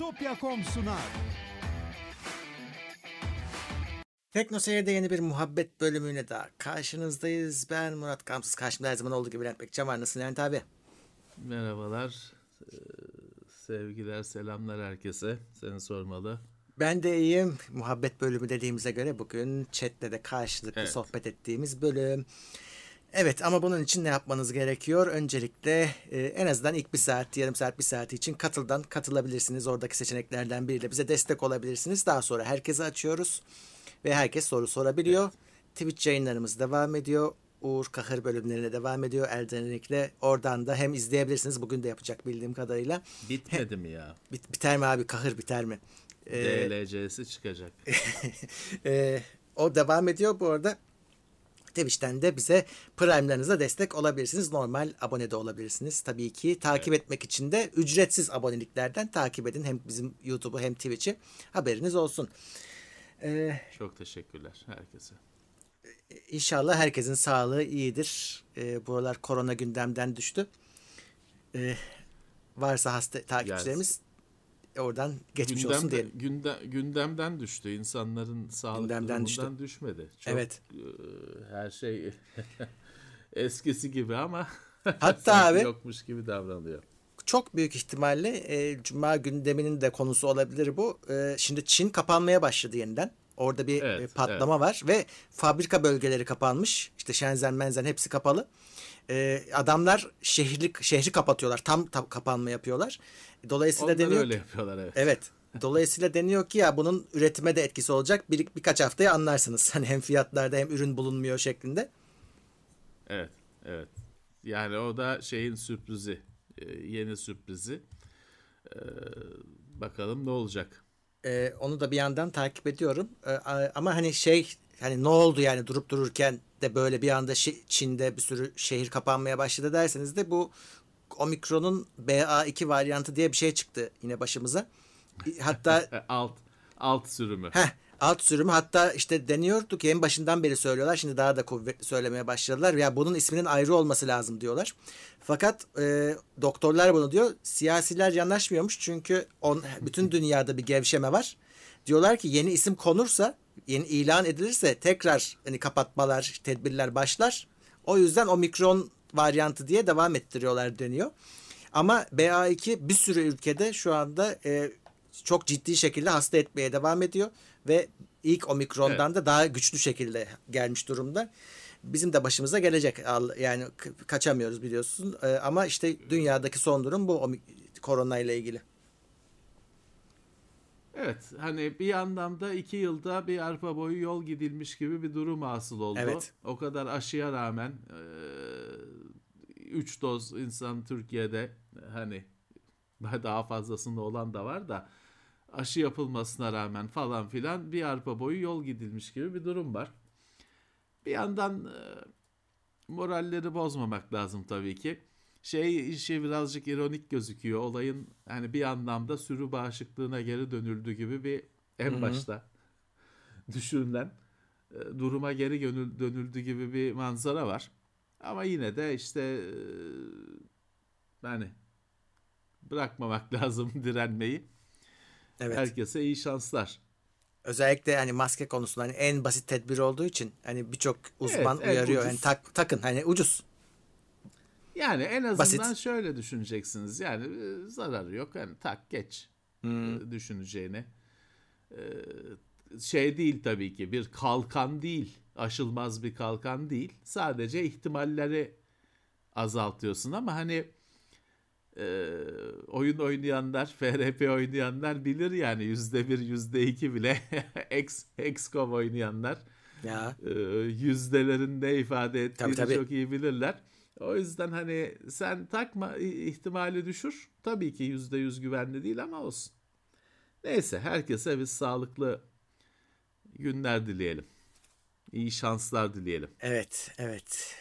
Bitopya.com sunar. TeknoSeyir'de yeni bir muhabbet bölümüyle daha karşınızdayız. Ben Murat Gamsız. Karşımda her zaman olduğu gibi Levent Bekçam var. Nasılsın Levent abi? Merhabalar. Sevgiler, selamlar herkese. Seni sormalı. Ben de iyiyim. Muhabbet bölümü dediğimize göre bugün chatte de karşılıklı sohbet ettiğimiz bölüm. Evet, ama bunun için ne yapmanız gerekiyor? Öncelikle en azından ilk bir saat, yarım saat, bir saati için katılabilirsiniz. Oradaki seçeneklerden biriyle bize destek olabilirsiniz. Daha sonra herkese açıyoruz ve herkes soru sorabiliyor. Evet. Twitch yayınlarımız devam ediyor. Uğur Kahır bölümlerine devam ediyor. Eldenlikle oradan da hem izleyebilirsiniz. Bugün de yapacak bildiğim kadarıyla. Bitmedi mi ya? Biter mi abi? Kahır biter mi? DLC'si çıkacak. O devam ediyor bu arada. Twitch'ten de bize Prime'larınıza destek olabilirsiniz. Normal abone de olabilirsiniz. Tabii ki takip etmek için de ücretsiz aboneliklerden takip edin. Hem bizim YouTube'u hem Twitch'i. Haberiniz olsun. Çok teşekkürler herkese. İnşallah herkesin sağlığı iyidir. Buralar korona gündemden düştü. Varsa hasta takipçilerimiz oradan geçmiş olsun diyelim. Gündemden düştü. İnsanların sağlık durumundan düşmedi. Çok, evet. Her şey eskisi gibi ama hatta abi, yokmuş gibi davranıyor. Çok büyük ihtimalle Cuma gündeminin de konusu olabilir bu. Şimdi Çin kapanmaya başladı yeniden. Orada bir patlama var ve fabrika bölgeleri kapanmış. İşte Shenzhen, Menzen hepsi kapalı. Adamlar şehri kapatıyorlar. Tam kapanma yapıyorlar. Dolayısıyla onlar deniyor öyle ki, yapıyorlar evet. Dolayısıyla deniyor ki ya bunun üretime de etkisi olacak. Birkaç haftaya anlarsınız. Hani hem fiyatlarda hem ürün bulunmuyor şeklinde. Evet, evet. Yani o da şeyin sürprizi. Yeni sürprizi. Bakalım ne olacak. Onu da bir yandan takip ediyorum. Ama hani ne oldu yani durup dururken de böyle bir anda Çin'de bir sürü şehir kapanmaya başladı derseniz de bu Omikron'un BA2 varyantı diye bir şey çıktı yine başımıza. Hatta alt sürümü. Alt sürümü, hatta işte deniyordu ki en başından beri söylüyorlar, şimdi daha da kuvvetli söylemeye başladılar. Ya bunun isminin ayrı olması lazım diyorlar. Fakat doktorlar bunu diyor, siyasiler yanaşmıyormuş çünkü bütün dünyada bir gevşeme var. Diyorlar ki yeni isim konursa, yeni ilan edilirse tekrar hani kapatmalar, tedbirler başlar. O yüzden Omikron varyantı diye devam ettiriyorlar deniyor. Ama BA2 bir sürü ülkede şu anda çok ciddi şekilde hasta etmeye devam ediyor ve ilk Omikron'dan da daha güçlü şekilde gelmiş durumda. Bizim de başımıza gelecek. Yani kaçamıyoruz biliyorsun. Ama işte dünyadaki son durum bu korona ile ilgili. Evet. Hani bir yandan da 2 yılda bir arpa boyu yol gidilmiş gibi bir durum hasıl oldu. Evet. O kadar aşıya rağmen 3 doz insan Türkiye'de, hani daha fazlasında olan da var da, aşı yapılmasına rağmen falan filan bir arpa boyu yol gidilmiş gibi bir durum var. Bir yandan moralleri bozmamak lazım tabii ki. İşi birazcık ironik gözüküyor. Olayın hani bir anlamda sürü bağışıklığına geri dönüldü gibi bir başta düşünülen duruma geri dönüldü gibi bir manzara var. Ama yine de hani bırakmamak lazım direnmeyi. Evet. Herkese iyi şanslar. Özellikle hani maske konusunda hani en basit tedbir olduğu için hani birçok uzman uyarıyor. Ucuz. Yani takın hani ucuz. Yani en azından basit. Şöyle düşüneceksiniz. Yani zararı yok. Hani tak geç düşüneceğini. Değil tabii ki, bir kalkan değil. Aşılmaz bir kalkan değil. Sadece ihtimalleri azaltıyorsun ama hani oyun oynayanlar, FRP oynayanlar bilir yani %1, %2 bile XCOM oynayanlar ya. Yüzdelerinde ifade ettiğini tabii. Çok iyi bilirler. O yüzden hani sen takma, ihtimali düşür. Tabii ki %100 güvenli değil ama olsun. Neyse, herkese biz sağlıklı günler dileyelim. İyi şanslar dileyelim. Evet, evet.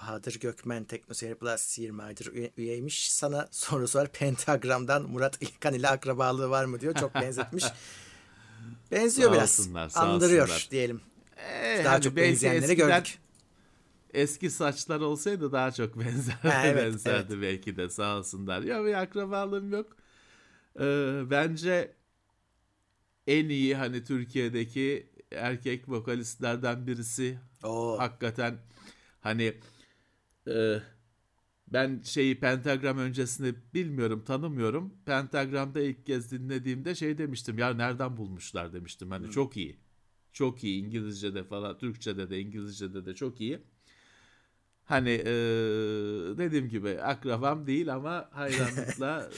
Bahadır Gökmen TeknoSeyir Plus 20 aydır üyeymiş. Sana sorusu var. Pentagram'dan Murat İlkan ile akrabalığı var mı diyor. Çok benzetmiş. Benziyor biraz. Andırıyor diyelim. Daha çok benzeyenleri gördük. Eski saçlar olsaydı daha çok benzerdi belki de, sağ olsunlar. Ya bir akrabalığım yok. Bence en iyi hani Türkiye'deki erkek vokalistlerden birisi. Oo. Hakikaten hani ben şeyi Pentagram öncesini bilmiyorum, tanımıyorum. Pentagram'da ilk kez dinlediğimde şey demiştim ya, nereden bulmuşlar demiştim. Hani çok iyi. Çok iyi İngilizce'de falan, Türkçe'de de İngilizce'de de çok iyi. Hani dediğim gibi akrabam değil ama hayranlıkla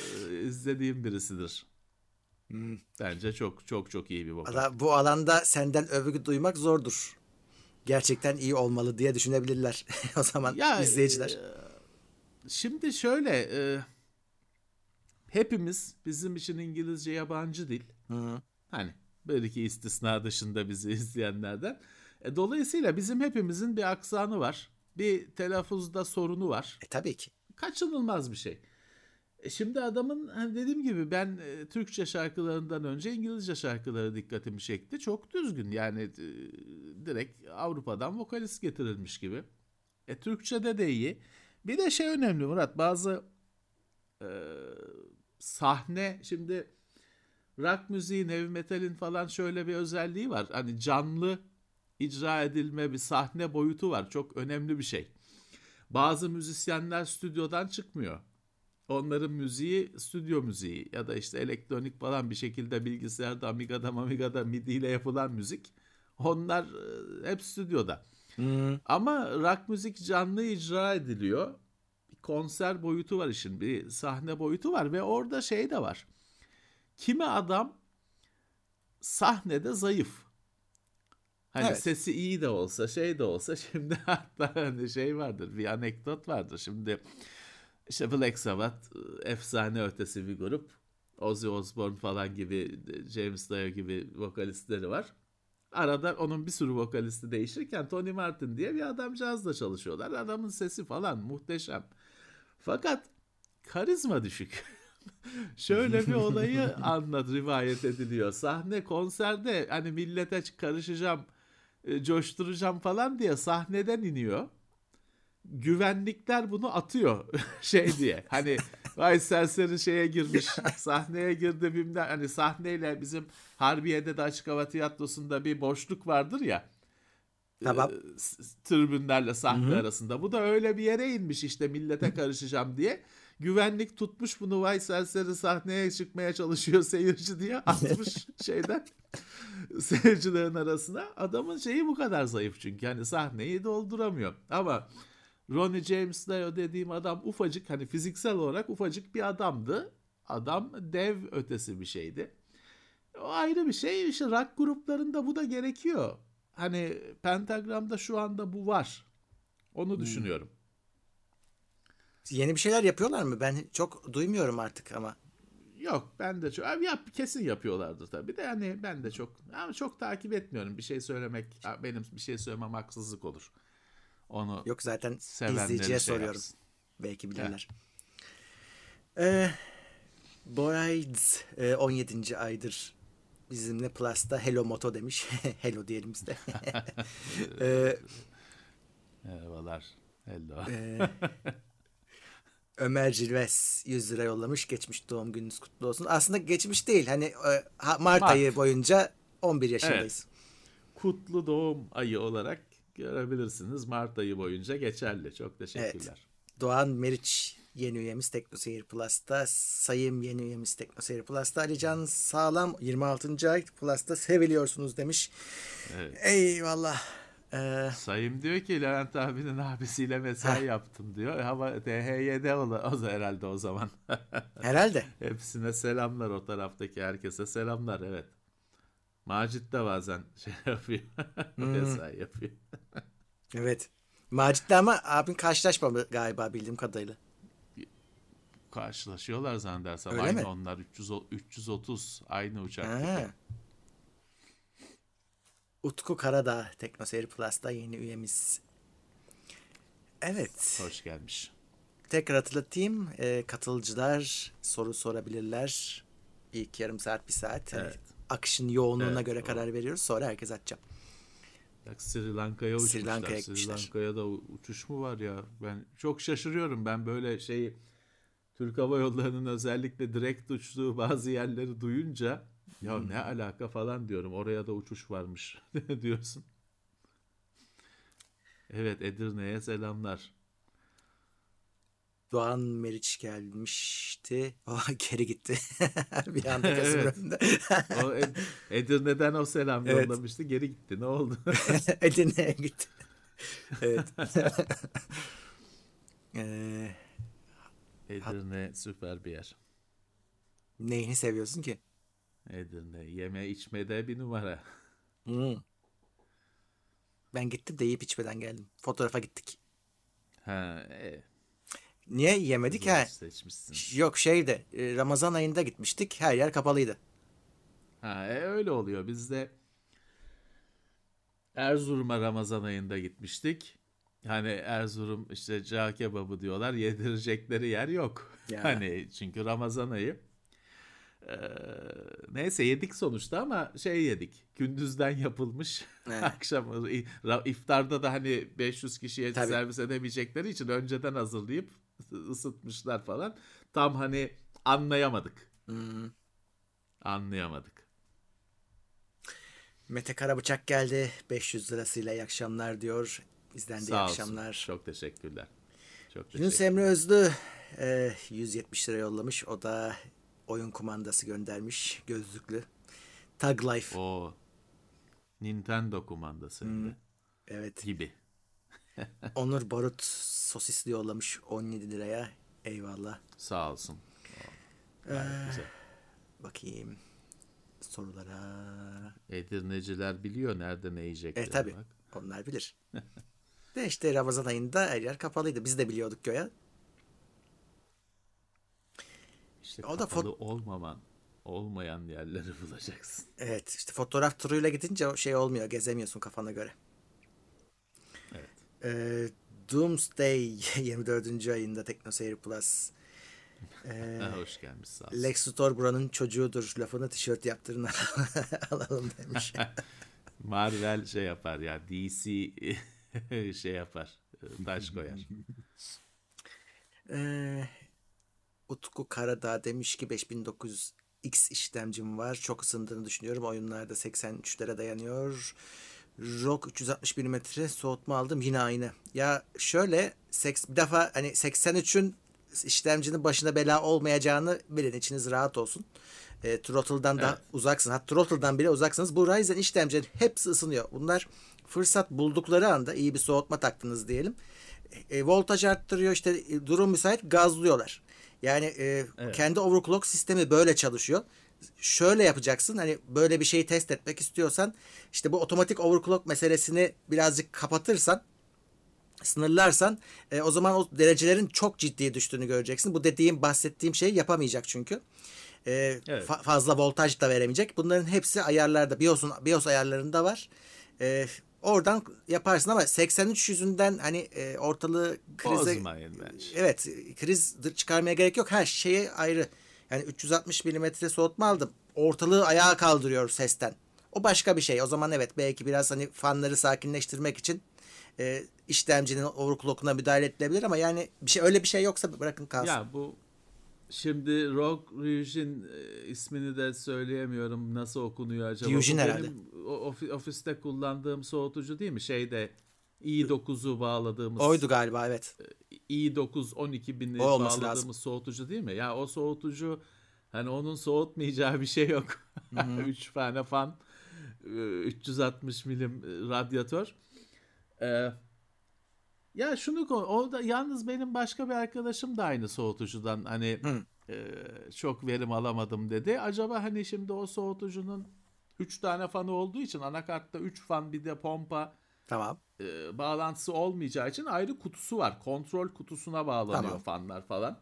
izlediğim birisidir. Bence çok çok çok iyi bir vokal. Bu alanda senden övgü duymak zordur. Gerçekten iyi olmalı diye düşünebilirler o zaman ya, izleyiciler. Şimdi şöyle, hepimiz, bizim için İngilizce yabancı dil. Hı. Hani böyle ki istisna dışında bizi izleyenlerden. Dolayısıyla bizim hepimizin bir aksanı var. Bir telaffuzda sorunu var. Tabii ki. Kaçınılmaz bir şey. Şimdi adamın hani dediğim gibi ben Türkçe şarkılarından önce İngilizce şarkıları dikkatimi çekti. Çok düzgün yani, direkt Avrupa'dan vokalist getirilmiş gibi. Türkçe'de de iyi. Bir de şey önemli Murat, bazı sahne, şimdi rock müziğin, heavy metalin falan şöyle bir özelliği var. Hani canlı icra edilme, bir sahne boyutu var. Çok önemli bir şey. Bazı müzisyenler stüdyodan çıkmıyor. Onların müziği stüdyo müziği ya da işte elektronik falan, bir şekilde bilgisayarda, Amiga'da, Mamiga'da, MIDI ile yapılan müzik. Onlar hep stüdyoda. Hmm. Ama rock müzik canlı icra ediliyor. Bir konser boyutu var işin, bir sahne boyutu var ve orada şey de var. Kimi adam sahnede zayıf. Hani evet, sesi iyi de olsa, şey de olsa, şimdi hatta hani şey vardır, bir anekdot vardır. Şimdi işte Black Sabbath efsane ötesi bir grup. Ozzy Osbourne falan gibi, James Dio gibi vokalistleri var. Arada onun bir sürü vokalisti değişirken Tony Martin diye bir adamcağızla çalışıyorlar. Adamın sesi falan muhteşem. Fakat karizma düşük. Şöyle bir olayı anlat, rivayet ediliyor. Sahne, konserde hani millete karışacağım, coşturacağım falan diye sahneden iniyor. Güvenlikler bunu atıyor şey diye. Hani vay serseri şeye girmiş, sahneye girdi bilmem. Hani sahneyle bizim Harbiye'de de Açık Hava Tiyatrosu'nda bir boşluk vardır ya. Tamam. Tribünlerle sahne, hı-hı, arasında. Bu da öyle bir yere inmiş işte, millete karışacağım diye. Güvenlik tutmuş bunu, vay serseri sahneye çıkmaya çalışıyor seyirci diye atmış şeyden seyircilerin arasına. Adamın şeyi bu kadar zayıf çünkü yani sahneyi dolduramıyor. Ama Ronnie James Dio dediğim adam ufacık, hani fiziksel olarak ufacık bir adamdı. Adam dev ötesi bir şeydi. O ayrı bir şey. İşte rock gruplarında bu da gerekiyor. Hani Pentagram'da şu anda bu var. Onu düşünüyorum. Yeni bir şeyler yapıyorlar mı? Ben çok duymuyorum artık ama. Yok, ben de çok. Kesin yapıyorlardır tabii de yani ben de çok. Ama çok takip etmiyorum. Bir şey söylemek, benim bir şey söylemem haksızlık olur. Onu yok zaten izleyiciye soruyorum. Yapsın. Belki bilirler. Evet. Boyds 17. aydır bizimle Plus'ta. Hello Moto demiş. Hello diyelim biz de. Merhabalar. Hello. Ömer Cilves 100 lira yollamış. Geçmiş doğum gününüz kutlu olsun. Aslında geçmiş değil. Hani Mart ayı boyunca 11 yaşındayız. Evet. Kutlu doğum ayı olarak görebilirsiniz. Mart ayı boyunca geçerli. Çok teşekkürler. Evet. Doğan Meriç yeni üyemiz TeknoSeyir Plus'ta. Sayım yeni üyemiz TeknoSeyir Plus'ta. Alican Sağlam 26. ay Plus'ta seviliyorsunuz demiş. Evet. Eyvallah. Sayım diyor ki Levent abinin abisiyle mesai yaptım diyor. Ama THY'de o herhalde o zaman. Herhalde. Hepsine selamlar, o taraftaki herkese selamlar, evet. Macit de bazen şey yapıyor. Mesai yapıyor. Evet. Macit de ama abin karşılaşmadı galiba bildiğim kadarıyla. Karşılaşıyorlar zannedersem. Öyle aynı mi? Onlar 330 aynı uçakta. Utku Karadağ TeknoSeyir Plus'ta yeni üyemiz. Evet. Hoş gelmiş. Tekrar hatırlatayım. Katılıcılar soru sorabilirler. İlk yarım saat, bir saat. Evet. Akışın yoğunluğuna göre karar veriyoruz. Sonra herkes atacağım. Bak, Sri Lanka'ya da uçuş mu var ya? Ben çok şaşırıyorum. Ben böyle şeyi Türk Hava Yolları'nın özellikle direkt uçtuğu bazı yerleri duyunca ya ne alaka falan diyorum. Oraya da uçuş varmış diyorsun. Evet, Edirne'ye selamlar. Doğan Meriç gelmişti. Geri gitti. Bir anda kesin. Edirne'den o selam yollamıştı. Evet. Geri gitti. Ne oldu? Edirne'ye gitti. Evet. Edirne süper bir yer. Neyini seviyorsun ki? Edirne yeme içmede bir numara. Ben gittim de yiyip içmeden geldim. Fotoğrafa gittik. Niye yemedik ha? Yok şeyde, Ramazan ayında gitmiştik. Her yer kapalıydı. Öyle oluyor. Biz de Erzurum'a Ramazan ayında gitmiştik. Hani Erzurum işte cağ kebabı diyorlar. Yedirecekleri yer yok. Ya. Hani çünkü Ramazan ayı. Neyse yedik sonuçta ama şey yedik. Gündüzden yapılmış. Akşam iftarda da hani 500 kişiye servis edemeyecekleri için önceden hazırlayıp ısıtmışlar falan. Tam hani anlayamadık. Anlayamadık. Mete Karabıçak geldi. 500 lirasıyla iyi akşamlar diyor. İzlendi iyi akşamlar. Çok teşekkürler. Yunus Emre Özlü 170 lira yollamış. O da oyun kumandası göndermiş. Gözlüklü. Tag Life. O Nintendo kumandası. Evet. Gibi. Onur Barut sosisli yollamış 17 liraya. Eyvallah. Sağ olsun. Güzel. Bakayım sorulara. Edirneciler biliyor nerede ne yiyecekler. Tabii. Bak. Onlar bilir. De işte Ramazan ayında her yer kapalıydı. Biz de biliyorduk göğe. İşte o da olmayan yerleri bulacaksın. Evet, işte fotoğraf turuyla gidince o şey olmuyor, gezemiyorsun kafana göre. Evet. Doomsday 24. ayında TeknoSeyir Plus. Hoş gelmiş, sağ olsun. Lex Luthor buranın çocuğudur lafını tişört yaptırın alalım demiş. Marvel şey yapar ya, DC şey yapar, taş koyar. Utku Karadağ demiş ki 5900X işlemcim var. Çok ısındığını düşünüyorum. Oyunlarda 83'lere dayanıyor. ROG 360 mm soğutma aldım. Yine aynı. Ya şöyle bir defa hani 83'ün işlemcinin başına bela olmayacağını bilin. İçiniz rahat olsun. Throttle'dan da uzaksınız. Hatta Throttle'dan bile uzaksınız. Bu Ryzen işlemcilerin hepsi ısınıyor. Bunlar fırsat buldukları anda iyi bir soğutma taktınız diyelim. Voltaj arttırıyor. İşte durum müsait gazlıyorlar. Yani kendi overclock sistemi böyle çalışıyor. Şöyle yapacaksın, hani böyle bir şeyi test etmek istiyorsan işte bu otomatik overclock meselesini birazcık kapatırsan, sınırlarsan o zaman o derecelerin çok ciddi düştüğünü göreceksin. Bu bahsettiğim şeyi yapamayacak çünkü. Fazla voltaj da veremeyecek. Bunların hepsi ayarlarda, BIOS ayarlarında var. Oradan yaparsın ama 83 yüzünden hani ortalığı krize... Bozmayın bence. Evet, kriz çıkarmaya gerek yok. Her şeye ayrı. Yani 360 milimetre soğutma aldım. Ortalığı ayağa kaldırıyor sesten. O başka bir şey. O zaman evet, belki biraz hani fanları sakinleştirmek için işlemcinin overclock'una müdahale edilebilir ama yani öyle bir şey yoksa bırakın kalsın. Ya bu şimdi ROG Ryzen ismini de söyleyemiyorum. Nasıl okunuyor acaba? Ryzen herhalde. Ofiste kullandığım soğutucu değil mi? Şeyde i9'u bağladığımız. Oydu galiba, evet. i9 12000'i bağladığımız soğutucu değil mi? Ya o soğutucu hani onun soğutmayacağı bir şey yok. 3 tane fan, 360 milim radyatör. Ya şunu o da yalnız benim başka bir arkadaşım da aynı soğutucudan hani çok verim alamadım dedi. Acaba hani şimdi o soğutucunun 3 tane fanı olduğu için anakartta 3 fan bir de pompa bağlantısı olmayacağı için ayrı kutusu var. Kontrol kutusuna bağlanıyor fanlar falan.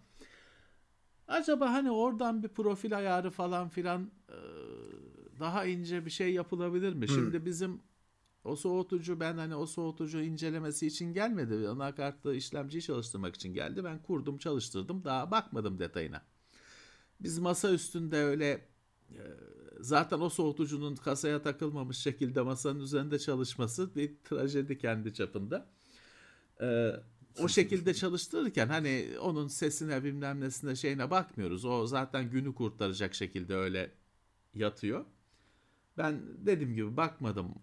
Acaba hani oradan bir profil ayarı falan filan daha ince bir şey yapılabilir mi? Şimdi bizim o soğutucu, ben hani o soğutucu incelemesi için gelmedi. Anakartta işlemciyi çalıştırmak için geldi. Ben kurdum, çalıştırdım. Daha bakmadım detayına. Biz masa üstünde öyle zaten o soğutucunun kasaya takılmamış şekilde masanın üzerinde çalışması bir trajedi kendi çapında. o şekilde çalıştırırken hani onun sesine bilmem nesine şeyine bakmıyoruz. O zaten günü kurtaracak şekilde öyle yatıyor. Ben dediğim gibi bakmadım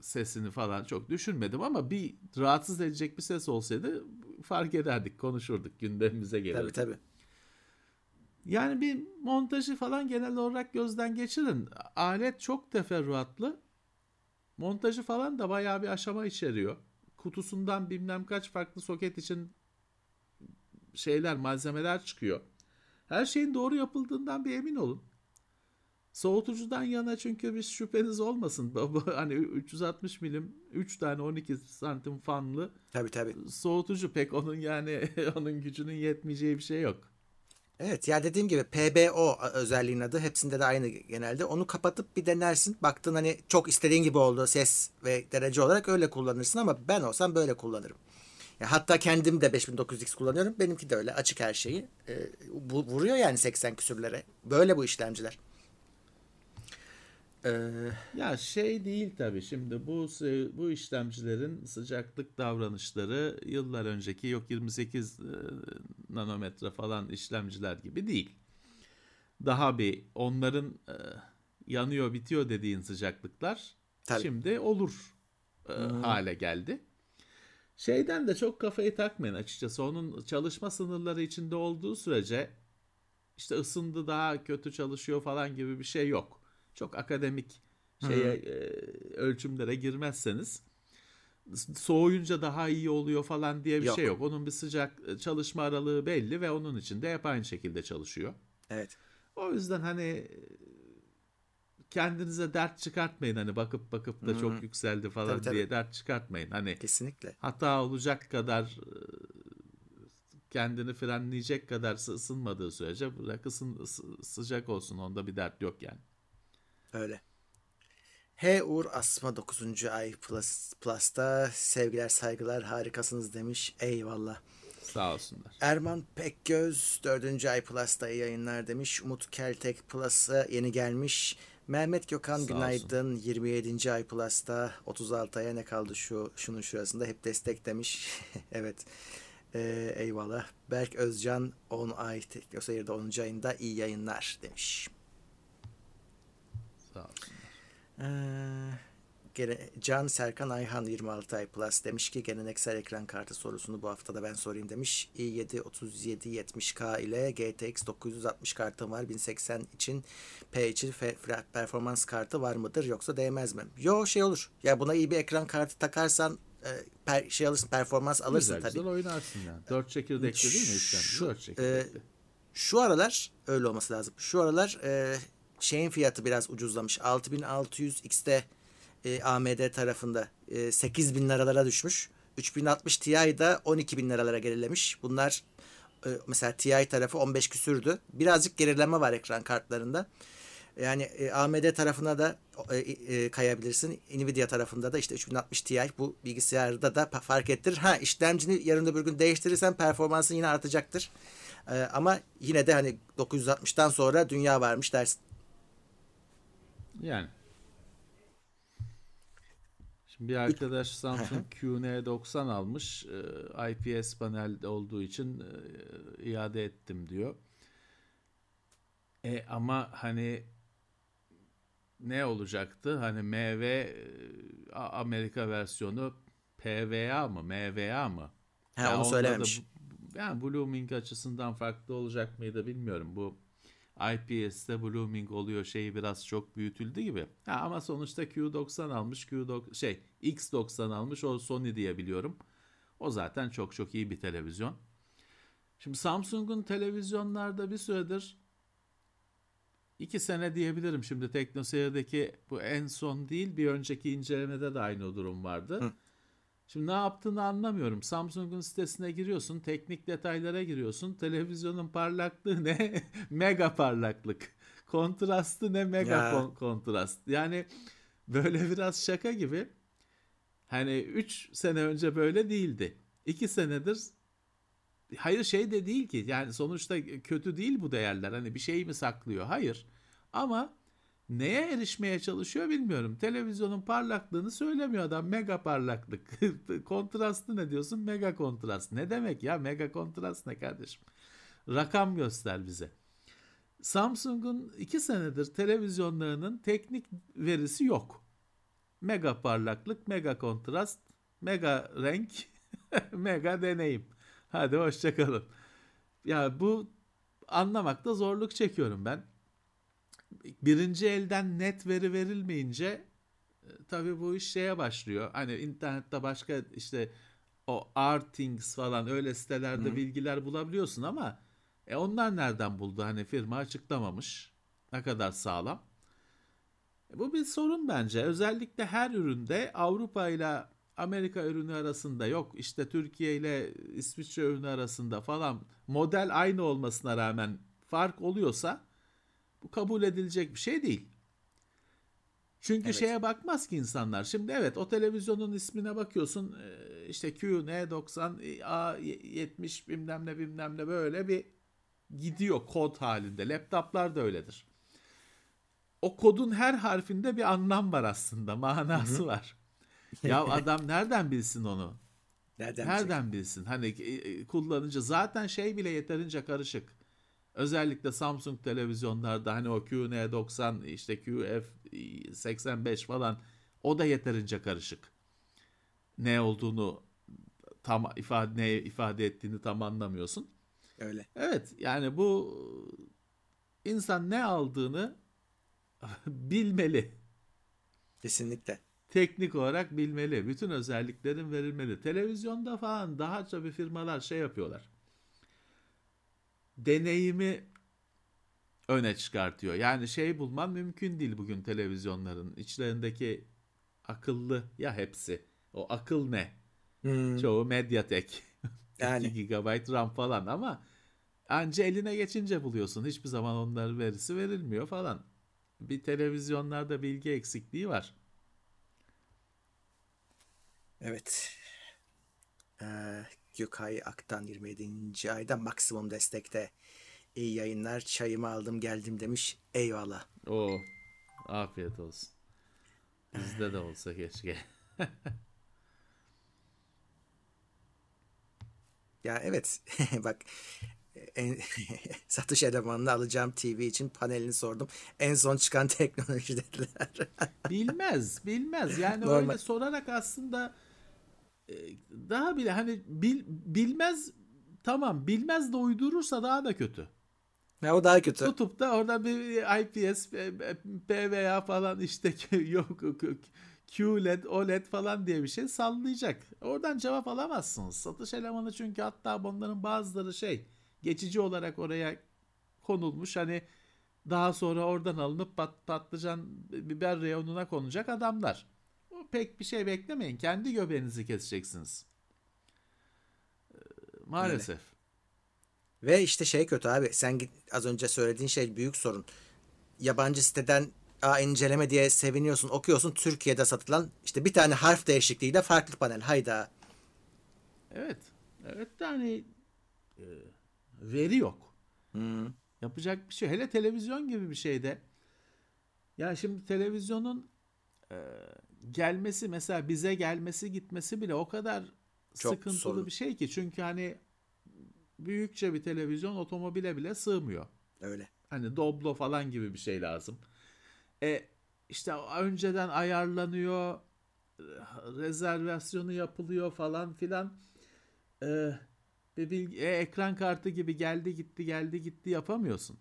sesini falan çok düşünmedim ama bir rahatsız edecek bir ses olsaydı fark ederdik, konuşurduk, gündemimize gelirdi. Tabii tabii. Yani bir montajı falan genel olarak gözden geçirin. Alet çok teferruatlı. Montajı falan da bayağı bir aşama içeriyor. Kutusundan bilmem kaç farklı soket için şeyler, malzemeler çıkıyor. Her şeyin doğru yapıldığından bir emin olun. Soğutucudan yana çünkü bir şüpheniz olmasın. Hani 360 milim 3 tane 12 santim fanlı. Tabii tabii. Soğutucu pek onun yani onun gücünün yetmeyeceği bir şey yok. Evet ya dediğim gibi PBO özelliğinin adı, hepsinde de aynı genelde. Onu kapatıp bir denersin. Baktın hani çok istediğin gibi oldu ses ve derece olarak, öyle kullanırsın ama ben olsam böyle kullanırım. Ya hatta kendim de 5900X kullanıyorum. Benimki de öyle açık her şeyi. Vuruyor yani 80 küsürlere. Böyle bu işlemciler. Ya şey değil tabii şimdi bu işlemcilerin sıcaklık davranışları yıllar önceki yok 28 nanometre falan işlemciler gibi değil. Daha bir onların yanıyor bitiyor dediğin sıcaklıklar tabii. Şimdi olur hale geldi. Şeyden de çok kafayı takmayın açıkçası, onun çalışma sınırları içinde olduğu sürece işte ısındı daha kötü çalışıyor falan gibi bir şey yok. Çok akademik şeye, ölçümlere girmezseniz soğuyunca daha iyi oluyor falan diye bir şey yok. Onun bir sıcak çalışma aralığı belli ve onun içinde hep aynı şekilde çalışıyor. Evet. O yüzden hani kendinize dert çıkartmayın, hani bakıp bakıp da çok yükseldi falan tabii, diye dert çıkartmayın. Hani kesinlikle. Hata olacak kadar kendini frenleyecek kadar ısınmadığı sürece bırak sıcak olsun, onda bir dert yok yani. Öyle. H. Uğur Asma 9. ay Plus'ta sevgiler saygılar harikasınız demiş. Eyvallah. Sağ olsunlar. Erman Pekgöz 4. ay Plus'ta iyi yayınlar demiş. Umut Keltek Plus'a yeni gelmiş. Mehmet Gökhan sağ günaydın olsun. 27. ay Plus'ta 36 aya ne kaldı şunun şurasında hep destek demiş. Evet. Eyvallah. Berk Özcan 10 ay Teknoseyir'de 10. ayında iyi yayınlar demiş. Can Serkan Ayhan 26 ay Plus demiş ki geleneksel ekran kartı sorusunu bu hafta da ben sorayım demiş. i7 3770K ile GTX 960 kartım var. 1080 için P için performans kartı var mıdır yoksa değmez mi? Yo şey olur. Ya buna iyi bir ekran kartı takarsan performans alırsın tabii. Güzel oynarsın yani. 4 çekirdekli değil mi? Şu, 4 çekirdekli. Şu aralar öyle olması lazım. Şu aralar şeyin fiyatı biraz ucuzlamış. 6600X'de AMD tarafında 8000 liralara düşmüş. 3060 Ti'da 12000 liralara gerilemiş. Bunlar mesela Ti tarafı 15 küsürdü. Birazcık gerileme var ekran kartlarında. Yani AMD tarafına da kayabilirsin. Nvidia tarafında da işte 3060 Ti bu bilgisayarda da fark ettirir. Ha işlemcini yarın öbür gün değiştirirsen performansın yine artacaktır. Ama yine de hani 960'tan sonra dünya varmış dersin. Yani. Şimdi bir arkadaş Samsung QN90 almış. IPS panelde olduğu için iade ettim diyor. Ama hani ne olacaktı? Hani MV Amerika versiyonu MVA mı? He yani onu söylememiş. Yani Blooming açısından farklı olacak mıydı bilmiyorum. Bu IPS'te blooming oluyor şeyi biraz çok büyütüldü gibi. Ama sonuçta Q90 almış, X90 almış, o Sony diye biliyorum. O zaten çok çok iyi bir televizyon. Şimdi Samsung'un televizyonlarda bir süredir 2 sene diyebilirim. Şimdi TeknoSeyir'deki bu en son değil, bir önceki incelemede de aynı durum vardı. Şimdi ne yaptığını anlamıyorum. Samsung'un sitesine giriyorsun, teknik detaylara giriyorsun. Televizyonun parlaklığı ne? Mega parlaklık. Kontrastı ne? Mega kontrast. Yani böyle biraz şaka gibi. Hani 3 sene önce böyle değildi. 2 senedir hayır şey de değil ki. Yani sonuçta kötü değil bu değerler. Hani bir şey mi saklıyor? Hayır. Ama neye erişmeye çalışıyor bilmiyorum. Televizyonun parlaklığını söylemiyor adam. Mega parlaklık. Kontrastı ne diyorsun? Mega kontrast. Ne demek ya? Mega kontrast ne kardeşim? Rakam göster bize. Samsung'un 2 senedir televizyonlarının teknik verisi yok. Mega parlaklık, mega kontrast, mega renk, mega deneyim. Hadi hoşçakalın. Ya bu anlamakta zorluk çekiyorum ben. Birinci elden net veri verilmeyince tabii bu iş şeye başlıyor. Hani internette başka işte o Artings falan öyle sitelerde bilgiler bulabiliyorsun ama onlar nereden buldu? Hani firma açıklamamış. Ne kadar sağlam. Bu bir sorun bence. Özellikle her üründe Avrupa ile Amerika ürünü arasında, yok işte Türkiye ile İsviçre ürünü arasında falan, model aynı olmasına rağmen fark oluyorsa bu kabul edilecek bir şey değil. Çünkü evet, şeye bakmaz ki insanlar. Şimdi evet, o televizyonun ismine bakıyorsun, işte QN90 A70 bilmem ne bilmem ne, böyle bir gidiyor kod halinde. Laptoplar da öyledir. O kodun her harfinde bir anlam var aslında, manası var. Ya adam nereden bilsin onu? Nereden bilsin? Hani kullanıcı zaten şey bile yeterince karışık. Özellikle Samsung televizyonlarda hani o QN90 işte QF85 falan, o da yeterince karışık. Ne olduğunu tam ifade, ne ifade ettiğini tam anlamıyorsun. Öyle. Evet, yani bu insan ne aldığını bilmeli. Kesinlikle. Teknik olarak bilmeli. Bütün özelliklerin verilmeli. Televizyonda falan daha çok firmalar şey yapıyorlar. Deneyimi öne çıkartıyor. Yani şey bulman mümkün değil bugün televizyonların. İçlerindeki akıllı, ya hepsi. O akıl ne? Çoğu Mediatek. Yani. 2 GB RAM falan ama anca eline geçince buluyorsun. Hiçbir zaman onların verisi verilmiyor falan. Bir televizyonlarda bilgi eksikliği var. Evet. Gökay Aktan 27. ayda maksimum destekte. İyi yayınlar, çayımı aldım geldim demiş. Eyvallah. Oo, afiyet olsun. Bizde de olsa keşke. Ya evet. Bak. Satış elemanını alacağım TV için panelini sordum. En son çıkan teknoloji dediler. Bilmez. Yani normal. Öyle sorarak aslında daha bile hani bilmez, tamam, bilmez de uydurursa daha da kötü. Ya o daha kötü. Tutup da orada bir IPS, PVA falan işte yok QLED, OLED falan diye bir şey sallayacak. Oradan cevap alamazsınız. Satış elemanı, çünkü hatta bunların bazıları şey, geçici olarak oraya konulmuş, hani daha sonra oradan alınıp patlıcan biber reyonuna konacak adamlar. Pek bir şey beklemeyin. Kendi göbeğinizi keseceksiniz. Maalesef. Öyle. Ve işte şey kötü abi. Sen az önce söylediğin şey büyük sorun. Yabancı siteden inceleme diye seviniyorsun, okuyorsun. Türkiye'de satılan işte bir tane harf değişikliğiyle farklı panel. Hayda. Evet. Evet, yani veri yok. Yapacak bir şey. Hele televizyon gibi bir şeyde. Ya şimdi televizyonun gelmesi, mesela bize gelmesi gitmesi bile o kadar çok sıkıntılı sorun. Bir şey ki, çünkü hani büyükçe bir televizyon otomobile bile sığmıyor. Öyle. Hani Doblo falan gibi bir şey lazım. İşte önceden ayarlanıyor, rezervasyonu yapılıyor falan filan. Ekran kartı gibi geldi gitti yapamıyorsun.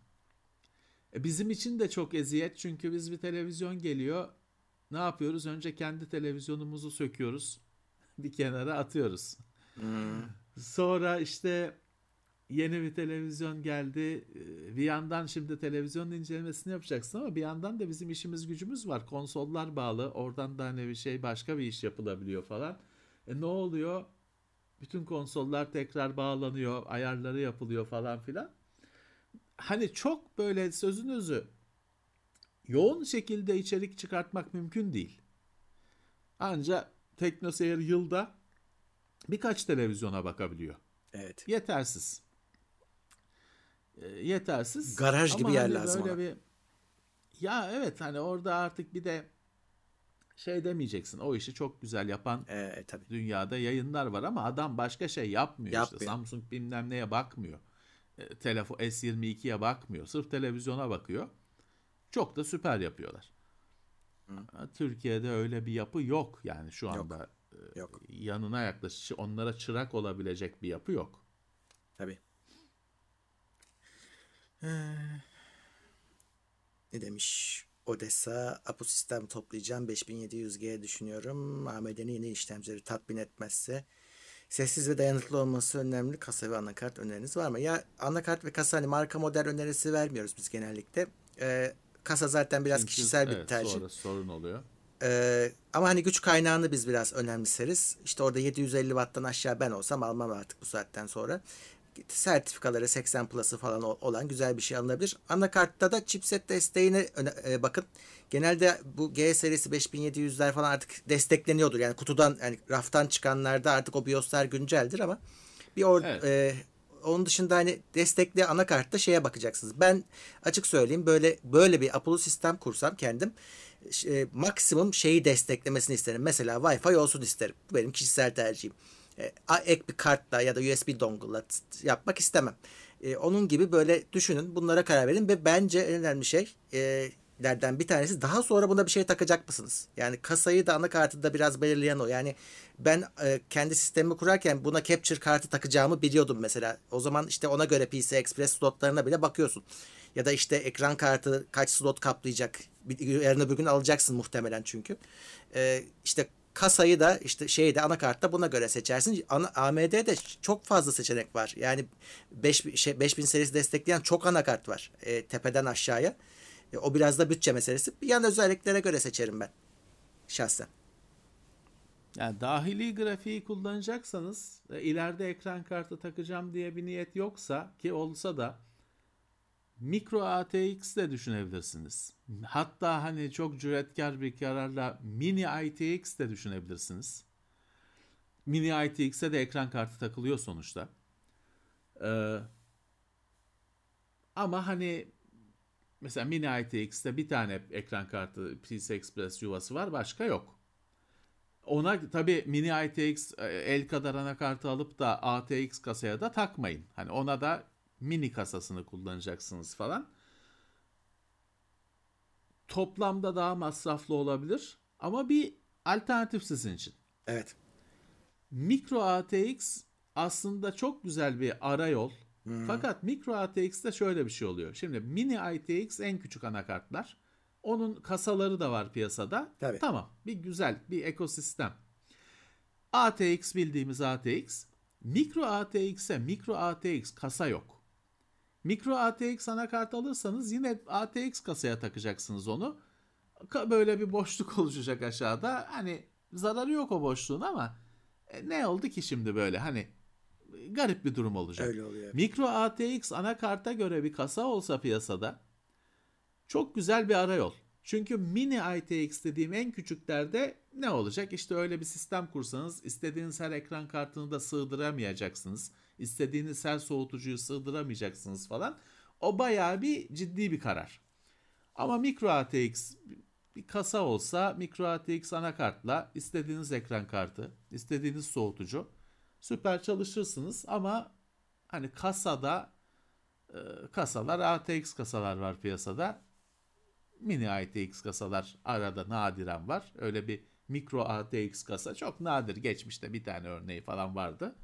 Bizim için de çok eziyet, çünkü biz bir televizyon geliyor, ne yapıyoruz? Önce kendi televizyonumuzu söküyoruz. Bir kenara atıyoruz. Sonra işte yeni bir televizyon geldi. Bir yandan şimdi televizyonun incelemesini yapacaksın ama bir yandan da bizim işimiz gücümüz var. Konsollar bağlı. Oradan da hani bir şey, başka bir iş yapılabiliyor falan. Ne oluyor? Bütün konsollar tekrar bağlanıyor. Ayarları yapılıyor falan filan. Hani çok böyle sözünüzü yoğun şekilde içerik çıkartmak mümkün değil. Ancak TeknoSeyir yılda birkaç televizyona bakabiliyor. Evet. Yetersiz. Yetersiz. Garaj gibi yer lazım ona. Ya evet, hani orada artık bir de şey demeyeceksin. O işi çok güzel yapan tabii, dünyada yayınlar var ama adam başka şey yapmıyor. İşte Samsung bilmem neye bakmıyor. Telefon S22'ye bakmıyor. Sırf televizyona bakıyor. Çok da süper yapıyorlar. Hı. Türkiye'de öyle bir yapı yok. Yani şu anda yok. Yanına yaklaşık onlara çırak olabilecek bir yapı yok. Tabii. Ne demiş? Odessa, Apu sistem toplayacağım. 5700G düşünüyorum. AMD'nin yeni işlemcileri tatmin etmezse. Sessiz ve dayanıklı olması önemli. Kasa ve anakart öneriniz var mı? Ya anakart ve kasa, hani marka model önerisi vermiyoruz biz genellikle. Kasa zaten biraz kişisel bir tercih. Sonra sorun oluyor. Ama hani güç kaynağını biz biraz önemseriz. İşte orada 750 watt'tan aşağı ben olsam almam artık bu saatten sonra. Sertifikaları 80 plus'ı falan olan güzel bir şey alınabilir. Anakartta da chipset desteğine bakın. Genelde bu G serisi 5700'ler falan artık destekleniyordur. Yani kutudan, yani raftan çıkanlarda artık o BIOS'lar günceldir ama bir onun dışında hani destekli anakartta şeye bakacaksınız. Ben açık söyleyeyim, böyle bir Apollo sistem kursam kendim maksimum şeyi desteklemesini isterim. Mesela Wi-Fi olsun isterim. Bu benim kişisel tercihim. Ek bir kartla ya da USB dongle'la yapmak istemem. Onun gibi böyle düşünün, bunlara karar verin ve bence en önemli şeylerden bir tanesi, daha sonra buna bir şey takacak mısınız? Yani kasayı da anakartı da biraz belirleyen o. Yani ben kendi sistemimi kurarken buna capture kartı takacağımı biliyordum mesela. O zaman işte ona göre PCI Express slotlarına bile bakıyorsun. Ya da işte ekran kartı kaç slot kaplayacak? Yarın öbür gün alacaksın muhtemelen çünkü. İşte kasayı da işte anakartta buna göre seçersin. AMD'de çok fazla seçenek var. Yani 5000 serisi destekleyen çok anakart var. Tepeden aşağıya. O biraz da bütçe meselesi. Yan özelliklere göre seçerim ben. Şahsen. Yani dahili grafiği kullanacaksanız, ileride ekran kartı takacağım diye bir niyet yoksa, ki olsa da mikro ATX de düşünebilirsiniz. Hatta hani çok cüretkar bir kararla mini ITX de düşünebilirsiniz. Mini ITX'e de ekran kartı takılıyor sonuçta. Ama hani mesela mini ITX'te bir tane ekran kartı PCI Express yuvası var, başka yok. Ona tabii mini ITX el kadar anakartı alıp da ATX kasaya da takmayın. Hani ona da mini kasasını kullanacaksınız falan. Toplamda daha masraflı olabilir ama bir alternatif sizin için. Evet. Mikro ATX aslında çok güzel bir arayol. Hmm. Fakat mikro ATX'te şöyle bir şey oluyor. Şimdi mini ITX en küçük anakartlar. Onun kasaları da var piyasada. Tabii. Tamam. Bir güzel bir ekosistem. ATX bildiğimiz ATX. Mikro ATX'e kasa yok. Mikro ATX anakart alırsanız yine ATX kasaya takacaksınız onu. Böyle bir boşluk oluşacak aşağıda. Hani zararı yok o boşluğun ama ne oldu ki şimdi böyle? Hani garip bir durum olacak. Öyle oluyor. Mikro ATX anakarta göre bir kasa olsa piyasada çok güzel bir arayol. Çünkü mini ITX dediğim en küçüklerde ne olacak? İşte öyle bir sistem kursanız istediğiniz her ekran kartını da sığdıramayacaksınız. İstediğiniz her soğutucuyu sığdıramayacaksınız falan. O bayağı bir ciddi bir karar. Ama mikro ATX bir kasa olsa, mikro ATX anakartla istediğiniz ekran kartı, istediğiniz soğutucu süper çalışırsınız ama hani kasada ATX kasalar var piyasada. Mini ATX kasalar arada nadiren var. Öyle bir mikro ATX kasa çok nadir. Geçmişte bir tane örneği falan vardı.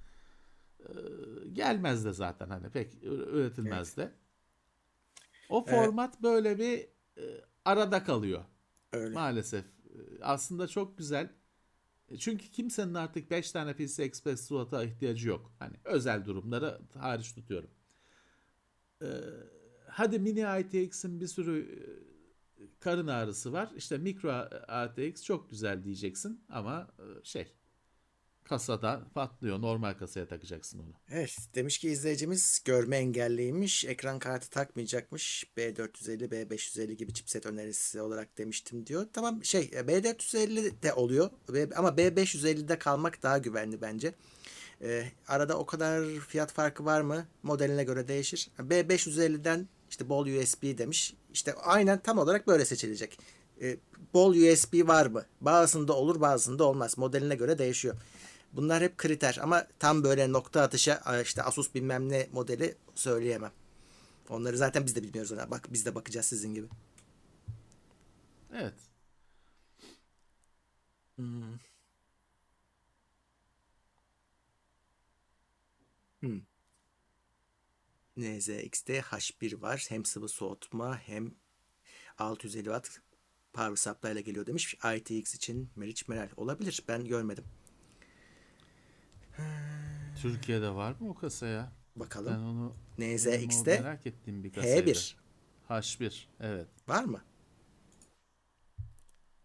Gelmez de zaten, hani pek üretilmez de. O format böyle bir arada kalıyor. Öyle. Maalesef. Aslında çok güzel. Çünkü kimsenin artık 5 tane PCI Express slot'a ihtiyacı yok. Hani özel durumları hariç tutuyorum. Hadi mini ITX'in bir sürü karın ağrısı var. İşte mikro ATX çok güzel diyeceksin ama kasada patlıyor. Normal kasaya takacaksın onu. Evet. Demiş ki izleyicimiz görme engelliymiş. Ekran kartı takmayacakmış. B450, B550 gibi chipset önerisi olarak demiştim diyor. Tamam, B450 de oluyor ama B550'de kalmak daha güvenli bence. Arada o kadar fiyat farkı var mı? Modeline göre değişir. B550'den işte bol USB demiş. İşte aynen tam olarak böyle seçilecek. Bol USB var mı? Bazısında olur, bazısında olmaz. Modeline göre değişiyor. Bunlar hep kriter ama tam böyle nokta atışa işte Asus bilmem ne modeli söyleyemem. Onları zaten biz de bilmiyoruz. Ona. Bak, biz de bakacağız sizin gibi. Evet. NZX'de H1 var. Hem sıvı soğutma hem 650 watt power supply ile geliyor demiş. ITX için Meriç Meral. Olabilir. Ben görmedim. Türkiye'de var mı o kasaya? Bakalım. Ben onu NZX'de merak ettiğim bir kasaydı. H1. H1. Evet. Var mı?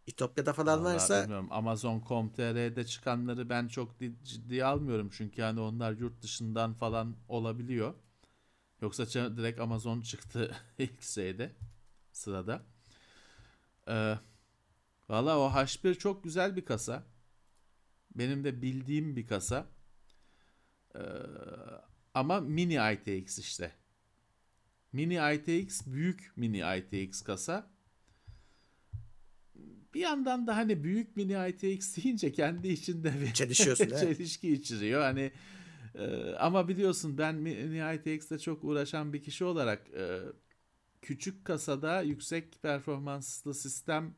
İtopya'da falan vallahi varsa bilmiyorum. Amazon.com.tr'de çıkanları ben çok ciddiye almıyorum. Çünkü yani onlar yurt dışından falan olabiliyor. Yoksa direkt Amazon çıktı ilk şeyde, sırada. Valla o H1 çok güzel bir kasa. Benim de bildiğim bir kasa. Ama mini ITX işte. Mini ITX, büyük mini ITX kasa. Bir yandan da hani büyük mini ITX deyince kendi içinde bir çelişki içiriyor. Hani ama biliyorsun ben mini ITX'de çok uğraşan bir kişi olarak küçük kasada yüksek performanslı sistem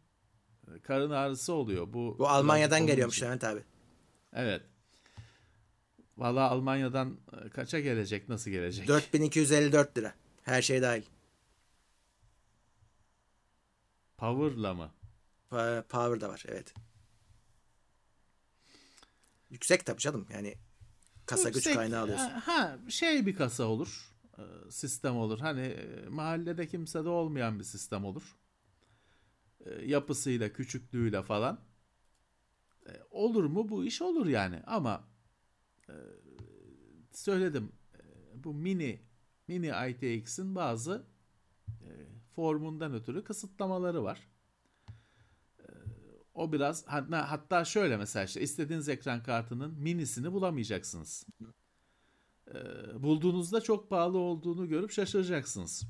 karın ağrısı oluyor. Bu Almanya'dan geliyormuş Levent abi. Evet. Valla Almanya'dan kaça gelecek, nasıl gelecek? 4254 lira. Her şey dahil. Power'la mı? Power da var, evet. Yüksek tabii canım. Yani kasa yüksek, güç kaynağı alıyorsun. Bir kasa olur. Sistem olur. Hani mahallede kimse de olmayan bir sistem olur. Yapısıyla, küçüklüğüyle falan. Olur mu? Bu iş olur yani. Ama söyledim. Bu mini ITX'in bazı formundan ötürü kısıtlamaları var. O biraz hatta şöyle mesela işte istediğiniz ekran kartının minisini bulamayacaksınız. Bulduğunuzda çok pahalı olduğunu görüp şaşıracaksınız.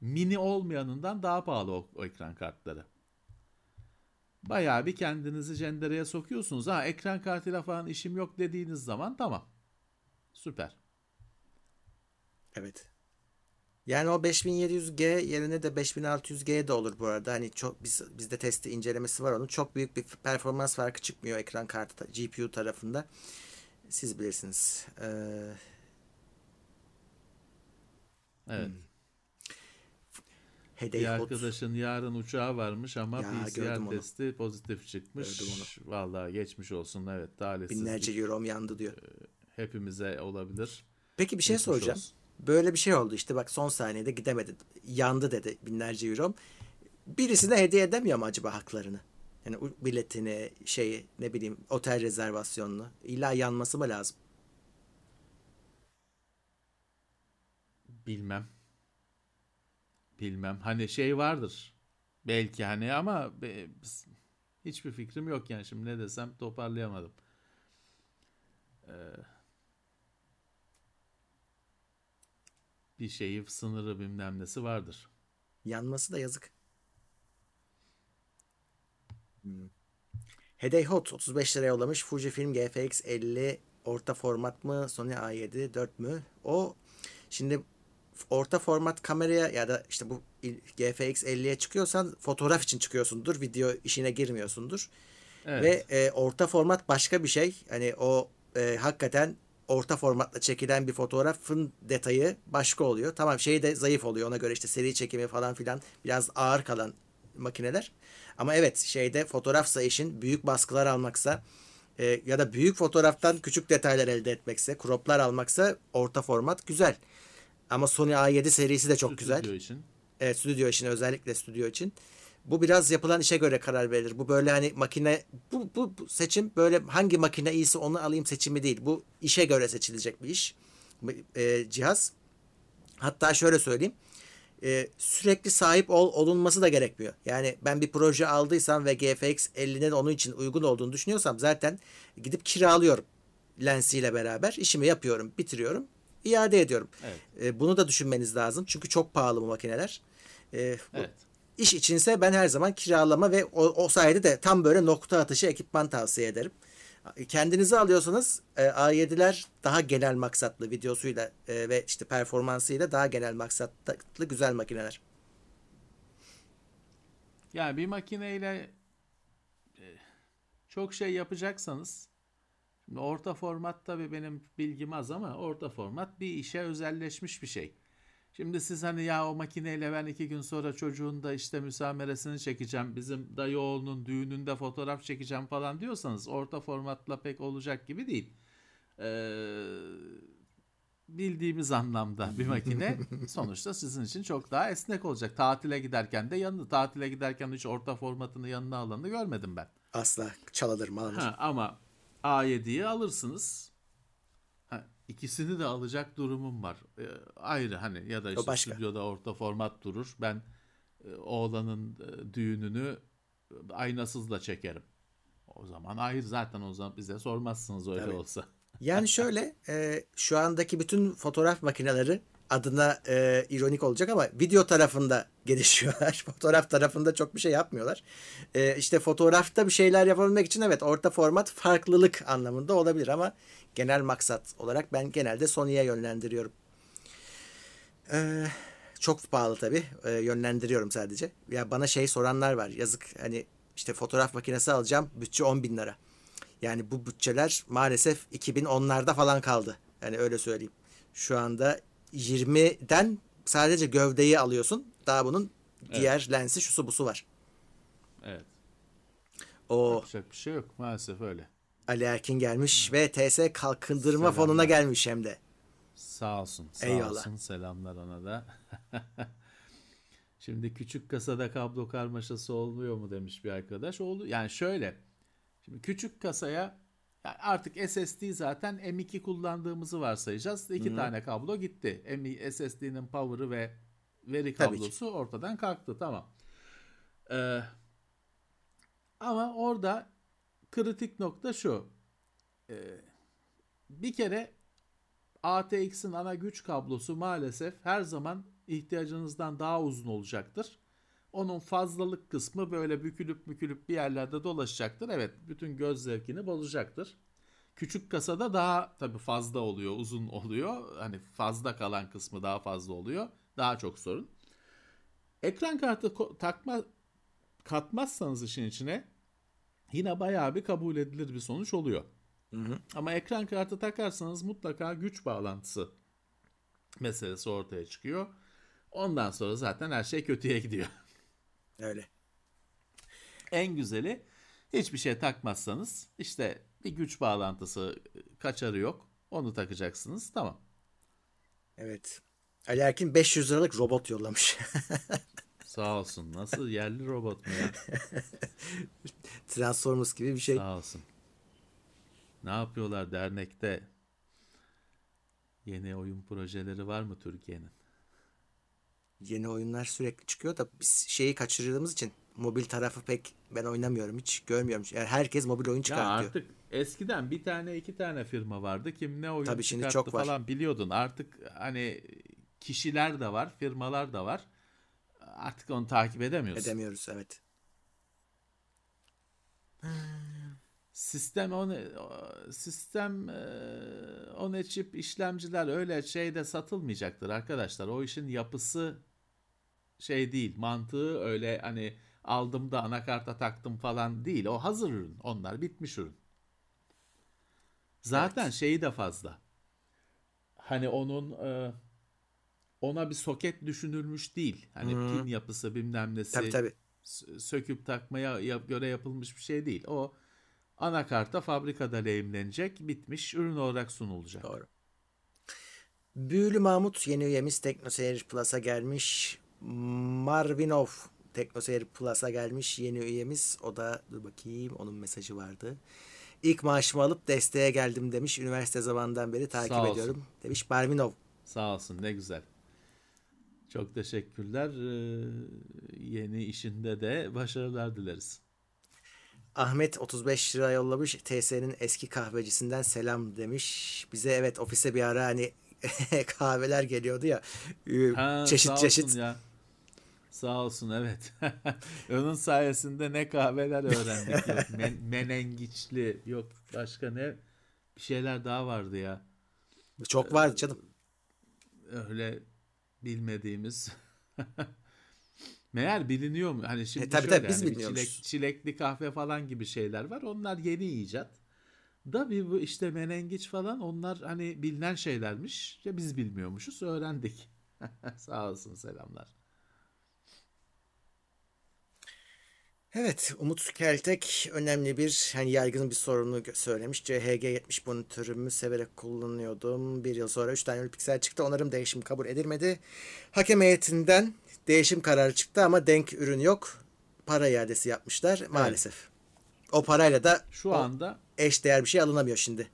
Mini olmayanından daha pahalı o ekran kartları. Bayağı bir kendinizi cendereye sokuyorsunuz. Ekran kartıyla falan işim yok dediğiniz zaman tamam. Süper. Evet. Yani o 5700G yerine de 5600G de olur bu arada. Hani çok bizde testi incelemesi var onun. Çok büyük bir performans farkı çıkmıyor ekran kartı GPU tarafında. Siz bilirsiniz. Evet. Bir arkadaşın yarın uçağı varmış ama PCR testi pozitif çıkmış. Vallahi geçmiş olsun. Evet, talihsiz. Binlerce euro yandı diyor. Hepimize olabilir. Peki bir şey geçmiş soracağım. Olsun. Böyle bir şey oldu işte bak son saniyede gidemedi. Yandı dedi binlerce euro. Birisine hediye edemiyor mu acaba haklarını? Yani biletini, şeyi, ne bileyim otel rezervasyonunu. İlla yanması mı lazım? Bilmem. Hani şey vardır. Belki hani ama hiçbir fikrim yok yani şimdi ne desem toparlayamadım. Bir şeyi sınırı bilmem nesi vardır. Yanması da yazık. Hedeyhot 35 liraya yollamış. Fujifilm GFX 50 orta format mı? Sony A7 4 mü? O şimdi orta format kameraya ya da işte bu GFX 50'ye çıkıyorsan fotoğraf için çıkıyorsundur. Video işine girmiyorsundur. Evet. Ve orta format başka bir şey. Hani o hakikaten orta formatla çekilen bir fotoğrafın detayı başka oluyor. Tamam şey de zayıf oluyor ona göre işte seri çekimi falan filan biraz ağır kalan makineler. Ama evet şeyde fotoğrafsa işin büyük baskılar almaksa ya da büyük fotoğraftan küçük detaylar elde etmekse croplar almaksa orta format güzel. Ama Sony A7 serisi de çok güzel. Stüdyo için. Evet stüdyo için özellikle stüdyo için. Bu biraz yapılan işe göre karar verilir. Bu böyle hani makine bu seçim böyle hangi makine iyisi onu alayım seçimi değil. Bu işe göre seçilecek bir iş. Cihaz. Hatta şöyle söyleyeyim. Sürekli sahip olunması da gerekmiyor. Yani ben bir proje aldıysam ve GFX 50'nin onun için uygun olduğunu düşünüyorsam zaten gidip kiralıyorum. Lensiyle beraber işimi yapıyorum, bitiriyorum, iade ediyorum. Evet. Bunu da düşünmeniz lazım. Çünkü çok pahalı bu makineler. Evet. İş içinse ben her zaman kiralama ve o sayede de tam böyle nokta atışı ekipman tavsiye ederim. Kendinizi alıyorsanız A7'ler daha genel maksatlı videosuyla ve işte performansıyla daha genel maksatlı güzel makineler. Yani bir makineyle çok şey yapacaksanız, şimdi orta format tabii benim bilgim az ama orta format bir işe özelleşmiş bir şey. Şimdi siz hani ya o makineyle ben 2 gün sonra çocuğun da işte müsameresini çekeceğim, bizim dayı oğlunun düğününde fotoğraf çekeceğim falan diyorsanız orta formatla pek olacak gibi değil. Bildiğimiz anlamda bir makine sonuçta sizin için çok daha esnek olacak. Tatile giderken de hiç orta formatını yanına alanı görmedim ben. Asla çalılır mı? Ama A7'yi alırsınız. İkisini de alacak durumum var. Ayrı hani ya da işte stüdyoda orta format durur. Ben oğlanın düğününü aynasızla çekerim. O zaman ayrı, zaten o zaman bize sormazsınız öyle evet. Olsa. Yani şöyle şu andaki bütün fotoğraf makineleri adına ironik olacak ama video tarafında gelişiyorlar. Fotoğraf tarafında çok bir şey yapmıyorlar. İşte fotoğrafta bir şeyler yapabilmek için evet orta format farklılık anlamında olabilir ama genel maksat olarak ben genelde Sony'ye yönlendiriyorum. Çok pahalı tabii. Yönlendiriyorum sadece. Ya bana şey soranlar var. Yazık hani işte fotoğraf makinesi alacağım. Bütçe 10.000 lira. Yani bu bütçeler maalesef 2010'larda falan kaldı. Yani öyle söyleyeyim. Şu anda 20'den sadece gövdeyi alıyorsun. Daha bunun diğer evet. Lensi şusu busu var. Evet. Yapacak bir şey yok. Maalesef öyle. Ali Erkin gelmiş ve TS kalkındırma selamlar. Fonuna gelmiş hem de. Sağ olsun. Eyvallah. Olsun. Selamlar ona da. Şimdi küçük kasada kablo karmaşası olmuyor mu demiş bir arkadaş. Yani şöyle. Şimdi küçük kasaya yani artık SSD zaten M2 kullandığımızı varsayacağız. 2 tane kablo gitti. SSD'nin power'ı ve veri kablosu ortadan kalktı. Tamam. Ama orada kritik nokta şu. Bir kere ATX'in ana güç kablosu maalesef her zaman ihtiyacınızdan daha uzun olacaktır. Onun fazlalık kısmı böyle bükülüp bir yerlerde dolaşacaktır. Evet, bütün göz zevkini bozacaktır. Küçük kasada daha tabii fazla oluyor, uzun oluyor. Hani fazla kalan kısmı daha fazla oluyor. Daha çok sorun. Ekran kartı katmazsanız işin içine yine bayağı bir kabul edilir bir sonuç oluyor. Hı. Ama ekran kartı takarsanız mutlaka güç bağlantısı meselesi ortaya çıkıyor. Ondan sonra zaten her şey kötüye gidiyor. Öyle. En güzeli hiçbir şey takmazsanız işte bir güç bağlantısı kaçarı yok. Onu takacaksınız. Tamam. Evet. Ali Erkin 500 liralık robot yollamış. Sağ olsun. Nasıl yerli robot mu ya? Transformers gibi bir şey. Sağ olsun. Ne yapıyorlar dernekte? Yeni oyun projeleri var mı Türkiye'nin? Yeni oyunlar sürekli çıkıyor da biz şeyi kaçırdığımız için mobil tarafı pek ben oynamıyorum, hiç görmüyorum. Yani herkes mobil oyun çıkartıyor. Ya artık eskiden 1-2 tane firma vardı. Kim ne oyun tabii çıkarttı çok falan var. Biliyordun. Artık hani kişiler de var, firmalar da var. Artık onu takip edemiyoruz. Edemiyoruz evet. Sistem on chip işlemciler öyle şeyde satılmayacaktır arkadaşlar. O işin yapısı şey değil. Mantığı öyle hani aldım da anakarta taktım falan değil. O hazır ürün. Onlar bitmiş ürün. Zaten evet. Şeyi de fazla. Hani ona bir soket düşünülmüş değil. Hani pin yapısı bilmem nesi tabii. Söküp takmaya göre yapılmış bir şey değil. O anakarta fabrikada lehimlenecek, bitmiş ürün olarak sunulacak. Doğru. Büyülü Mahmut yeni üyemiz TeknoSeyir Plus'a gelmiş. Marvinov TeknoSeyir Plus'a gelmiş yeni üyemiz. O da dur bakayım onun mesajı vardı. İlk maaşımı alıp desteğe geldim demiş. Üniversite zamanından beri takip sağ ediyorum olsun. Demiş Marvinov. Sağ olsun ne güzel. Çok teşekkürler. Yeni işinde de başarılar dileriz. Ahmet 35 lira yollamış. TS'nin eski kahvecisinden selam demiş. Bize evet ofise bir ara hani kahveler geliyordu ya. Çeşit. Ya. Sağ olsun, evet. Onun sayesinde ne kahveler öğrendik. Yok menengiçli, yok başka ne bir şeyler daha vardı ya. Çok vardı canım. Öyle bilmediğimiz. Meğer biliniyor mu? Hani şimdi tabii, biz bilmiyoruz. Çilekli kahve falan gibi şeyler var. Onlar yeni icat. Da bir bu işte menengiç falan, onlar hani bilinen şeylermiş. Ya biz bilmiyormuşuz, öğrendik. Sağ olsun, selamlar. Evet, Umut Keltek önemli bir yaygın bir sorunu söylemiş. CHG 70 monitörümü severek kullanıyordum. Bir yıl sonra 3 tane piksel çıktı. Onarım değişim kabul edilmedi. Hakem heyetinden değişim kararı çıktı ama denk ürün yok. Para iadesi yapmışlar maalesef. Evet. O parayla da şu anda eşdeğer bir şey alınamıyor şimdi.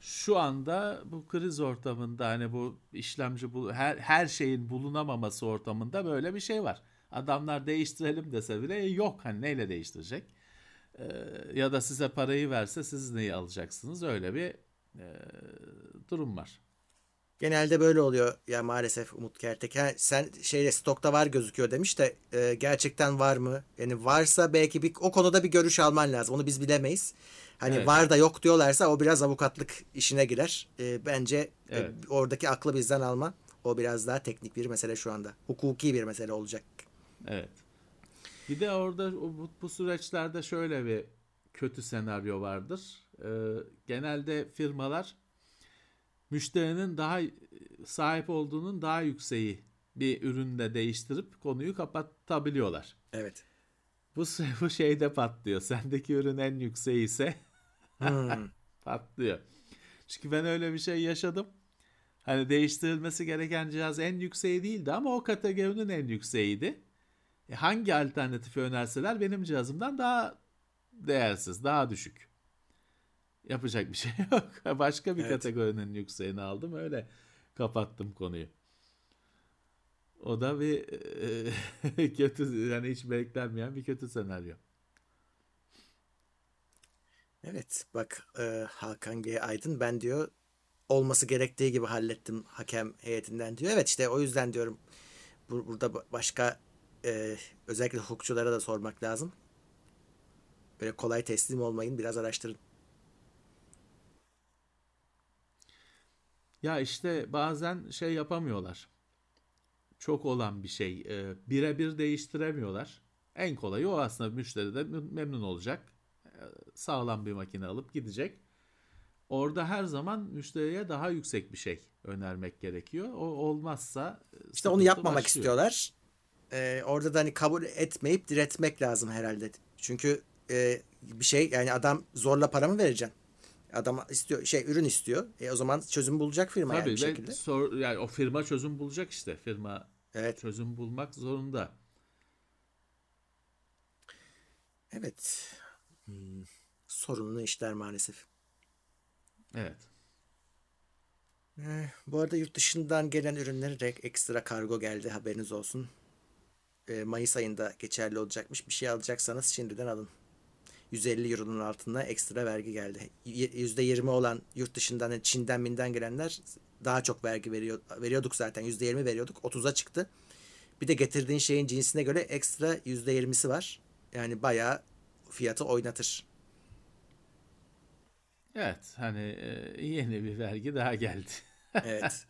Şu anda bu kriz ortamında, hani bu işlemci, bu her şeyin bulunamaması ortamında böyle bir şey var. Adamlar değiştirelim dese bile yok, hani neyle değiştirecek? Ya da size parayı verse siz neyi alacaksınız? Öyle bir durum var. Genelde böyle oluyor ya maalesef Umut Kertek. Ha, sen stokta var gözüküyor demiş de gerçekten var mı? Yani varsa belki o konuda bir görüş alman lazım. Onu biz bilemeyiz. Evet. Var da yok diyorlarsa o biraz avukatlık işine girer. Bence evet. Oradaki aklı bizden alma. O biraz daha teknik bir mesele şu anda. Hukuki bir mesele olacak. Evet. Bir de orada bu süreçlerde şöyle bir kötü senaryo vardır. Genelde firmalar müşterinin daha sahip olduğunun daha yükseği bir ürünle değiştirip konuyu kapatabiliyorlar. Evet. Bu şeyde patlıyor. Sendeki ürün en yükseği ise patlıyor. Çünkü ben öyle bir şey yaşadım. Hani değiştirilmesi gereken cihaz en yükseği değildi ama o kategorinin en yükseğiydi. Hangi alternatifi önerseler benim cihazımdan daha değersiz, daha düşük. Yapacak bir şey yok. Başka bir kategorinin yükseğini aldım, öyle kapattım konuyu. O da bir kötü, yani hiç beklenmeyen bir kötü senaryo. Evet, bak Hakan G. Aydın, ben diyor olması gerektiği gibi hallettim hakem heyetinden diyor. Evet, işte o yüzden diyorum burada başka özellikle hukukçulara da sormak lazım. Böyle kolay teslim olmayın, biraz araştırın. Ya işte bazen yapamıyorlar. Çok olan bir şey. Birebir değiştiremiyorlar. En kolayı o aslında, müşteri de memnun olacak. Sağlam bir makine alıp gidecek. Orada her zaman müşteriye daha yüksek bir şey önermek gerekiyor. O olmazsa işte onu yapmamak istiyorlar. Orada da kabul etmeyip diretmek lazım herhalde. Çünkü bir şey, yani adam zorla para mı vereceksin? Adam istiyor, ürün istiyor. O zaman çözüm bulacak firma. Tabii, bir şekilde. Yani o firma çözüm bulacak işte. Firma çözüm bulmak zorunda. Evet. Sorunlu işler maalesef. Evet. Bu arada yurt dışından gelen ürünlere ekstra kargo geldi, haberiniz olsun. Mayıs ayında geçerli olacakmış. Bir şey alacaksanız şimdiden alın. 150 euronun altına ekstra vergi geldi. %20 olan yurt dışından, Çin'den, Min'den gelenler daha çok vergi veriyorduk zaten. %20 veriyorduk. 30'a çıktı. Bir de getirdiğin şeyin cinsine göre ekstra %20'si var. Yani bayağı fiyatı oynatır. Evet. Yeni bir vergi daha geldi. Evet.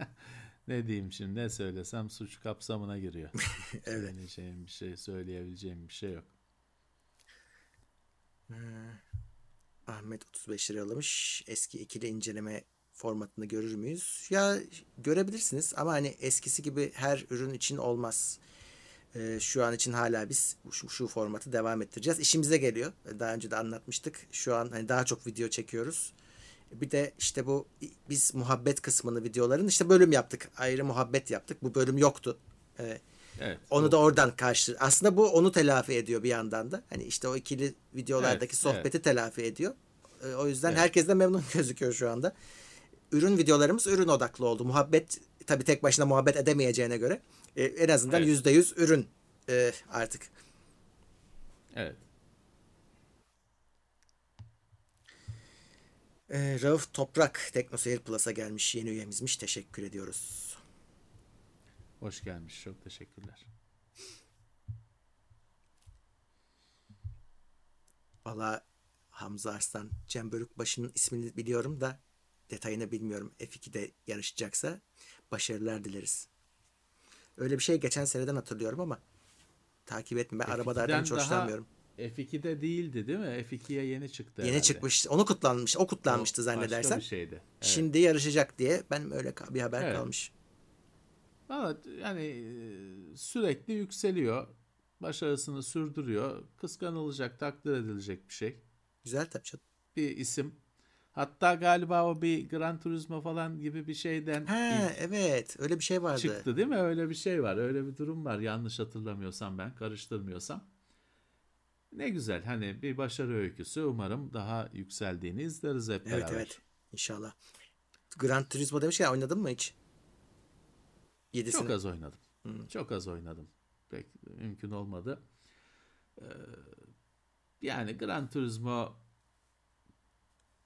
Ne diyeyim şimdi? Ne söylesem suç kapsamına giriyor. Evet. Bir şey söyleyebileceğim bir şey yok. Ahmet 35 lira alamış. Eski ikili inceleme formatını görür müyüz? Ya görebilirsiniz ama eskisi gibi her ürün için olmaz. Şu an için hala biz şu formatı devam ettireceğiz. İşimize geliyor. Daha önce de anlatmıştık. Şu an daha çok video çekiyoruz. Bir de bu biz muhabbet kısmını videoların bölüm yaptık. Ayrı muhabbet yaptık. Bu bölüm yoktu. Evet, onu da oradan aslında bu onu telafi ediyor bir yandan da. O ikili videolardaki sohbeti telafi ediyor. O yüzden herkes de memnun gözüküyor şu anda. Ürün videolarımız ürün odaklı oldu. Muhabbet tabii tek başına muhabbet edemeyeceğine göre en azından %100 ürün artık. Evet. Rauf Toprak TeknoSeyir Plus'a gelmiş. Yeni üyemizmiş. Teşekkür ediyoruz. Hoş gelmiş. Çok teşekkürler. Valla Hamza Arslan, Cem Bölükbaşı'nın ismini biliyorum da detayını bilmiyorum. F2'de yarışacaksa başarılar dileriz. Öyle bir şey geçen seneden hatırlıyorum ama takip etme. Ben arabalardan hiç hoşlanmıyorum. F2'de değildi değil mi? F2'ye yeni çıktı. Yeni herhalde çıkmış. Onu kutlanmış. O kutlanmıştı zannedersem. Başka bir şeydi. Evet. Şimdi yarışacak diye ben öyle bir haber evet kalmış. Valla yani sürekli yükseliyor. Başarısını sürdürüyor. Kıskanılacak, takdir edilecek bir şey. Güzel tabii canım. Bir isim. Hatta galiba o bir Gran Turismo falan gibi bir şeyden. He evet, öyle bir şey vardı. Çıktı değil mi? Öyle bir şey var. Öyle bir durum var. Yanlış hatırlamıyorsam, ben karıştırmıyorsam. Ne güzel. Hani bir başarı öyküsü. Umarım daha yükseldiğini izleriz hep beraber. Evet evet. İnşallah. Gran Turismo demişken oynadın mı hiç? 7'sini. Çok az oynadım. Hmm. Çok az oynadım. Pek mümkün olmadı. Yani Gran Turismo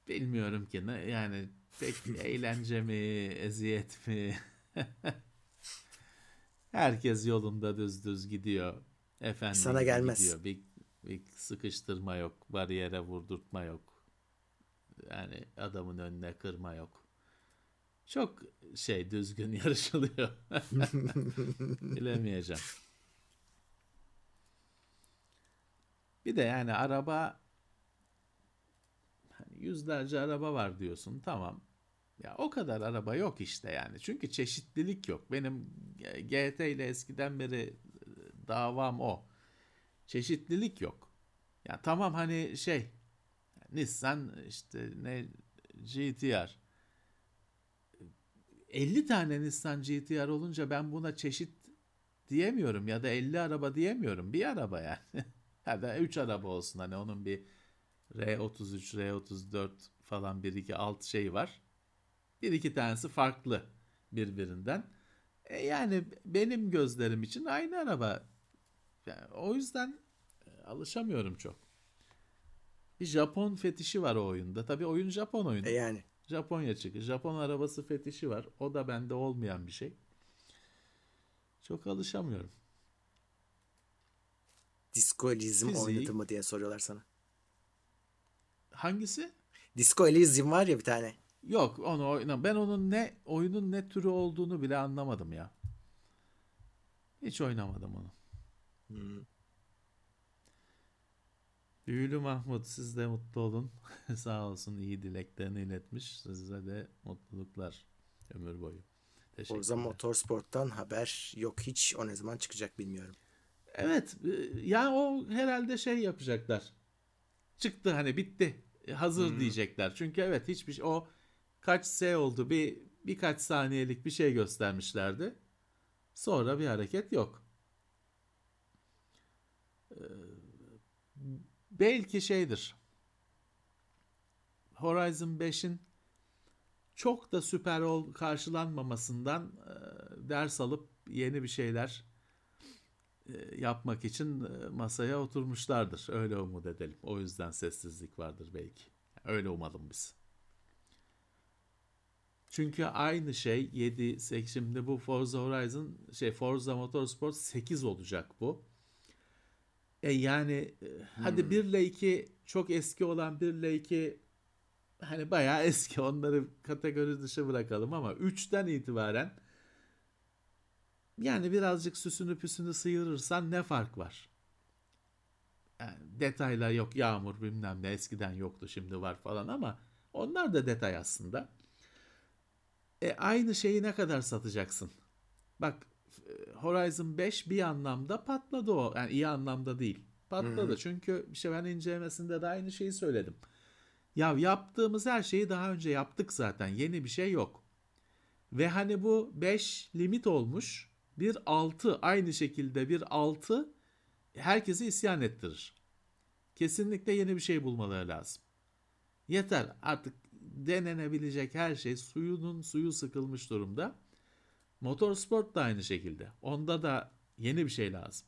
bilmiyorum ki ne, yani pek eğlence mi, eziyet mi? Herkes yolunda düz gidiyor. Efendim, sana gelmez. Gidiyor. Bir sıkıştırma yok, bariyere vurdurtma yok. Yani adamın önüne kırma yok. Çok şey, düzgün yarışılıyor. Bilemeyeceğim. Bir de yani araba, hani yüzlerce araba var diyorsun, tamam. Ya o kadar araba yok işte yani. Çünkü çeşitlilik yok. Benim GT ile eskiden beri davam o. Çeşitlilik yok. Ya tamam, hani şey Nissan işte ne GTR. 50 tane Nissan GTR olunca ben buna çeşit diyemiyorum ya da 50 araba diyemiyorum. Bir araba yani. Ya da 3 araba olsun, hani onun bir R33, R34 falan 1-2 alt şey var. 1-2 tanesi farklı birbirinden. Yani benim gözlerim için aynı araba. Yani o yüzden alışamıyorum çok. Bir Japon fetişi var o oyunda. Tabii oyun Japon oyunu. Yani. Japonya çıkıyor. Japon arabası fetişi var. O da bende olmayan bir şey. Çok alışamıyorum. Disco Elysium oynadın mı diye soruyorlar sana. Hangisi? Disco Elysium var ya bir tane. Yok, onu oynam. Ben onun ne oyunun ne türü olduğunu bile anlamadım ya. Hiç oynamadım onu. Hmm. Büyülü Mahmut, siz de mutlu olun. Sağ olsun, iyi dileklerini iletmiş. Size de mutluluklar ömür boyu. Teşekkürler. Forza Motorsport'tan haber yok hiç. O ne zaman çıkacak bilmiyorum. Evet ya, o herhalde şey yapacaklar. Çıktı hani, bitti. Hazır diyecekler. Çünkü evet, hiçbir şey, o kaç S oldu, birkaç saniyelik bir şey göstermişlerdi. Sonra bir hareket yok. Belki şeydir. Horizon 5'in çok da süper karşılanmamasından ders alıp yeni bir şeyler yapmak için masaya oturmuşlardır. Öyle umut edelim. O yüzden sessizlik vardır belki. Öyle umalım biz. Çünkü aynı şey 7, şimdi bu Forza Motorsport 8 olacak bu. Yani hadi 1 ile 2 çok eski olan, 1 ile 2 hani bayağı eski, onları kategori dışı bırakalım ama 3'ten itibaren yani birazcık süsünü püsünü sıyırırsan ne fark var? Yani detaylar yok, yağmur bilmem ne, eskiden yoktu şimdi var falan ama onlar da detay aslında. Aynı şeyi ne kadar satacaksın? Bak, Horizon 5 bir anlamda patladı o. Yani iyi anlamda değil. Patladı. Çünkü işte ben incelemesinde de aynı şeyi söyledim. Ya yaptığımız her şeyi daha önce yaptık zaten. Yeni bir şey yok. Ve hani bu 5 limit olmuş. Bir 6, aynı şekilde bir 6 herkesi isyan ettirir. Kesinlikle yeni bir şey bulmaları lazım. Yeter artık, denenebilecek her şey, suyu sıkılmış durumda. Motorsport da aynı şekilde. Onda da yeni bir şey lazım.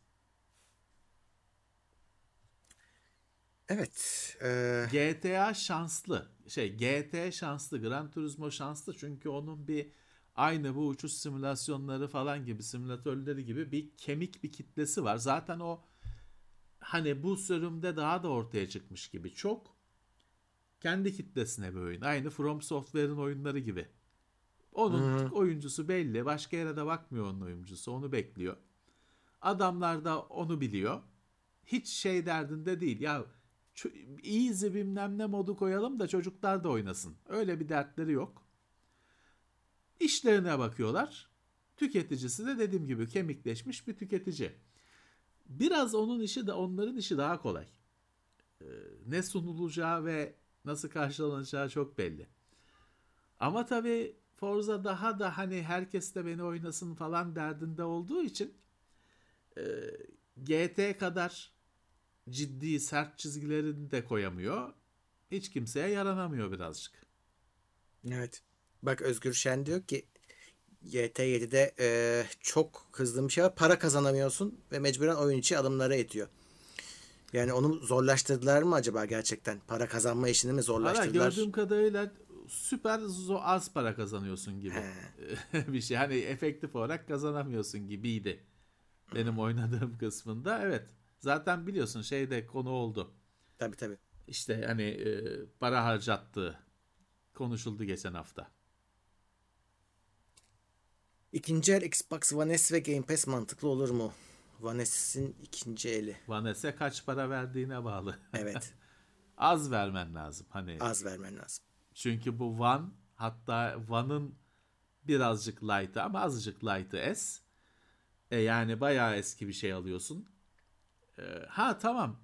Evet. GTA şanslı. GT şanslı. Gran Turismo şanslı. Çünkü onun bir aynı bu uçuş simülasyonları falan gibi, simülatörleri gibi bir kemik bir kitlesi var. Zaten o hani bu sürümde daha da ortaya çıkmış gibi çok kendi kitlesine bir oyun. Aynı From Software'ın oyunları gibi. Onun oyuncusu belli. Başka yere de bakmıyor onun oyuncusu. Onu bekliyor. Adamlar da onu biliyor. Hiç şey derdinde değil. Ya easy bilmem ne modu koyalım da çocuklar da oynasın. Öyle bir dertleri yok. İşlerine bakıyorlar. Tüketicisi de dediğim gibi kemikleşmiş bir tüketici. Biraz onun işi de onların işi daha kolay. Ne sunulacağı ve nasıl karşılanacağı çok belli. Ama tabii Forza daha da hani herkes de beni oynasın falan derdinde olduğu için GT kadar ciddi sert çizgilerini de koyamıyor. Hiç kimseye yaranamıyor birazcık. Evet. Bak Özgür Şen diyor ki GT7'de çok hızlı bir şey var. Para kazanamıyorsun ve mecburen oyun içi adımlara itiyor. Yani onu zorlaştırdılar mı acaba gerçekten? Para kazanma işini mi zorlaştırdılar? Ara, gördüğüm kadarıyla süper az para kazanıyorsun gibi bir şey. Hani efektif olarak kazanamıyorsun gibiydi. Benim oynadığım kısmında evet. Zaten biliyorsun şeyde konu oldu. Tabii tabii. İşte hani para harcattığı konuşuldu geçen hafta. İkinci el Xbox One S ve Game Pass mantıklı olur mu? One S'in ikinci eli. One S'e kaç para verdiğine bağlı. Evet. Az vermen lazım. Hani. Az vermen lazım. Çünkü bu One, hatta One'ın birazcık light'ı ama azıcık light'ı S. Yani bayağı eski bir şey alıyorsun. Ha tamam.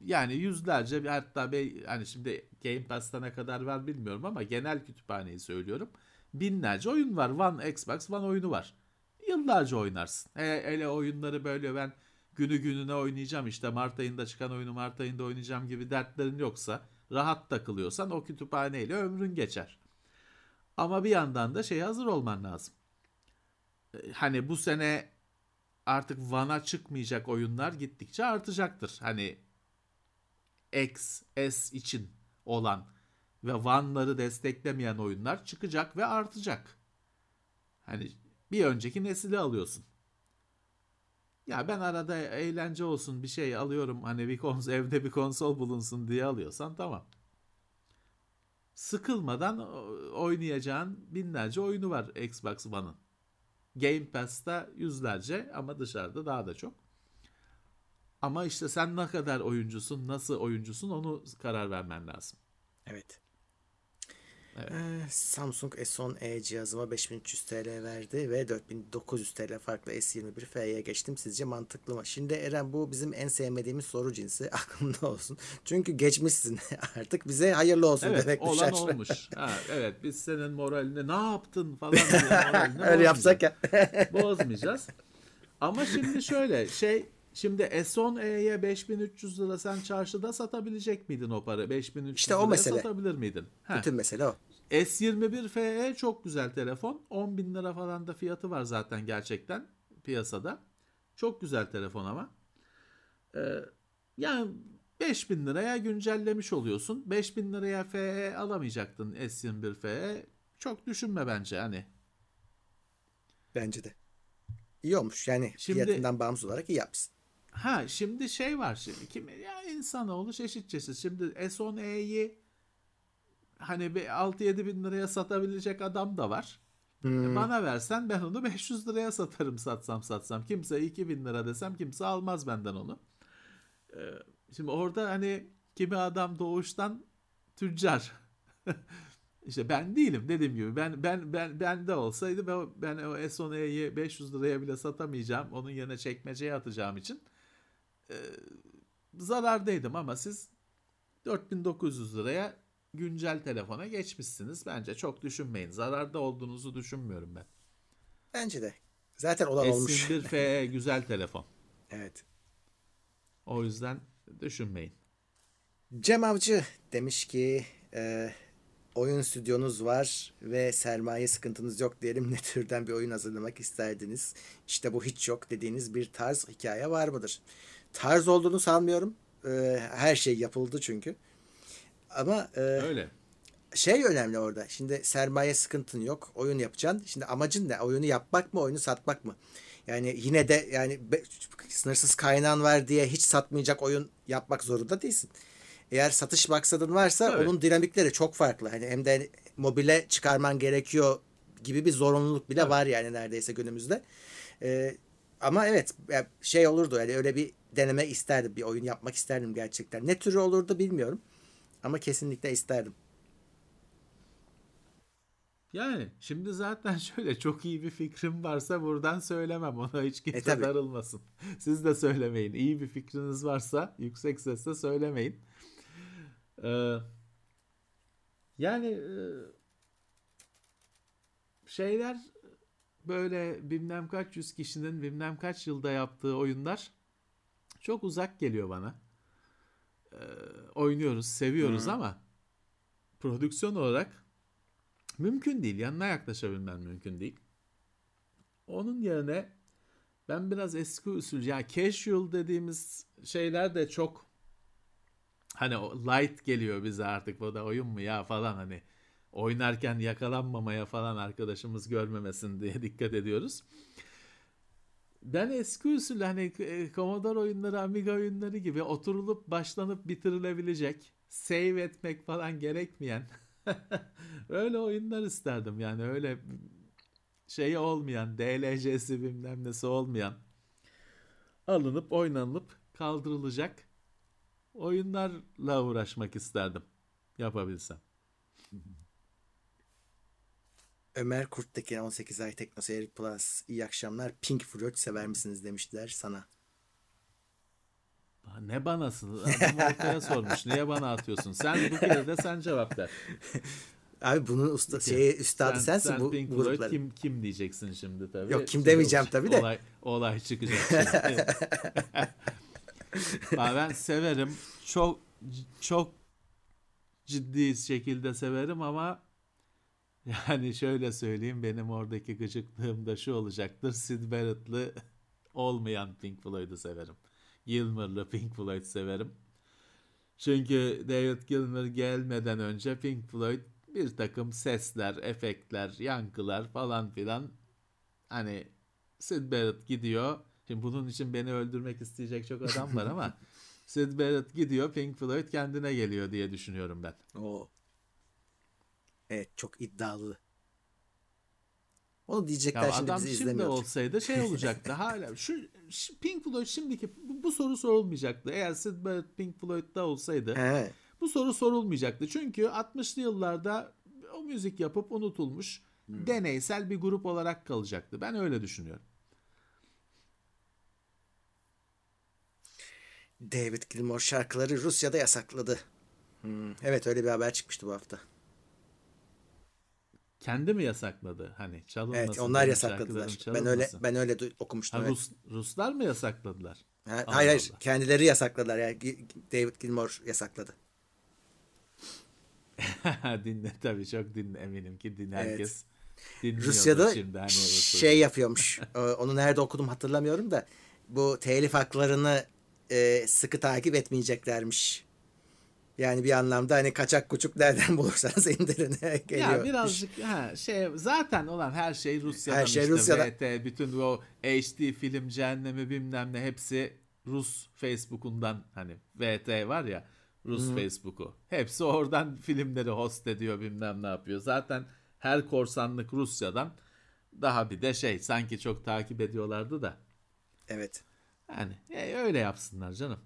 Yani yüzlerce hatta hani şimdi Game Pass'ta ne kadar var bilmiyorum ama genel kütüphaneyi söylüyorum. Binlerce oyun var. One Xbox One oyunu var. Yıllarca oynarsın. Hele oyunları böyle ben günü gününe oynayacağım işte Mart ayında çıkan oyunu Mart ayında oynayacağım gibi dertlerin yoksa rahat takılıyorsan o kütüphaneyle ömrün geçer. Ama bir yandan da şeye hazır olman lazım. Hani bu sene artık One'a çıkmayacak oyunlar gittikçe artacaktır. Hani X, S için olan ve One'ları desteklemeyen oyunlar çıkacak ve artacak. Hani bir önceki nesili alıyorsun. Ya ben arada eğlence olsun bir şey alıyorum. Hani evde bir konsol bulunsun diye alıyorsan tamam. Sıkılmadan oynayacağın binlerce oyunu var Xbox One'ın. Game Pass'ta yüzlerce ama dışarıda daha da çok. Ama işte sen ne kadar oyuncusun, nasıl oyuncusun onu karar vermen lazım. Evet. Evet. Samsung S10e cihazıma 5300 TL verdi ve 4900 TL farklı S21 F'ye geçtim. Sizce mantıklı mı? Şimdi Eren bu bizim en sevmediğimiz soru cinsi, aklımda olsun. Çünkü geçmişsin artık, bize hayırlı olsun evet, demek düşer. Evet, olan olmuş. Ha, evet, biz senin moralini ne yaptın falan diye moralini öyle yapsak ya. Bozmayacağız. Ama şimdi şöyle şimdi S10e'ye 5300 lira sen çarşıda satabilecek miydin o para? 5300 işte o mesele. Satabilir miydin? Heh. Bütün mesele o. S21 FE çok güzel telefon. 10 bin lira falan da fiyatı var zaten gerçekten piyasada. Çok güzel telefon ama. Yani 5 bin liraya güncellemiş oluyorsun. 5 bin liraya FE alamayacaktın S21 FE. Çok düşünme bence hani. Bence de. İyi olmuş yani şimdi, fiyatından bağımsız olarak iyi yapmışsın. Ha şimdi şey var şimdi kim ya insanoğlu çeşit çeşit. Şimdi S10e'yi hani 6-7 bin liraya satabilecek adam da var. Bana versen ben onu 500 liraya satarım satsam. Kimse 2 bin lira desem kimse almaz benden onu. Şimdi orada hani kimi adam doğuştan tüccar. İşte ben değilim dediğim gibi. Ben de olsaydı ben o S10e'yi 500 liraya bile satamayacağım. Onun yerine çekmeceye atacağım için zarardaydım ama siz 4900 liraya güncel telefona geçmişsiniz. Bence çok düşünmeyin. Zararda olduğunuzu düşünmüyorum ben. Bence de. Zaten olan olmuş. S21 FE güzel telefon. Evet. O yüzden düşünmeyin. Cem Avcı demiş ki oyun stüdyonuz var ve sermaye sıkıntınız yok diyelim. Ne türden bir oyun hazırlamak isterdiniz? İşte bu hiç yok dediğiniz bir tarz hikaye var mıdır? Tarz olduğunu sanmıyorum. Her şey yapıldı çünkü. Ama öyle. Şey önemli orada. Şimdi sermaye sıkıntın yok. Oyun yapacaksın. Şimdi amacın ne? Oyunu yapmak mı? Oyunu satmak mı? Yani yine de yani sınırsız kaynağın var diye hiç satmayacak oyun yapmak zorunda değilsin. Eğer satış maksadın varsa evet, onun dinamikleri çok farklı. Hani hem de mobile çıkarman gerekiyor gibi bir zorunluluk bile evet, var yani neredeyse günümüzde. Ama evet yani şey olurdu, yani öyle bir deneme isterdim. Bir oyun yapmak isterdim gerçekten. Ne türü olurdu bilmiyorum. Ama kesinlikle isterdim. Yani şimdi zaten şöyle, çok iyi bir fikrim varsa buradan söylemem. Ona hiç kimse darılmasın. Siz de söylemeyin. İyi bir fikriniz varsa yüksek sesle söylemeyin. Yani şeyler böyle bilmem kaç yüz kişinin bilmem kaç yılda yaptığı oyunlar çok uzak geliyor bana. Oynuyoruz, seviyoruz ama prodüksiyon olarak mümkün değil. Yanına yaklaşabilmem mümkün değil. Onun yerine ben biraz eski usul, ya casual dediğimiz şeyler de çok hani light geliyor bize artık. Bu da oyun mu ya falan, hani oynarken yakalanmamaya falan, arkadaşımız görmemesin diye dikkat ediyoruz. Ben eski usul hani Commodore oyunları, Amiga oyunları gibi oturulup başlanıp bitirilebilecek, save etmek falan gerekmeyen öyle oyunlar isterdim. Yani öyle şey olmayan, DLC'si bilmem nesi olmayan, alınıp oynanıp kaldırılacak oyunlarla uğraşmak isterdim yapabilsem. Ömer Kurttekin 18 ay TeknoSeyir Plus. İyi akşamlar. Pink Floyd sever misiniz demişler sana. Ne banası? Adam ortaya sormuş. Niye bana atıyorsun? Sen bu kere de sen cevap ver. Abi bunun üstadı sensin. Sen bu Pink Floyd kim diyeceksin şimdi tabii. Yok kim demeyeceğim tabii de. Olay çıkacak şimdi. Ben severim. Çok çok ciddi şekilde severim ama yani şöyle söyleyeyim, benim oradaki gıcıklığım da şu olacaktır. Sid Barrett'lı olmayan Pink Floyd'u severim. Gilmour'lı Pink Floyd severim. Çünkü David Gilmour gelmeden önce Pink Floyd bir takım sesler, efektler, yankılar falan filan, hani Sid Barrett gidiyor. Şimdi bunun için beni öldürmek isteyecek çok adam var ama Sid Barrett gidiyor, Pink Floyd kendine geliyor diye düşünüyorum ben. Oo. Evet, çok iddialı. Onu diyecekler ya, şimdi bizi izlemiyor. Adam şimdi olsaydı şey olacaktı hala. Şu Pink Floyd şimdiki bu soru sorulmayacaktı. Eğer Sid Barrett Pink Floyd'da olsaydı bu soru sorulmayacaktı. Çünkü 60'lı yıllarda o müzik yapıp unutulmuş deneysel bir grup olarak kalacaktı. Ben öyle düşünüyorum. David Gilmour şarkıları Rusya'da yasakladı. Evet, öyle bir haber çıkmıştı bu hafta. Kendi mi yasakladı? Hani çalınmasın. Evet, onlar yasakladılar. Ben öyle okumuştum. Ha, Ruslar mı yasakladılar? Ha, hayır, kendileri yasakladılar. Yani David Gilmour yasakladı. Tabii çok eminim ki herkes dinliyordu. Rusya'da şimdi şey yapıyormuş. Onu nerede okudum hatırlamıyorum da, bu telif haklarını sıkı takip etmeyeceklermiş. Yani bir anlamda hani kaçak kuçuk nereden bulursanız indirine geliyor. Ya birazcık zaten olan her şey Rusya'dan, her şey işte Rusya'dan. VT, bütün o HD film cehennemi bilmem ne, hepsi Rus Facebook'undan, hani VT var ya Rus Facebook'u. Hepsi oradan filmleri host ediyor, bilmem ne yapıyor. Zaten her korsanlık Rusya'dan, daha bir de şey sanki çok takip ediyorlardı da. Evet. Yani öyle yapsınlar canım.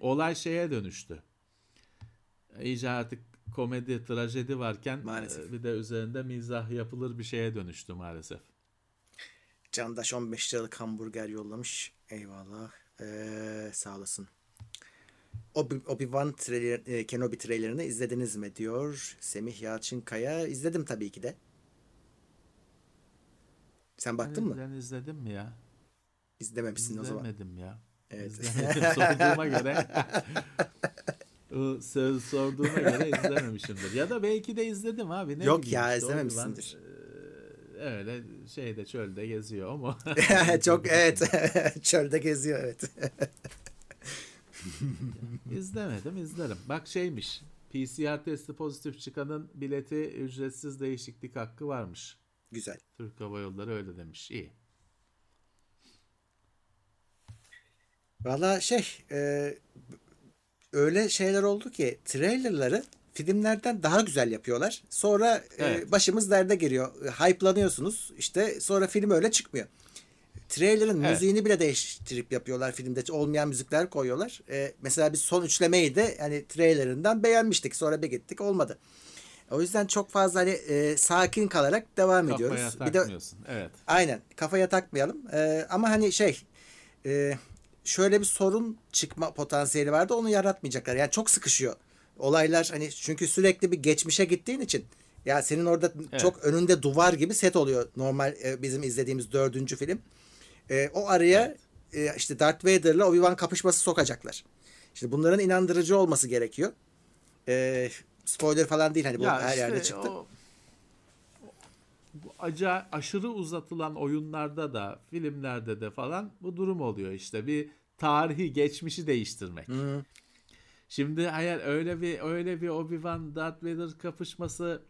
Olay şeye dönüştü. İyice artık komedi, trajedi varken maalesef bir de üzerinde mizah yapılır bir şeye dönüştü maalesef. Candaş 15 liralık hamburger yollamış. Eyvallah. Sağ olasın. Obi-Wan Kenobi trailerini izlediniz mi diyor Semih Yalçınkaya. İzledim tabii ki de. Sen baktın mı? Ben izledim mi ya? İzlememişsin o zaman. İzlemedim ya. Evet. Sorduğuma göre izlememişimdir. Ya da belki de izledim abi. Ne yok ya, izlememişsindir. Öyle şeyde çölde geziyor ama. Çok evet. Çölde geziyor evet. İzlemedim, izlerim. Bak şeymiş. PCR testi pozitif çıkanın bileti ücretsiz değişiklik hakkı varmış. Güzel. Türk Hava Yolları öyle demiş. İyi. Valla öyle şeyler oldu ki trailerları filmlerden daha güzel yapıyorlar. Sonra evet, başımız derde giriyor. Hype'lanıyorsunuz. İşte sonra film öyle çıkmıyor. Trailer'ın evet, müziğini bile değiştirip yapıyorlar. Filmde olmayan müzikler koyuyorlar. Mesela biz son üçlemeyi de hani trailer'ından beğenmiştik. Sonra bir gittik, olmadı. O yüzden çok fazla hani sakin kalarak devam kafaya ediyoruz. Kafaya takmıyorsun. Bir de, evet. Aynen. Kafaya takmayalım. Ama hani şöyle bir sorun çıkma potansiyeli vardı. Onu yaratmayacaklar. Yani çok sıkışıyor olaylar. Hani çünkü sürekli bir geçmişe gittiğin için ya senin orada evet, çok önünde duvar gibi set oluyor. Normal bizim izlediğimiz 4. film. O araya evet, işte Darth Vader'la Obi-Wan kapışması sokacaklar. Şimdi bunların inandırıcı olması gerekiyor. Spoiler falan değil. Hani bu her yerde çıktı. Aşırı uzatılan oyunlarda da filmlerde de falan bu durum oluyor işte. Bir tarihi geçmişi değiştirmek. Hı. Şimdi hayır, öyle bir Obi-Wan Darth Vader kapışması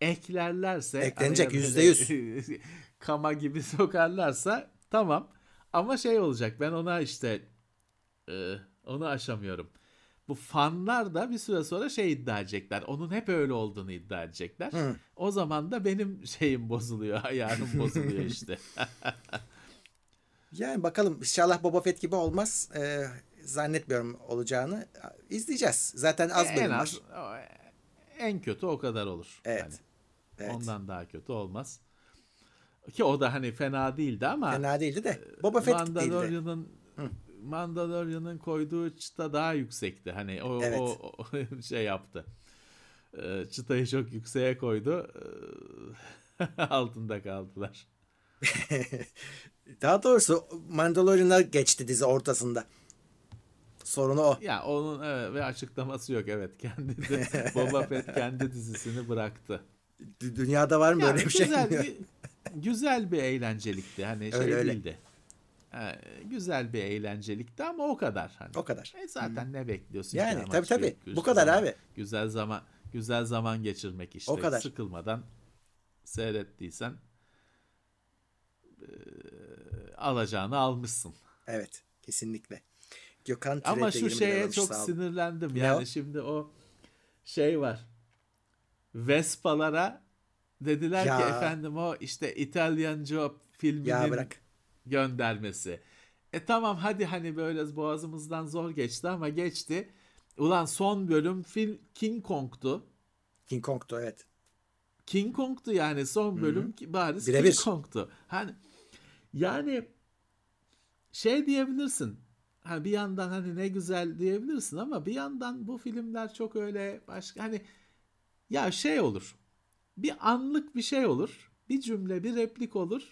eklerlerse, eklenecek %100 kama gibi sokarlarsa tamam, ama olacak, ben ona onu aşamıyorum. Bu fanlar da bir süre sonra iddia edecekler. Onun hep öyle olduğunu iddia edecekler. Hı. O zaman da benim bozuluyor. Ayarım bozuluyor işte. Yani bakalım, inşallah Boba Fett gibi olmaz. Zannetmiyorum olacağını. İzleyeceğiz. Zaten az bölüm var. En kötü o kadar olur. Evet. Evet. Ondan daha kötü olmaz. Ki o da fena değildi ama. Fena değildi de. Boba Fett değildi. Mandalorian'ın koyduğu çıta daha yüksekti. Evet. O yaptı. Çıtayı çok yükseğe koydu. Altında kaldılar. Daha doğrusu Mandalorian'a geçti dizi ortasında. Sorunu o. Ya onun ve açıklaması yok. Evet, Boba Fett kendi dizisini bıraktı. Dünyada var mı böyle bir şey? Güzel bir eğlencelikti. Öyle. Değildi. Güzel bir eğlencelikti ama o kadar. O kadar. Zaten ne bekliyorsun? Yani tabii. Bu kadar abi. Güzel zaman geçirmek işte. O kadar. Sıkılmadan seyrettiysen alacağını almışsın. Evet. Kesinlikle. Gökhan ama şu şeye çok sinirlendim. Şimdi o var. Vespalara dediler ki efendim o Italian Job filminin göndermesi. Tamam hadi böyle boğazımızdan zor geçti ama geçti. Ulan son bölüm King Kong'tu. King Kong'tu evet. King Kong'tu son bölüm bariz King Kong'tu. Diyebilirsin. Bir yandan ne güzel diyebilirsin ama bir yandan bu filmler çok öyle başka olur. Bir anlık bir olur. Bir cümle, bir replik olur.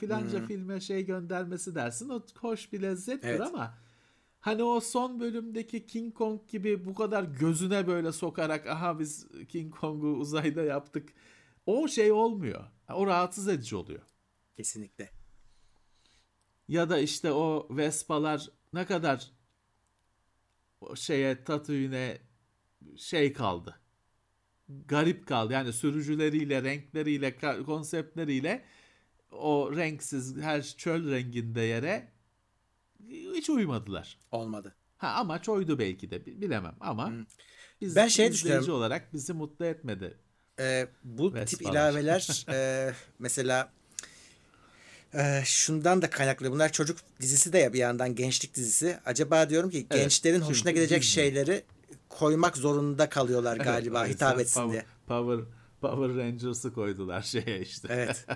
Filanca filme göndermesi dersin. O hoş bir lezzettir ama o son bölümdeki King Kong gibi bu kadar gözüne sokarak biz King Kong'u uzayda yaptık. O olmuyor. O rahatsız edici oluyor. Kesinlikle. Ya da o Vespa'lar ne kadar Tatooine'e kaldı. Garip kaldı. Sürücüleriyle, renkleriyle, konseptleriyle o renksiz her çöl renginde yere hiç uymadılar. Olmadı. Amaç oydu belki de. Bilemem ama ben izleyici olarak bizi mutlu etmedi. Bu tip ilaveler mesela şundan da kaynaklı. Bunlar çocuk dizisi de bir yandan gençlik dizisi. Acaba diyorum ki gençlerin hoşuna gidecek şeyleri koymak zorunda kalıyorlar galiba hitap etsin diye. Power Rangers'ı koydular Evet.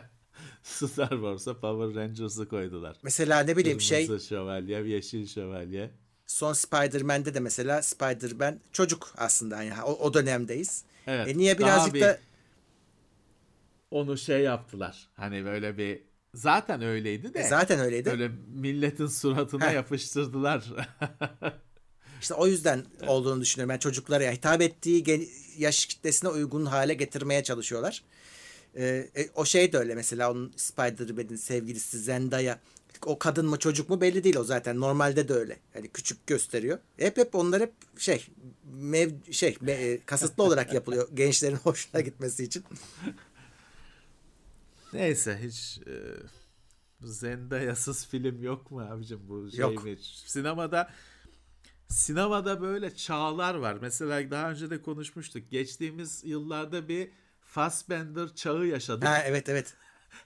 Star Wars'a Power Rangers'ı koydular. Mesela ne bileyim Kırmızı şövalye, yeşil şövalye. Son Spider-Man'de de mesela Spider-Man çocuk aslında. O dönemdeyiz. Evet. Niye birazcık da onu yaptılar. Böyle bir zaten öyleydi de. Zaten öyleydi. Böyle milletin suratına yapıştırdılar. O yüzden olduğunu düşünüyorum. Çocuklara hitap ettiği yaş kitlesine uygun hale getirmeye çalışıyorlar. O de öyle mesela onun Spider-Man'in sevgilisi Zendaya. O kadın mı çocuk mu belli değil o zaten. Normalde de öyle. Küçük gösteriyor. Hep onlar hep kasıtlı olarak yapılıyor. Gençlerin hoşuna gitmesi için. Neyse hiç Zendaya'sız film yok mu abicim bu şey yok. Mi? Sinemada böyle çağlar var. Mesela daha önce de konuşmuştuk. Geçtiğimiz yıllarda bir Fassbender çağı yaşadık. Ha, evet.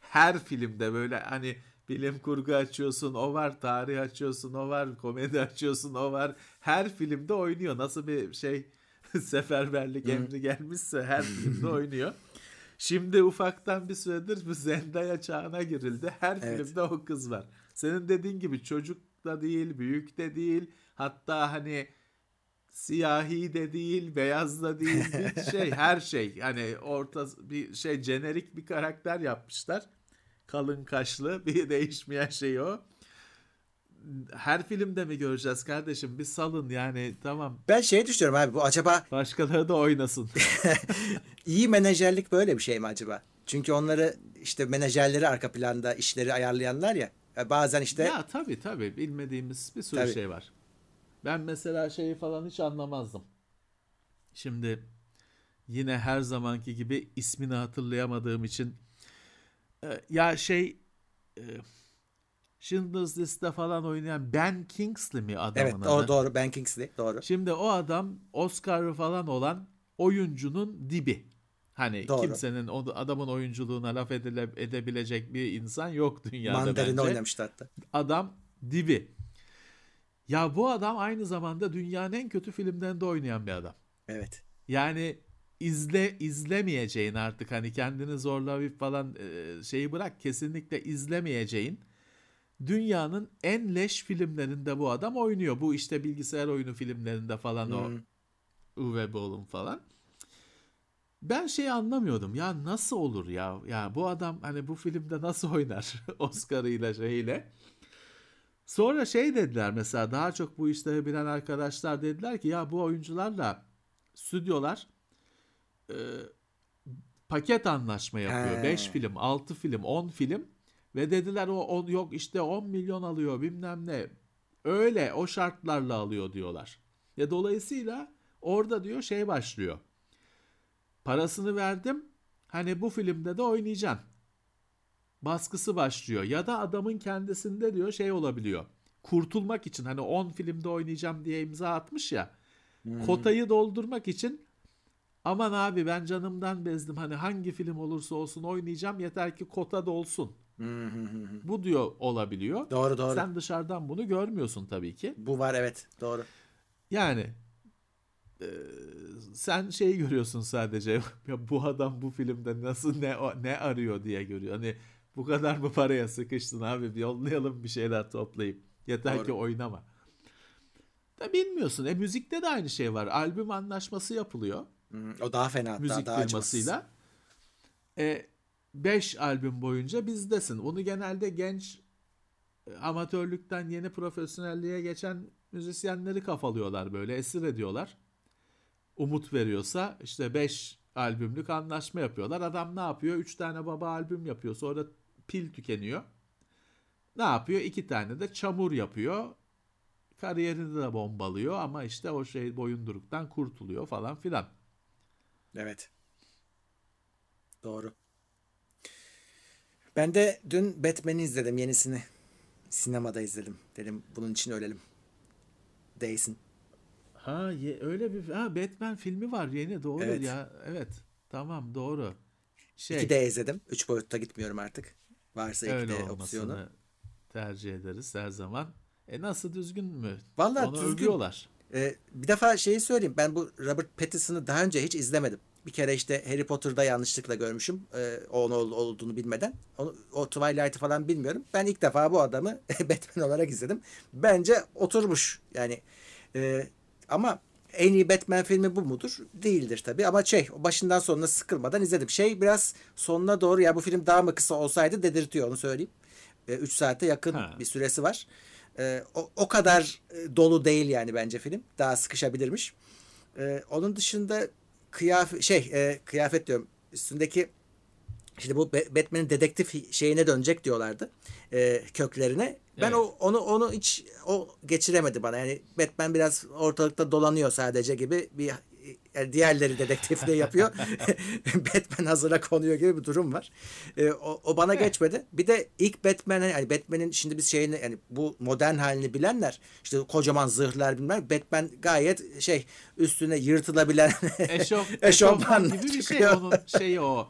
Her filmde böyle hani bilim kurgu açıyorsun, o var. Tarih açıyorsun, o var. Komedi açıyorsun, o var. Her filmde oynuyor. Nasıl bir şey seferberlik emri gelmişse her filmde oynuyor. Şimdi ufaktan bir süredir bu Zendaya çağına girildi. Her filmde o kız var. Senin dediğin gibi çocuk da değil, büyük de değil. Hatta hani siyahi de değil, beyaz da değil. Bir şey, her şey. Hani orta bir şey, jenerik bir karakter yapmışlar. Kalın kaşlı, bir değişmeyen şey o. Her filmde mi göreceğiz kardeşim? Bir salın yani, tamam. Ben düşünüyorum abi, bu acaba... Başkaları da oynasın. İyi menajerlik böyle bir şey mi acaba? Çünkü onları işte menajerleri arka planda işleri ayarlayanlar ya. Bazen işte... Ya tabii bilmediğimiz bir sürü şey var. Ben mesela şeyi falan hiç anlamazdım. Şimdi yine her zamanki gibi ismini hatırlayamadığım için ya Schindler's List'te falan oynayan Ben Kingsley mi adamın adı? Evet, doğru, Ben Kingsley, doğru. Şimdi o adam Oscar'ı falan olan oyuncunun dibi. Hani doğru. Kimsenin adamın oyunculuğuna laf edebilecek bir insan yok dünyada. Mandarin'i oynamıştı hatta. Adam dibi. Ya bu adam aynı zamanda dünyanın en kötü filmlerinde oynayan bir adam. Evet. Yani izlemeyeceğin artık, hani kendini zorlayıp falan şeyi bırak, kesinlikle izlemeyeceğin dünyanın en leş filmlerinde bu adam oynuyor. Bu işte bilgisayar oyunu filmlerinde falan o Uwe Boll'un falan. Ben anlamıyordum ya, nasıl olur ya bu adam hani bu filmde nasıl oynar Oscar'ıyla şeyle. Sonra dediler mesela, daha çok bu işleri bilen arkadaşlar dediler ki ya bu oyuncularla stüdyolar paket anlaşma yapıyor. 5 film, 6 film, 10 film ve dediler yok işte 10 milyon alıyor bilmem ne, öyle o şartlarla alıyor diyorlar. Ya dolayısıyla orada diyor başlıyor. Parasını verdim, hani bu filmde de oynayacaksın baskısı başlıyor. Ya da adamın kendisinde diyor olabiliyor. Kurtulmak için hani 10 filmde oynayacağım diye imza atmış ya. Kotayı doldurmak için aman abi ben canımdan bezdim, hani hangi film olursa olsun oynayacağım, yeter ki kota dolsun. Bu diyor olabiliyor. Doğru. Sen dışarıdan bunu görmüyorsun tabii ki. Bu var, evet, doğru. Yani sen görüyorsun sadece. Ya bu adam bu filmde nasıl ne arıyor diye görüyor. Hani bu kadar mı paraya sıkıştın abi? Bir yollayalım bir şeyler toplayıp. Yeter ki oynama. Da bilmiyorsun. Müzikte de aynı şey var. Albüm anlaşması yapılıyor. O daha fena. Müzik firmasıyla. 5 albüm boyunca bizdesin. Onu genelde genç amatörlükten yeni profesyonelliğe geçen müzisyenleri kafalıyorlar böyle. Esir ediyorlar. Umut veriyorsa işte 5 albümlük anlaşma yapıyorlar. Adam ne yapıyor? 3 tane baba albüm yapıyor. Sonra pil tükeniyor. Ne yapıyor? 2 tane de çamur yapıyor. Kariyerini de bombalıyor ama işte o boyunduruktan kurtuluyor falan filan. Evet. Doğru. Ben de dün Batman'i izledim, yenisini. Sinemada izledim. Dedim bunun için ölelim. Değsin. Ha öyle bir Batman filmi var yeni, doğru evet. Ya. Evet. Tamam, doğru. 2D izledim. 3 boyutta gitmiyorum artık. Varsa 2D opsiyonu tercih ederiz her zaman. Nasıl, düzgün mü? Vallahi onu düzgün. Övüyorlar. Bir defa söyleyeyim. Ben bu Robert Pattinson'ı daha önce hiç izlemedim. Bir kere işte Harry Potter'da yanlışlıkla görmüşüm. Onun olduğunu bilmeden. O Twilight'ı falan bilmiyorum. Ben ilk defa bu adamı Batman olarak izledim. Bence oturmuş. Yani ama en iyi Batman filmi bu mudur? Değildir tabii. Ama başından sonuna sıkılmadan izledim. Biraz sonuna doğru bu film daha mı kısa olsaydı dedirtiyor, onu söyleyeyim. 3 saate yakın bir süresi var. O kadar dolu değil yani bence film. Daha sıkışabilirmiş. Onun dışında kıyafet diyorum. Üstündeki bu Batman'in dedektif şeyine dönecek diyorlardı. Köklerine. Ben onu hiç geçiremedi bana. Yani Batman biraz ortalıkta dolanıyor sadece gibi bir diğerleri dedektifliği yapıyor. Batman hazıra konuyor gibi bir durum var. O bana geçmedi. Bir de ilk Batman'e, yani Batman'in şimdi biz şeyini, yani bu modern halini bilenler, işte kocaman zırhlar bilmem, Batman gayet şey, üstüne yırtılabilen eşofman gibi bir şey. Onun şeyi o.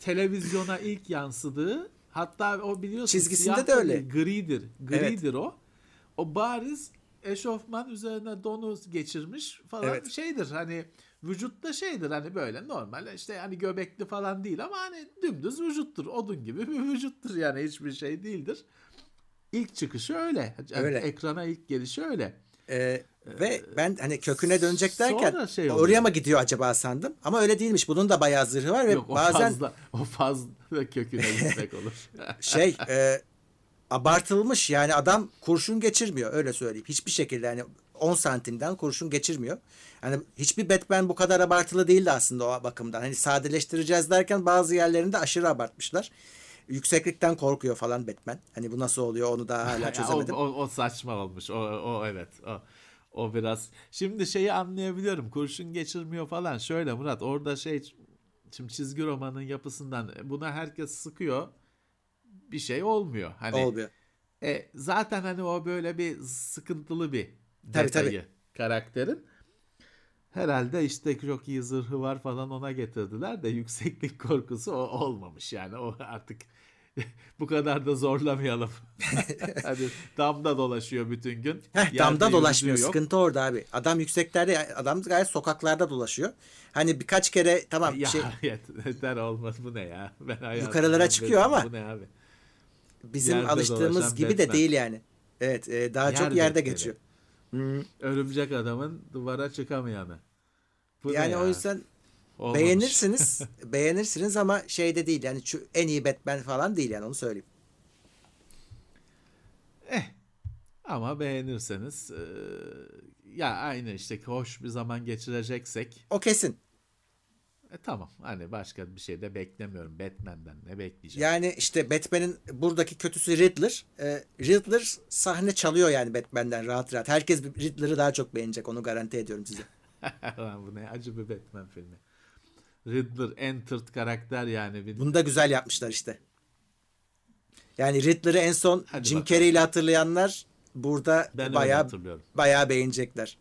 Televizyona ilk yansıdığı, hatta o biliyorsun çizgisinde de öyle. Gridir. Gridir evet. O bariz eşofman üzerine donu geçirmiş falan evet. Şeydir hani vücutta şeydir hani böyle normal işte hani göbekli falan değil ama hani dümdüz vücuttur. Odun gibi bir vücuttur yani hiçbir şey değildir. İlk çıkışı öyle. Yani öyle. Ekrana ilk gelişi öyle. Ve ben hani köküne dönecek derken şey oraya mı gidiyor acaba sandım. Ama öyle değilmiş. Bunun da bayağı zırhı var ve yok, bazen o fazla köküne gitmek olur. Abartılmış yani adam kurşun geçirmiyor öyle söyleyeyim. Hiçbir şekilde yani 10 santimden kurşun geçirmiyor. Yani hiçbir Batman bu kadar abartılı değildi aslında o bakımdan. Hani sadeleştireceğiz derken bazı yerlerinde aşırı abartmışlar. Yükseklikten korkuyor falan Batman. Hani bu nasıl oluyor onu daha hala çözemedim. O saçma olmuş. O evet. O biraz. Şimdi şeyi anlayabiliyorum. Kurşun geçirmiyor falan. Şöyle Murat orada şey şimdi çizgi romanın yapısından buna herkes sıkıyor. Bir şey olmuyor. Hani olmuyor. Zaten hani o böyle bir sıkıntılı bir detayı tabii. Karakterin. Herhalde işte çok iyi zırhı var falan ona getirdiler de yükseklik korkusu olmamış yani o artık bu kadar da zorlamayalım. Hani damda dolaşıyor bütün gün. Damda dolaşmıyor yok. Sıkıntı orada abi. Adam yükseklerde adam gayet sokaklarda dolaşıyor. Hani birkaç kere tamam. Ya şey, yeter olmaz bu ne ya. Ben yukarılara çıkıyor dedim, ama. Bu ne abi? Bizim yerde alıştığımız gibi Batman. De değil yani. Evet daha yerde çok yerde geçiyor. Örümcek adamın duvara çıkamayanı. Bu yani o yüzden olmamış. beğenirsiniz ama şeyde değil yani şu en iyi Batman falan değil yani onu söyleyeyim. Ama beğenirseniz ya aynı işte hoş bir zaman geçireceksek. O kesin. Tamam hani başka bir şey de beklemiyorum Batman'den ne bekleyeceğim. Yani işte Batman'in buradaki kötüsü Riddler. Riddler sahne çalıyor yani Batman'den rahat rahat. Herkes Riddler'ı daha çok beğenecek onu garanti ediyorum size. Bu ne acı bir Batman filmi. Riddler entered karakter yani. Bunu da güzel yapmışlar işte. Yani Riddler'ı en son hadi Jim Carrey ile hatırlayanlar burada bayağı beğenecekler.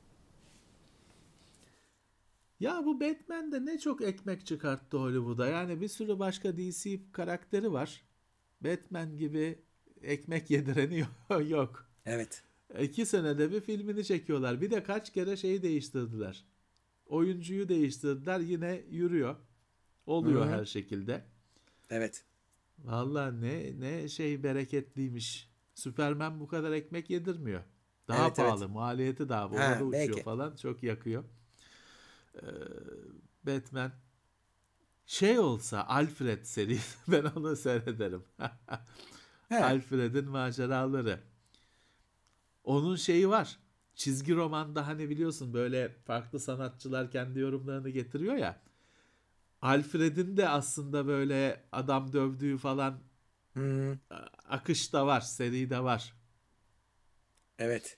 Ya bu Batman de ne çok ekmek çıkarttı Hollywood'a. Yani bir sürü başka DC karakteri var. Batman gibi ekmek yedireni yok. Evet. 2 senede bir filmini çekiyorlar. Bir de kaç kere şeyi değiştirdiler. Oyuncuyu değiştirdiler. Yine yürüyor. Oluyor her şekilde. Evet. Vallahi ne şey bereketliymiş. Superman bu kadar ekmek yedirmiyor. Daha pahalı. Evet. Maliyeti daha pahalı. Orada uçuyor belki. Falan. Çok yakıyor. Batman şey olsa Alfred serisi ben onu seyrederim. Alfred'in maceraları. Onun şeyi var. Çizgi romanda hani biliyorsun böyle farklı sanatçılar kendi yorumlarını getiriyor ya. Alfred'in de aslında böyle adam dövdüğü falan akış da var, seri de var. Evet.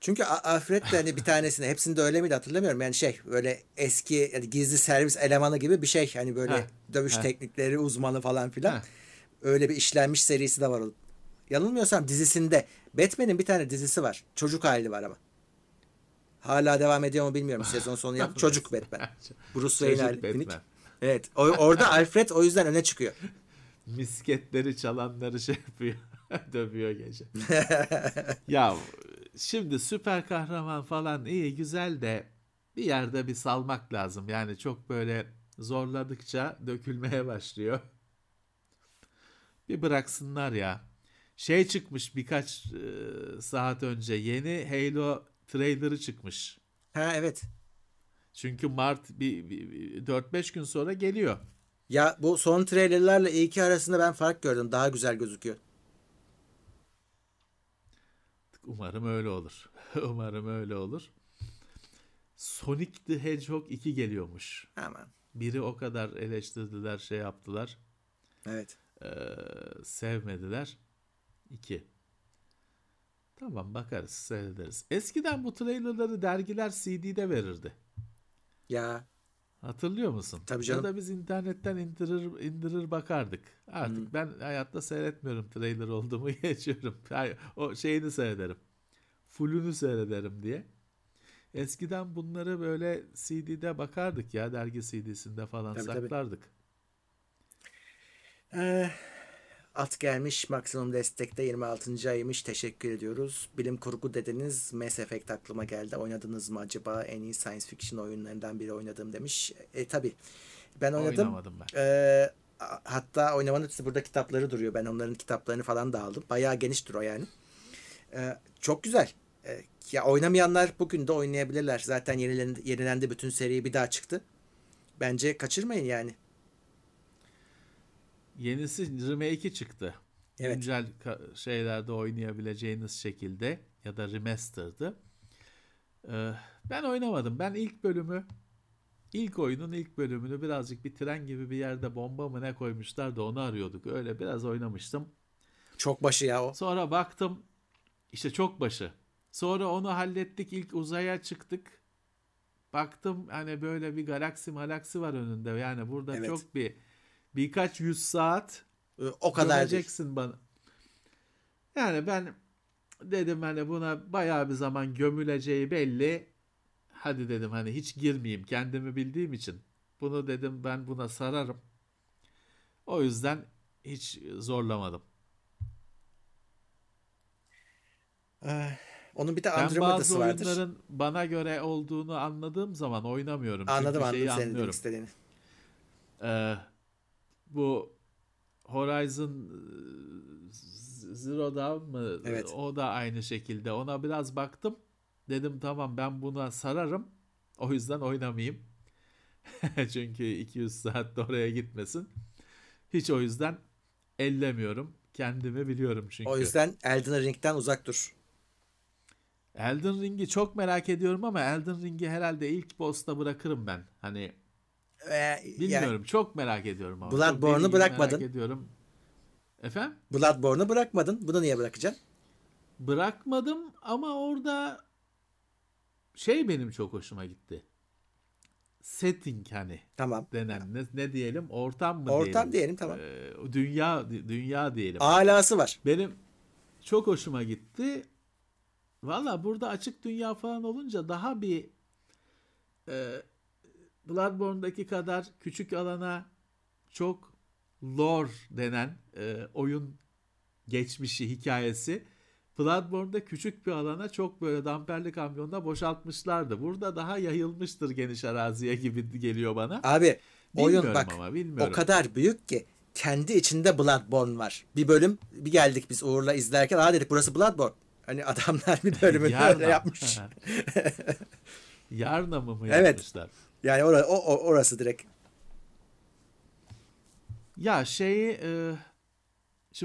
Çünkü Alfred de hani bir tanesini hepsinde öyle miydi hatırlamıyorum. Yani şey böyle eski yani gizli servis elemanı gibi bir şey. Hani böyle dövüş teknikleri uzmanı falan filan. Öyle bir işlenmiş serisi de var. Yanılmıyorsam dizisinde. Batman'in bir tane dizisi var. Çocuk hali var ama. Hala devam ediyor mu bilmiyorum. Sezon sonu yaptı. Çocuk Batman. Bruce Wayne. Evet. Orada Alfred o yüzden öne çıkıyor. Misketleri çalanları şey yapıyor. Dövüyor gece. Ya şimdi süper kahraman falan iyi güzel de bir yerde bir salmak lazım. Yani çok böyle zorladıkça dökülmeye başlıyor. Bir bıraksınlar ya. Şey çıkmış birkaç saat önce yeni Halo trailer'ı çıkmış. Evet. Çünkü Mart 4-5 gün sonra geliyor. Ya bu son trailer'larla ilki arasında ben fark gördüm. Daha güzel gözüküyor. Umarım öyle olur. Sonic the Hedgehog 2 geliyormuş. Aman. Biri o kadar eleştirdiler, şey yaptılar. Evet. Sevmediler. 2. Tamam bakarız, seyrederiz. Eskiden bu trailerları dergiler CD'de verirdi. Ya. Hatırlıyor musun? Tabii canım. Ya da biz internetten indirir bakardık. Artık ben hayatta seyretmiyorum, trailer olduğumu geçiyorum. Yani o şeyini seyrederim. Full'ünü seyrederim diye. Eskiden bunları böyle CD'de bakardık ya, dergi CD'sinde falan saklardık. Tabii. At gelmiş, maksimum destekte 26. aymış, teşekkür ediyoruz. Bilim kurgu dediniz, Mass Effect aklıma geldi. Oynadınız mı acaba? En iyi science fiction oyunlarından biri oynadım demiş. Tabii. Ben oynadım. Oynamadım ben. Hatta oynamanın ötesi burada kitapları duruyor. Ben onların kitaplarını falan da aldım. Bayağı geniş duruyor yani. Çok güzel. Ya oynamayanlar bugün de oynayabilirler. Zaten yenilendi bütün seri, bir daha çıktı. Bence kaçırmayın yani. Yenisi remake çıktı. Evet. Güncel şeylerde oynayabileceğiniz şekilde, ya da remaster'dı. Ben oynamadım. Ben ilk oyunun ilk bölümünü birazcık bir tren gibi bir yerde bomba mı ne koymuşlar da onu arıyorduk. Öyle biraz oynamıştım. Çok başı ya o. Sonra baktım işte çok başı. Sonra onu hallettik, ilk uzaya çıktık. Baktım hani böyle bir galaksi var önünde. Yani burada çok birkaç yüz saat o kadar göreceksin bana. Yani ben dedim hani buna bayağı bir zaman gömüleceği belli. Hadi dedim hani hiç girmeyeyim, kendimi bildiğim için. Bunu dedim ben buna sararım. O yüzden hiç zorlamadım. Onun bir de Andromeda'sı vardır. Ben bazı oyunların bana göre olduğunu anladığım zaman oynamıyorum. Anladım senin istediğini. Bu Horizon Zero Dawn mı? Evet. O da aynı şekilde. Ona biraz baktım. Dedim tamam ben buna sararım. O yüzden oynamayayım. Çünkü 200 saat de oraya gitmesin. Hiç o yüzden ellemiyorum. Kendimi biliyorum çünkü. O yüzden Elden Ring'den uzak dur. Elden Ring'i çok merak ediyorum ama Elden Ring'i herhalde ilk boss'ta bırakırım ben. Hani bilmiyorum yani, çok merak ediyorum ama. Bloodborne'u bırakmadın. Merak ediyorum. Efendim? Bloodborne'u bırakmadın. Bunu niye bırakacaksın? Bırakmadım ama orada şey benim çok hoşuma gitti. Setting hani. Tamam. Denen ne diyelim? Ortam diyelim tamam. Dünya diyelim. Alası var. Benim çok hoşuma gitti. Valla burada açık dünya falan olunca daha bir Bloodborne'daki kadar küçük alana çok lore denen oyun geçmişi, hikayesi Bloodborne'da küçük bir alana çok böyle damperli kamyonda boşaltmışlardı. Burada daha yayılmıştır geniş araziye gibi geliyor bana. Abi bilmiyorum oyun bak ama, o kadar büyük ki kendi içinde Bloodborne var. Bir bölüm bir geldik biz Uğur'la izlerken dedik burası Bloodborne. Hani adamlar bir bölümünü öyle yapmış. Yarna mı yapmışlar? Yani orası direkt. Ya şimdi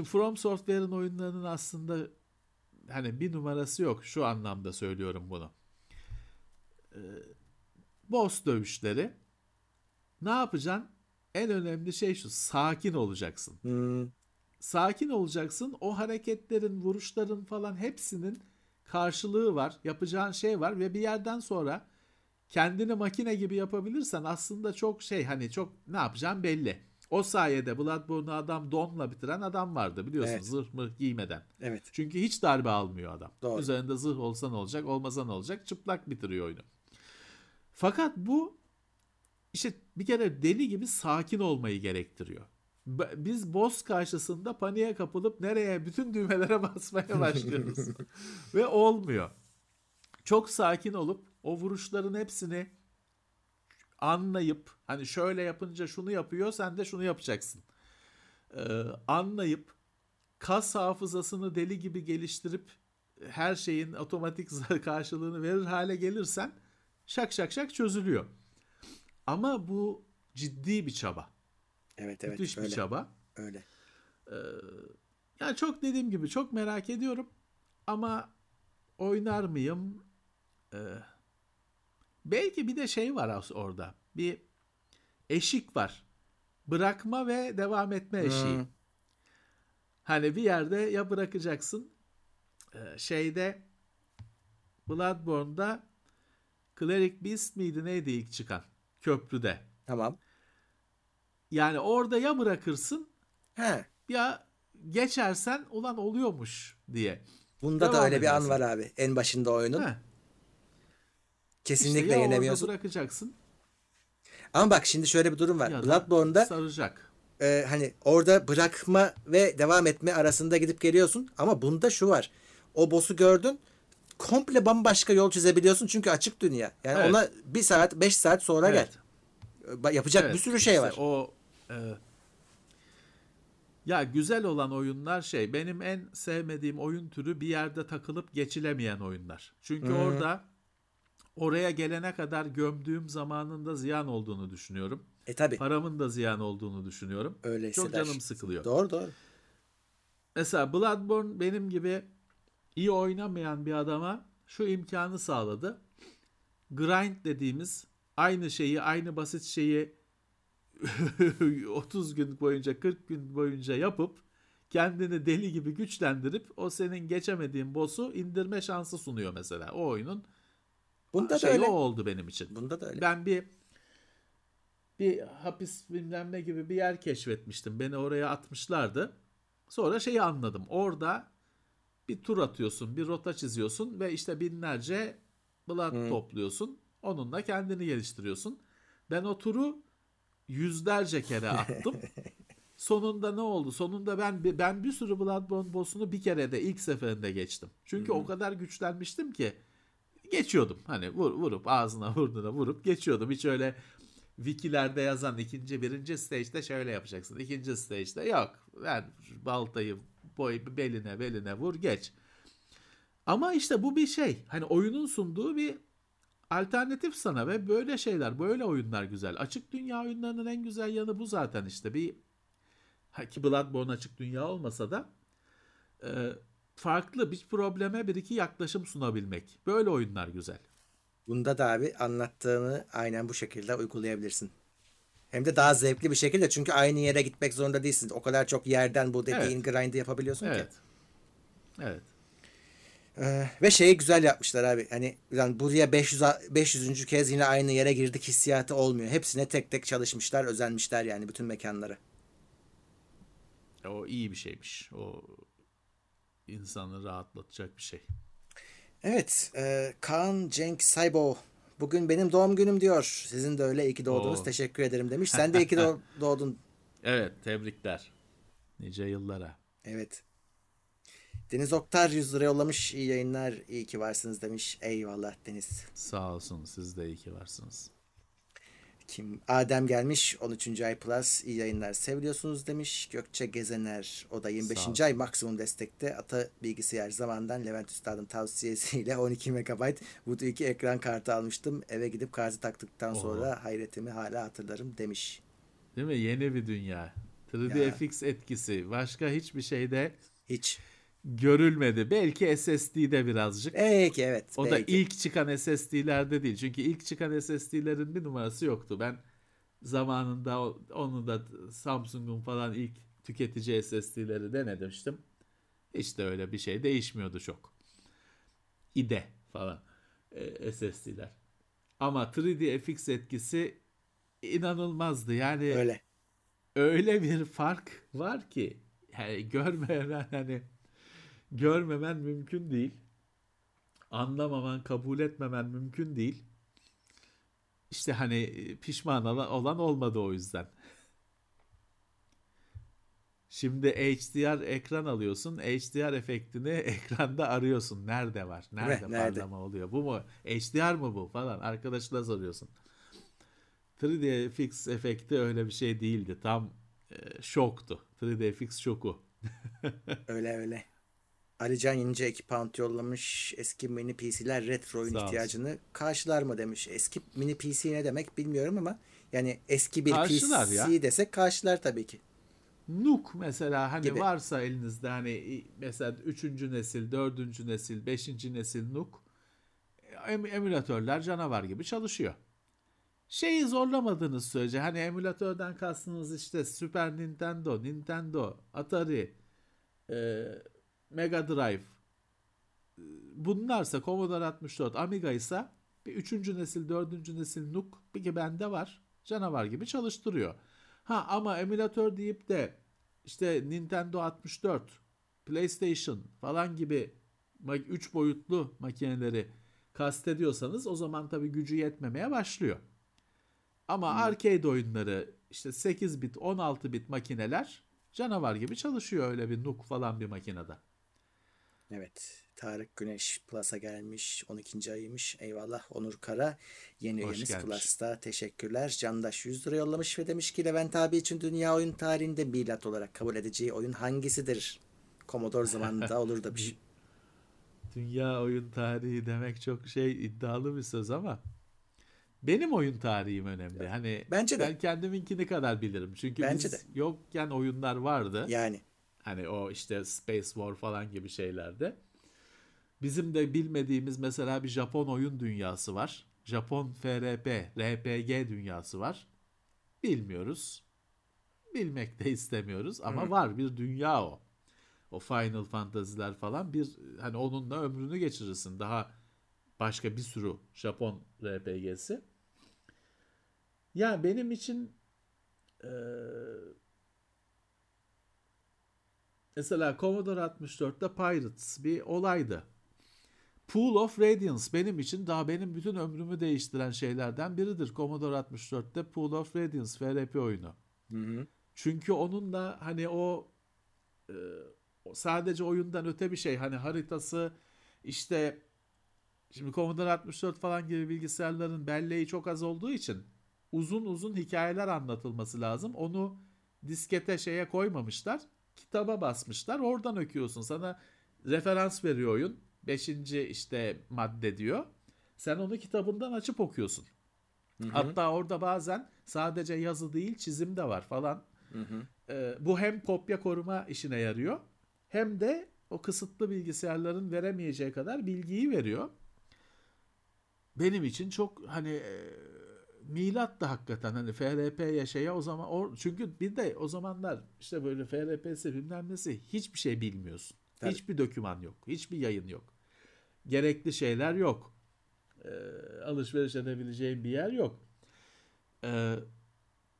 From Software'ın oyunlarının aslında hani bir numarası yok. Şu anlamda söylüyorum bunu. Boss dövüşleri ne yapacaksın? En önemli şey şu. Sakin olacaksın. Sakin olacaksın. O hareketlerin, vuruşların falan hepsinin karşılığı var. Yapacağın şey var ve bir yerden sonra kendini makine gibi yapabilirsen aslında çok çok ne yapacağım belli. O sayede Bloodborne'u adam donla bitiren adam vardı biliyorsun. Evet. Zırh mı giymeden. Evet. Çünkü hiç darbe almıyor adam. Doğru. Üzerinde zırh olsa ne olacak, olmasa ne olacak? Çıplak bitiriyor oyunu. Fakat bu işte bir kere deli gibi sakin olmayı gerektiriyor. Biz boss karşısında paniğe kapılıp bütün düğmelere basmaya başlıyoruz. Ve olmuyor. Çok sakin olup o vuruşların hepsini anlayıp hani şöyle yapınca şunu yapıyor, sen de şunu yapacaksın. Anlayıp kas hafızasını deli gibi geliştirip her şeyin otomatik karşılığını verir hale gelirsen şak çözülüyor. Ama bu ciddi bir çaba. Evet, müthiş bir çaba. Öyle. Yani çok dediğim gibi çok merak ediyorum ama oynar mıyım? Belki bir de şey var orada. Bir eşik var. Bırakma ve devam etme eşiği. Hani bir yerde ya bırakacaksın. Bloodborne'da Cleric Beast miydi neydi ilk çıkan? köprüde. Tamam. Yani orada ya bırakırsın ya geçersen ulan oluyormuş diye. Bunda devam da öyle edersin. Bir an var abi en başında oyunun. He. Kesinlikle işte yenemiyorsun. Bırakacaksın. Ama bak şimdi şöyle bir durum var. Bloodborne'da saracak. Hani orada bırakma ve devam etme arasında gidip geliyorsun. Ama bunda şu var. O boss'u gördün. Komple bambaşka yol çizebiliyorsun. Çünkü açık dünya. Yani ona 1 saat 5 saat sonra gel. Yapacak bir sürü şey işte var. O ya güzel olan oyunlar şey. Benim en sevmediğim oyun türü bir yerde takılıp geçilemeyen oyunlar. Çünkü oraya gelene kadar gömdüğüm zamanın da ziyan olduğunu düşünüyorum. Tabii. Paramın da ziyan olduğunu düşünüyorum. Öyleyse çok canım sıkılıyor. Doğru. Mesela Bloodborne benim gibi iyi oynamayan bir adama şu imkanı sağladı. Grind dediğimiz aynı basit şeyi 30 gün boyunca 40 gün boyunca yapıp kendini deli gibi güçlendirip o senin geçemediğin boss'u indirme şansı sunuyor mesela o oyunun. Bunda da öyle. O oldu benim için. Bunda da öyle. Ben bir hapis bilmem ne gibi bir yer keşfetmiştim. Beni oraya atmışlardı. Sonra şeyi anladım. Orada bir tur atıyorsun, bir rota çiziyorsun ve işte binlerce blood topluyorsun. Onunla kendini geliştiriyorsun. Ben o turu yüzlerce kere attım. Sonunda ne oldu? Sonunda ben bir sürü Bloodborne boss'unu bir kere de ilk seferinde geçtim. Çünkü o kadar güçlenmiştim ki geçiyordum. Hani vurup ağzına burnuna vurup geçiyordum. Hiç öyle wikilerde yazan birinci stage'de şöyle yapacaksın. İkinci stage'de yok. Yani baltayı beline vur geç. Ama işte bu bir şey. Hani oyunun sunduğu bir alternatif sana ve böyle şeyler, böyle oyunlar güzel. Açık dünya oyunlarının en güzel yanı bu zaten işte. Ki Bloodborne açık dünya olmasa da farklı bir probleme bir iki yaklaşım sunabilmek. Böyle oyunlar güzel. Bunda da abi anlattığını aynen bu şekilde uygulayabilirsin. Hem de daha zevkli bir şekilde çünkü aynı yere gitmek zorunda değilsin. O kadar çok yerden bu dediğin grind'i yapabiliyorsun ki. Evet. Ve şeyi güzel yapmışlar abi. Hani yani buraya 500. kez yine aynı yere girdik hissiyatı olmuyor. Hepsine tek tek çalışmışlar, özenmişler yani bütün mekanlara. O iyi bir şeymiş. O insanı rahatlatacak bir şey. Evet. Kaan Cenk Saybo bugün benim doğum günüm diyor. Sizin de öyle iyi ki doğdunuz. Teşekkür ederim demiş. Sen de iyi ki doğdun. Evet. Tebrikler. Nice yıllara. Evet. Deniz Oktar 100 lira yollamış. İyi yayınlar. İyi ki varsınız demiş. Eyvallah Deniz. Sağ olsun. Siz de iyi ki varsınız. Kim? Adem gelmiş. 13. ay plus. İyi yayınlar seviyorsunuz demiş. Gökçe Gezener. O da 25. ay maksimum destekte. Ata bilgisayar zamandan Levent Üstad'ın tavsiyesiyle 12 MB Voodoo 2 ekran kartı almıştım. Eve gidip kartı taktıktan sonra hayretimi hala hatırlarım demiş. Değil mi? Yeni bir dünya. 3DFX etkisi. Başka hiçbir şeyde hiç görülmedi. Belki SSD'de birazcık. Evet. O da ilk çıkan SSD'lerde değil. Çünkü ilk çıkan SSD'lerin bir numarası yoktu. Ben zamanında onu da Samsung'un falan ilk tüketici SSD'leri denemiştim. İşte öyle bir şey değişmiyordu çok. IDE falan SSD'ler. Ama 3DFX etkisi inanılmazdı. Yani öyle bir fark var ki yani görmemen mümkün değil. Anlamaman, kabul etmemen mümkün değil. İşte hani pişman olan olmadı o yüzden. Şimdi HDR ekran alıyorsun. HDR efektini ekranda arıyorsun. Nerede var? Nerede parlama oluyor? Bu mu? HDR mı bu? Falan. Arkadaşına soruyorsun. 3DFX efekti öyle bir şey değildi. Tam şoktu. 3DFX şoku. öyle. Alican Yenice 2 pound yollamış. Eski mini PC'ler retro oyun ihtiyacını karşılar mı demiş. Eski mini PC ne demek bilmiyorum ama yani eski bir karşılar PC ya desek karşılar tabii ki. NUC mesela hani gibi varsa elinizde hani mesela 3. nesil, 4. nesil, 5. nesil NUC emülatörler canavar gibi çalışıyor. Şeyi zorlamadığınız sürece hani emülatörden kastınız işte Super Nintendo, Atari, Mega Drive bunlarsa Commodore 64, Amiga ise Bir 3. nesil, 4. nesil NUC bir bende var. Canavar gibi çalıştırıyor. Ha ama emülatör deyip de işte Nintendo 64, PlayStation falan gibi 3 boyutlu makineleri kastediyorsanız o zaman tabii gücü yetmemeye başlıyor. Ama arcade oyunları işte 8 bit, 16 bit makineler canavar gibi çalışıyor öyle bir NUC falan bir makinede. Evet. Tarık Güneş Plus'a gelmiş. 12. ayıymış. Eyvallah. Onur Kara. Yeni üyemiz Plus'ta. Teşekkürler. Candaş 100 lira yollamış ve demiş ki Levent abi için dünya oyun tarihinde milat olarak kabul edeceği oyun hangisidir? Commodore zamanında olur da bir şey. Dünya oyun tarihi demek çok iddialı bir söz ama benim oyun tarihim önemli. Evet. Hani bence ben kendiminkini kadar bilirim. Çünkü bence biz yokken oyunlar vardı. Yani. Hani o işte Space War falan gibi şeylerde. Bizim de bilmediğimiz mesela bir Japon oyun dünyası var. Japon FRP, RPG dünyası var. Bilmiyoruz. Bilmek de istemiyoruz ama var bir dünya o. O Final Fantasy'ler falan hani onunla ömrünü geçirirsin. Daha başka bir sürü Japon RPG'si. Ya benim için mesela Commodore 64'te Pirates bir olaydı. Pool of Radiance benim için daha benim bütün ömrümü değiştiren şeylerden biridir. Commodore 64'te Pool of Radiance FRP oyunu. Çünkü onunla hani o sadece oyundan öte bir şey. Hani haritası işte şimdi Commodore 64 falan gibi bilgisayarların belleği çok az olduğu için uzun uzun hikayeler anlatılması lazım. Onu diskete koymamışlar. Kitaba basmışlar. Oradan okuyorsun. Sana referans veriyor oyun. 5. işte madde diyor. Sen onu kitabından açıp okuyorsun. Hatta orada bazen sadece yazı değil çizim de var falan. Bu hem kopya koruma işine yarıyor hem de o kısıtlı bilgisayarların veremeyeceği kadar bilgiyi veriyor. Benim için çok hani milat da hakikaten hani FRP'ye o zaman çünkü bir de o zamanlar işte böyle FRP'si bilmem nesi hiçbir şey bilmiyorsun. Tabii. Hiçbir doküman yok. Hiçbir yayın yok. Gerekli şeyler yok. Alışveriş edebileceğin bir yer yok.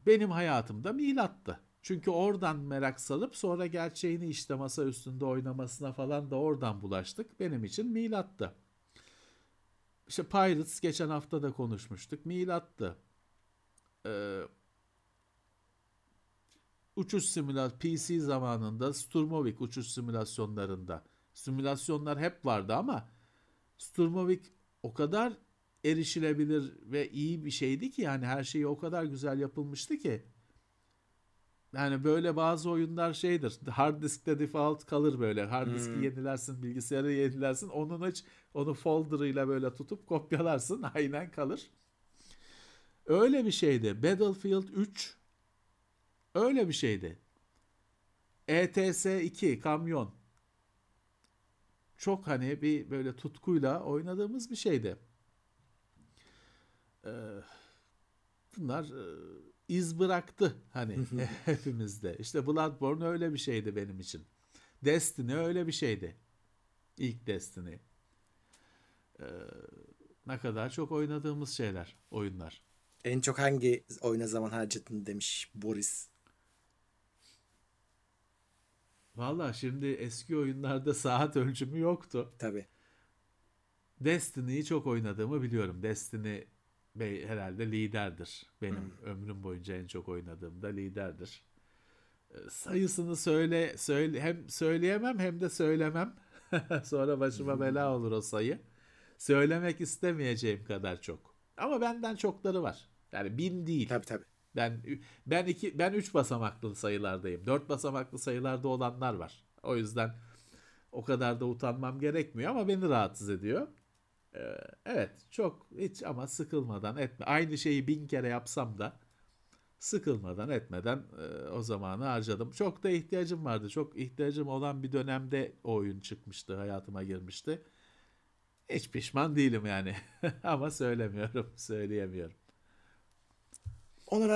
Benim hayatımda milattı. Çünkü oradan merak salıp sonra gerçeğini işte masa üstünde oynamasına falan da oradan bulaştık. Benim için milattı. İşte Pirates geçen hafta da konuşmuştuk. Milattı. Uçuş simülasyonu PC zamanında Sturmovik uçuş simülasyonlarında. Simülasyonlar hep vardı ama Sturmovik o kadar erişilebilir ve iyi bir şeydi ki yani her şeyi o kadar güzel yapılmıştı ki. Yani böyle bazı oyunlar hard diskte default kalır böyle. Hard diski yenilersin, bilgisayarı yenilersin. Onu folder'ıyla böyle tutup kopyalarsın. Aynen kalır. Öyle bir şeydi. Battlefield 3 öyle bir şeydi. ETS 2 kamyon. Çok hani bir böyle tutkuyla oynadığımız bir şeydi. Bunlar iz bıraktı hani hepimizde. İşte Bloodborne öyle bir şeydi benim için. Destiny öyle bir şeydi. İlk Destiny. Ne kadar çok oynadığımız oyunlar. En çok hangi oyuna zaman harcadın demiş Boris. Vallahi şimdi eski oyunlarda saat ölçümü yoktu. Tabii. Destiny'yi çok oynadığımı biliyorum. Destiny herhalde liderdir. Benim ömrüm boyunca en çok oynadığımda liderdir. Sayısını hem söyleyemem hem de söylemem. Sonra başıma bela olur o sayı. Söylemek istemeyeceğim kadar çok. Ama benden çokları var. Yani 1000 değil. Tabii. Ben 3 basamaklı sayılardayım. 4 basamaklı sayılarda olanlar var. O yüzden o kadar da utanmam gerekmiyor ama beni rahatsız ediyor. Evet çok hiç ama sıkılmadan aynı şeyi 1000 kere yapsam da sıkılmadan o zamanı harcadım. Çok da ihtiyacım vardı. Çok ihtiyacım olan bir dönemde o oyun çıkmıştı. Hayatıma girmişti. Hiç pişman değilim yani. Ama söyleyemiyorum. Onur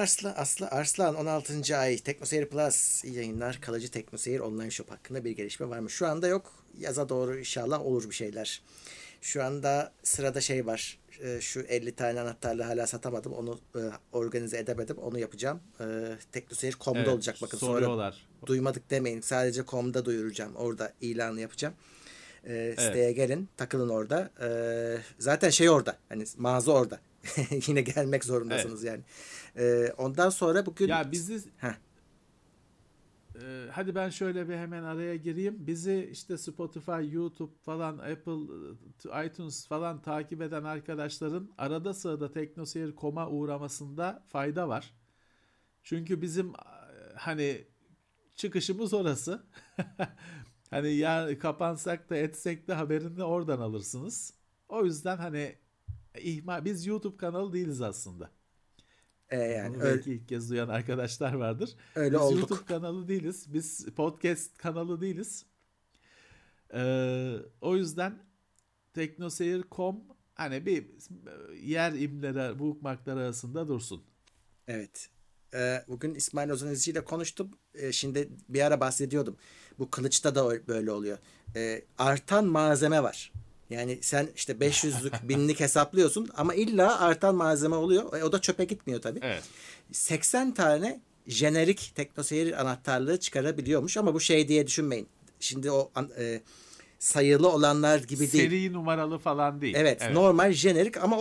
Arslan 16. ay TeknoSeyir Plus iyi yayınlar. Kalıcı TeknoSeyir online shop hakkında bir gelişme var mı? Şu anda yok. Yaza doğru inşallah olur bir şeyler. Şu anda sırada var. şu 50 tane anahtarlığı hala satamadım. Onu organize edemedim. Onu yapacağım. Teknoseyir.com'da evet, olacak. Bakın soruyorlar. Sonra duymadık demeyin. Sadece com'da duyuracağım. Orada ilanı yapacağım. Evet. Siteye gelin. Takılın orada. Zaten şey orada. Hani mağaza orada. Yine gelmek zorundasınız evet. Yani. Ondan sonra bugün... Ya bizi... Hadi ben şöyle bir hemen araya gireyim. Bizi işte Spotify, YouTube falan, Apple, iTunes falan takip eden arkadaşların arada sırada teknoseyir.com'a uğramasında fayda var. Çünkü bizim hani çıkışımız orası. Hani ya kapansak da etsek de haberini oradan alırsınız. O yüzden hani biz YouTube kanalı değiliz aslında. Yani bunu belki ilk kez duyan arkadaşlar vardır. Öyle biz olduk. YouTube kanalı değiliz. Biz podcast kanalı değiliz. O yüzden teknoseyir.com hani bir yer imleri, bookmarklar arasında dursun. Evet. Bugün İsmail Ozan İzci ile konuştum. Şimdi bir ara bahsediyordum. Bu kılıçta da böyle oluyor. Artan malzeme var. Yani sen işte 500'lük, 1000'lik hesaplıyorsun ama illa artan malzeme oluyor. O da çöpe gitmiyor tabii. Evet. 80 tane jenerik teknoseyir anahtarlığı çıkarabiliyormuş ama bu şey diye düşünmeyin. Şimdi o sayılı olanlar gibi seri değil. Seri numaralı falan değil. Evet, evet. Normal jenerik ama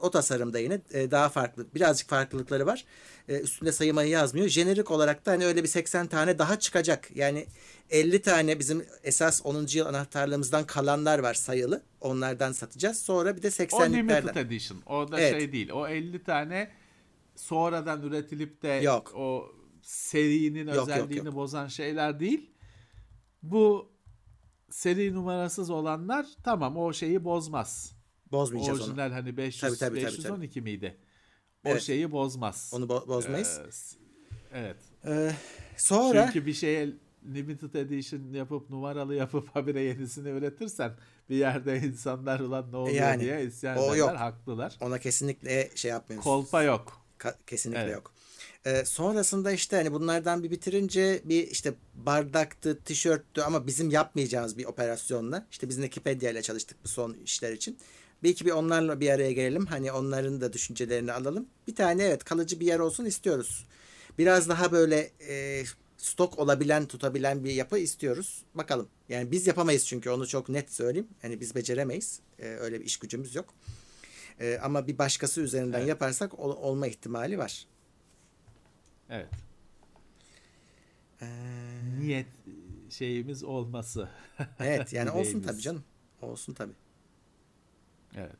o tasarımda yine daha farklı. Birazcık farklılıkları var. Üstünde sayımayı yazmıyor. Jenerik olarak da hani öyle bir 80 tane daha çıkacak. Yani 50 tane bizim esas 10. yıl anahtarlığımızdan kalanlar var sayılı. Onlardan satacağız. Sonra bir de 80'liklerden. O limited edition. O da evet. Şey değil. O 50 tane sonradan üretilip de yok. O serinin yok, özelliğini yok. Bozan şeyler değil. Bu seri numarasız olanlar tamam o şeyi bozmaz. Bozmayacağız orijinal, onu. Orijinal hani 500, tabii, 512 tabii. Miydi? O evet. Şeyi bozmaz. Onu bozmayız. Evet. Sonra. Çünkü bir şeye limited edition yapıp numaralı yapıp habire yenisini üretirsen bir yerde insanlar ulan ne oluyor yani, diye isyan ederler haklılar. Ona kesinlikle şey yapmıyoruz. Kolpa yok. Kesinlikle evet. Yok. Sonrasında işte hani bunlardan bir bitirince bir işte bardaktı, tişörttü ama bizim yapmayacağımız bir operasyonla işte biz Wikipedia ile çalıştık bu son işler için. Belki bir onlarla bir araya gelelim. Hani onların da düşüncelerini alalım. Bir tane evet kalıcı bir yer olsun istiyoruz. Biraz daha böyle stok olabilen, tutabilen bir yapı istiyoruz. Bakalım. Yani biz yapamayız çünkü onu çok net söyleyeyim. Hani biz beceremeyiz. Öyle bir iş gücümüz yok. Ama bir başkası üzerinden evet. Yaparsak olma ihtimali var. Evet. Niyet şeyimiz olması. Evet yani olsun tabii canım. Olsun tabii. Evet.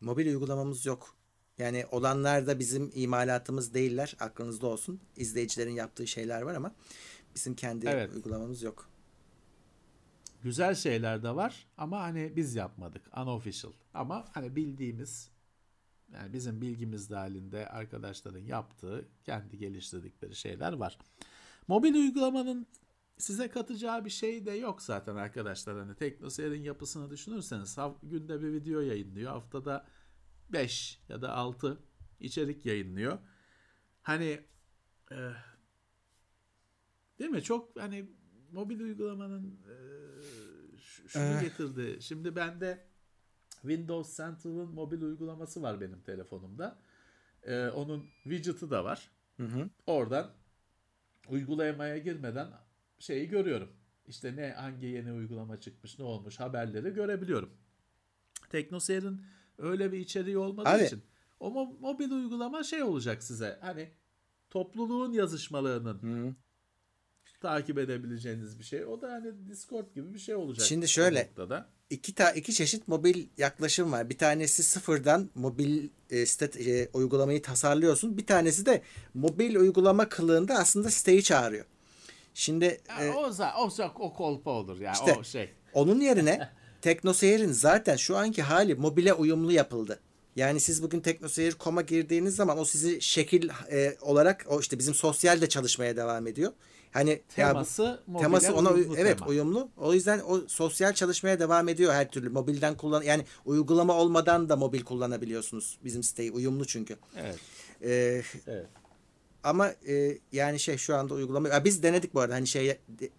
Mobil uygulamamız yok. Yani olanlar da bizim imalatımız değiller. Aklınızda olsun. İzleyicilerin yaptığı şeyler var ama bizim kendi evet. Uygulamamız yok. Güzel şeyler de var ama hani biz yapmadık. Unofficial. Ama hani bildiğimiz yani bizim bilgimiz dahilinde arkadaşların yaptığı, kendi geliştirdikleri şeyler var. Mobil uygulamanın size katacağı bir şey de yok zaten arkadaşlar. Hani teknoseyir'in yapısını düşünürseniz günde bir video yayınlıyor. Haftada 5 ya da 6 içerik yayınlıyor. Hani değil mi? Çok hani mobil uygulamanın şunu getirdi. Şimdi ben de Windows Central'ın mobil uygulaması var benim telefonumda. Onun widget'ı da var. Hı hı. Oradan uygulamaya girmeden şeyi görüyorum. İşte ne hangi yeni uygulama çıkmış, ne olmuş haberleri görebiliyorum. Teknoseyir'in öyle bir içeriği olmadığı abi. İçin o mobil uygulama şey olacak size. Hani topluluğun yazışmalarının hı. Takip edebileceğiniz bir şey. O da hani Discord gibi bir şey olacak. Şimdi şöyle. İki çeşit mobil yaklaşım var. Bir tanesi sıfırdan mobil uygulamayı tasarlıyorsun. Bir tanesi de mobil uygulama kılığında aslında siteyi çağırıyor. Şimdi o kolpa olur yani işte, o şey. Onun yerine teknoseyir'in zaten şu anki hali mobile uyumlu yapıldı. Yani siz bugün teknoseyir.com'a girdiğiniz zaman o sizi şekil olarak o işte bizim sosyal de çalışmaya devam ediyor. Hani teması ona uyumlu evet tema. Uyumlu. O yüzden o sosyal çalışmaya devam ediyor her türlü. Mobilden yani uygulama olmadan da mobil kullanabiliyorsunuz bizim siteyi. Uyumlu çünkü. Evet. Evet. Ama yani şey şu anda uygulama biz denedik bu arada. Hani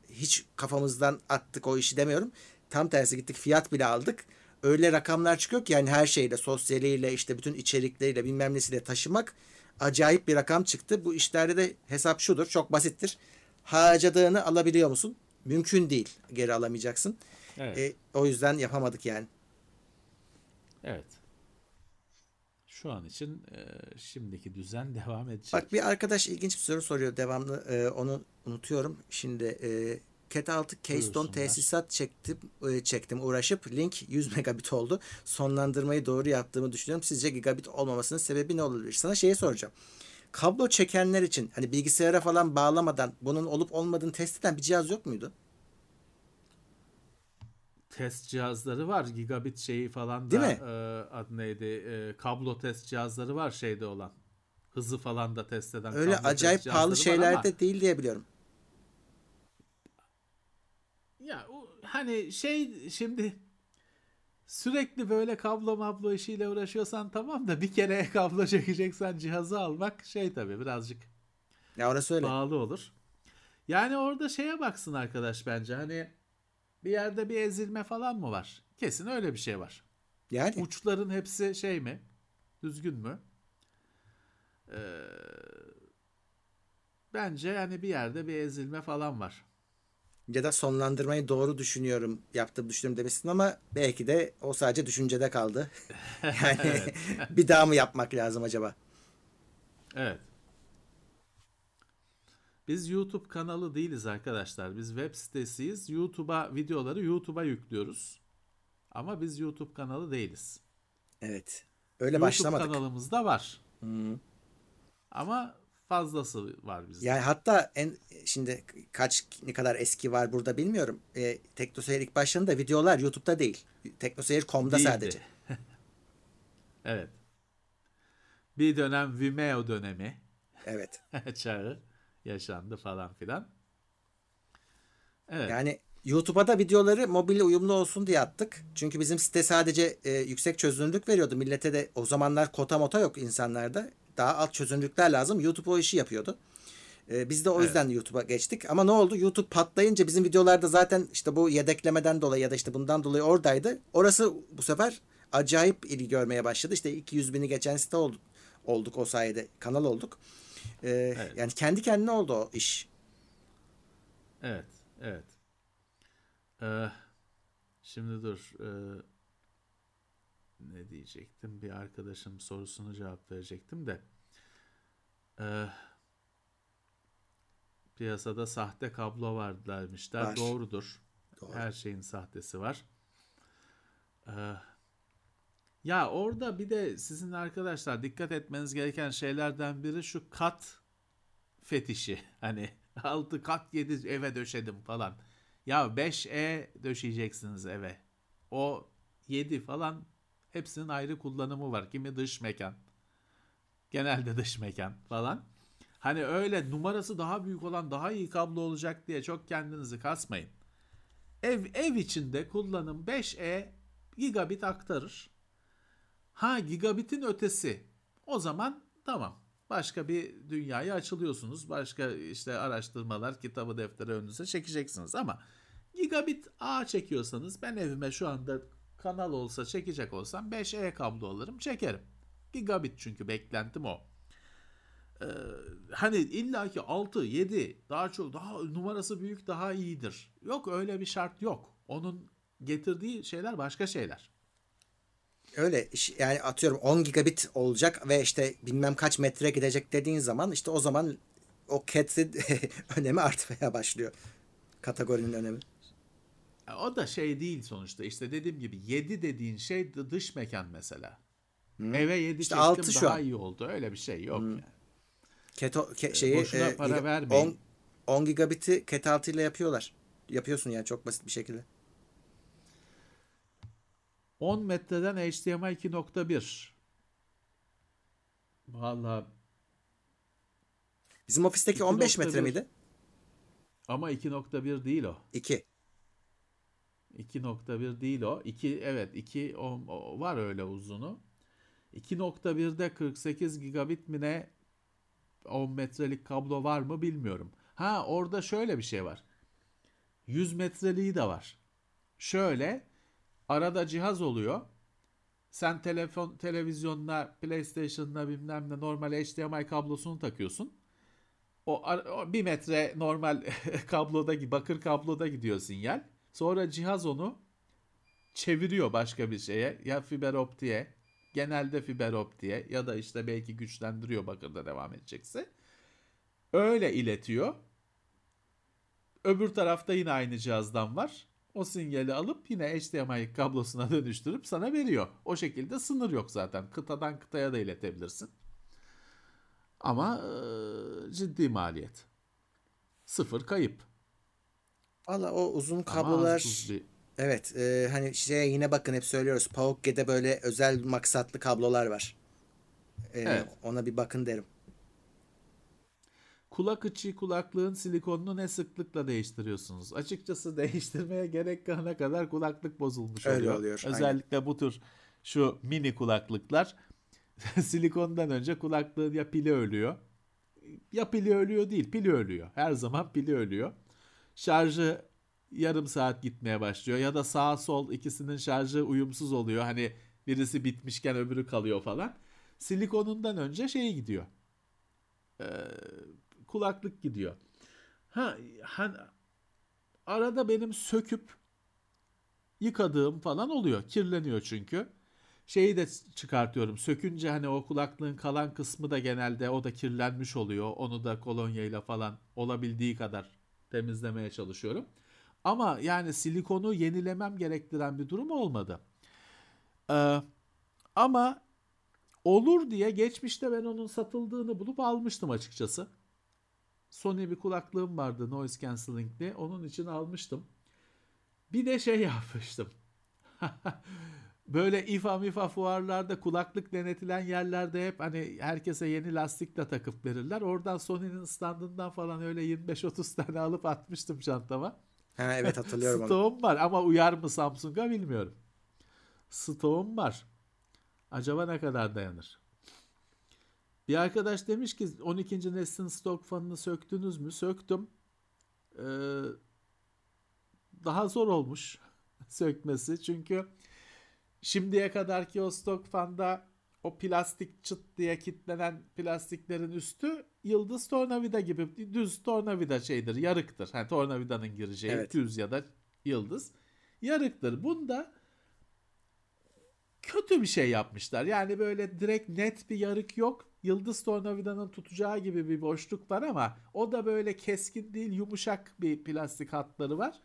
hiç kafamızdan attık o işi demiyorum. Tam tersi gittik, fiyat bile aldık. Öyle rakamlar çıkıyor ki yani her şeyle, sosyaliyle, işte bütün içerikleriyle, bilmem nesiyle taşımak acayip bir rakam çıktı. Bu işlerde de hesap şudur, çok basittir. Harcadığını alabiliyor musun? Mümkün değil. Geri alamayacaksın. Evet. O yüzden yapamadık yani. Evet. Şu an için şimdiki düzen devam edecek. Bak, bir arkadaş ilginç bir soru soruyor devamlı. Onu unutuyorum. Şimdi Cat6 Keystone tesisat çektim uğraşıp link 100 megabit oldu. Sonlandırmayı doğru yaptığımı düşünüyorum. Sizce gigabit olmamasının sebebi ne olabilir? Sana şeyi soracağım. Kablo çekenler için hani bilgisayara falan bağlamadan bunun olup olmadığını test eden bir cihaz yok muydu? Test cihazları var. Gigabit şeyi falan da adı neydi? Kablo test cihazları var şeyde olan. Hızı falan da test eden. Öyle acayip pahalı şeyler de değil diye biliyorum. Ya hani şey, şimdi sürekli böyle kablo mablo işiyle uğraşıyorsan tamam da bir kere kablo çekeceksen cihazı almak şey tabii birazcık ya orası öyle pahalı olur. Yani orada şeye baksın arkadaş bence, hani bir yerde bir ezilme falan mı var? Kesin öyle bir şey var. Yani uçların hepsi şey mi? Düzgün mü? Bence yani bir yerde bir ezilme falan var. Ya da sonlandırmayı doğru düşünüyorum, yaptığımı düşünüyorum demişsin ama belki de o sadece düşüncede kaldı. Yani evet. Bir daha mı yapmak lazım acaba? Evet. Biz YouTube kanalı değiliz arkadaşlar. Biz web sitesiyiz. YouTube'a videoları YouTube'a yüklüyoruz. Ama biz YouTube kanalı değiliz. Evet. Öyle YouTube başlamadık. YouTube kanalımızda var. Hı. Ama fazlası var bizde. Yani hatta şimdi ne kadar eski var burada bilmiyorum. Teknoseyir ilk başlarında videolar YouTube'da değil. Teknoseyir.com'da sadece. Evet. Bir dönem Vimeo dönemi. Evet. Çağı yaşandı falan filan. Evet. Yani YouTube'a da videoları mobilya uyumlu olsun diye attık. Çünkü bizim site sadece yüksek çözünürlük veriyordu. Millete de o zamanlar kota mota yok insanlarda. Daha alt çözünürlükler lazım. YouTube o işi yapıyordu. Biz de o yüzden YouTube'a geçtik. Ama ne oldu? YouTube patlayınca bizim videolarda zaten işte bu yedeklemeden dolayı ya da işte bundan dolayı oradaydı. Orası bu sefer acayip ilgi görmeye başladı. İşte 200.000'i geçen site olduk o sayede. Kanal olduk. Evet. Yani kendi kendine oldu o iş. Evet. Evet. Şimdi dur. Ne diyecektim? Bir arkadaşım sorusunu cevap verecektim de. Piyasada sahte kablo var dermişler. Var. Doğrudur. Doğru. Her şeyin sahtesi var. Ya orada bir de sizin arkadaşlar dikkat etmeniz gereken şeylerden biri şu kat fetişi. Hani 6 kat 7 eve döşedim falan. Ya 5E döşeyeceksiniz eve. O 7 falan. Hepsinin ayrı kullanımı var. Kimi dış mekan. Genelde dış mekan falan. Hani öyle numarası daha büyük olan daha iyi kablo olacak diye çok kendinizi kasmayın. Ev içinde kullanım 5E gigabit aktarır. Ha, gigabitin ötesi. O zaman tamam. Başka bir dünyaya açılıyorsunuz. Başka işte araştırmalar, kitabı, defteri önünüze çekeceksiniz ama gigabit A çekiyorsanız, ben evime şu anda kanal olsa çekecek olsam 5E kablo alırım çekerim. Gigabit çünkü beklentim o. Hani illaki 6, 7 daha çok, daha numarası büyük daha iyidir. Yok, öyle bir şart yok. Onun getirdiği şeyler başka şeyler. Öyle yani, atıyorum 10 gigabit olacak ve işte bilmem kaç metre gidecek dediğin zaman işte o zaman o CAT'in önemi artmaya başlıyor. Kategorinin önemi. O da şey değil sonuçta. İşte dediğim gibi 7 dediğin şey dış mekan mesela. Eve 7 işte çektim daha iyi oldu. Öyle bir şey yok yani. Boşuna para vermeyin. 10 gigabit'i Cat6 ile yapıyorlar. Yapıyorsun yani çok basit bir şekilde. 10 metreden HDMI 2.1. Vallahi bizim ofisteki 15 metre miydi? Ama 2.1 değil o. 2. 2.1 değil o. 2, evet 2 o var öyle uzunu. 2.1'de 48 gigabit mi ne, 10 metrelik kablo var mı bilmiyorum. Ha, orada şöyle bir şey var. 100 metreliği de var. Şöyle arada cihaz oluyor. Sen televizyonuna, PlayStation'ına bilmem ne normal HDMI kablosunu takıyorsun. O 1 metre normal kabloda, bakır kabloda gidiyor sinyal. Sonra cihaz onu çeviriyor başka bir şeye. Ya fiber optiğe, genelde fiber optiğe ya da işte belki güçlendiriyor bakırda devam edecekse. Öyle iletiyor. Öbür tarafta yine aynı cihazdan var. O sinyali alıp yine HDMI kablosuna dönüştürüp sana veriyor. O şekilde sınır yok zaten. Kıtadan kıtaya da iletebilirsin. Ama ciddi maliyet. Sıfır kayıp. Valla o uzun kablolar... Evet hani şey yine bakın hep söylüyoruz. PAOKG'de böyle özel maksatlı kablolar var. Evet. Ona bir bakın derim. Kulak içi kulaklığın silikonunu ne sıklıkla değiştiriyorsunuz? Açıkçası değiştirmeye gerek kalana kadar kulaklık bozulmuş oluyor. Öyle oluyor. Özellikle aynen. Bu tür şu mini kulaklıklar silikondan önce kulaklığın ya pili ölüyor. Ya pili ölüyor değil, pili ölüyor. Her zaman pili ölüyor. Şarjı yarım saat gitmeye başlıyor ya da sağ sol ikisinin şarjı uyumsuz oluyor. Hani birisi bitmişken öbürü kalıyor falan. Silikonundan önce şey gidiyor. Kulaklık gidiyor. Arada benim söküp yıkadığım falan oluyor. Kirleniyor çünkü. Şeyi de çıkartıyorum. Sökünce hani o kulaklığın kalan kısmı da genelde o da kirlenmiş oluyor. Onu da kolonyayla falan olabildiği kadar temizlemeye çalışıyorum. Ama yani silikonu yenilemem gerektiren bir durum olmadı. Ama olur diye geçmişte ben onun satıldığını bulup almıştım açıkçası. Sony bir kulaklığım vardı noise cancelling'li. Onun için almıştım. Bir de şey yapmıştım. Böyle ifa fuarlarda kulaklık denetilen yerlerde hep hani herkese yeni lastikle takıp verirler. Oradan Sony'nin standından falan öyle 25-30 tane alıp atmıştım çantama. Ha, evet hatırlıyorum. Stoğum var ama uyar mı Samsung'a bilmiyorum. Stoğum var. Acaba ne kadar dayanır? Bir arkadaş demiş ki 12. neslin stok fanını söktünüz mü? Söktüm. Daha zor olmuş sökmesi. Çünkü şimdiye kadarki o stok fanda o plastik çıt diye kilitlenen plastiklerin üstü yıldız tornavida gibi düz tornavida şeydir, yarıktır. Yani tornavidanın gireceği evet. Düz ya da yıldız yarıktır. Bunda kötü bir şey yapmışlar. Yani böyle direkt net bir yarık yok. Yıldız tornavidanın tutacağı gibi bir boşluk var ama o da böyle keskin değil, yumuşak bir plastik hatları var.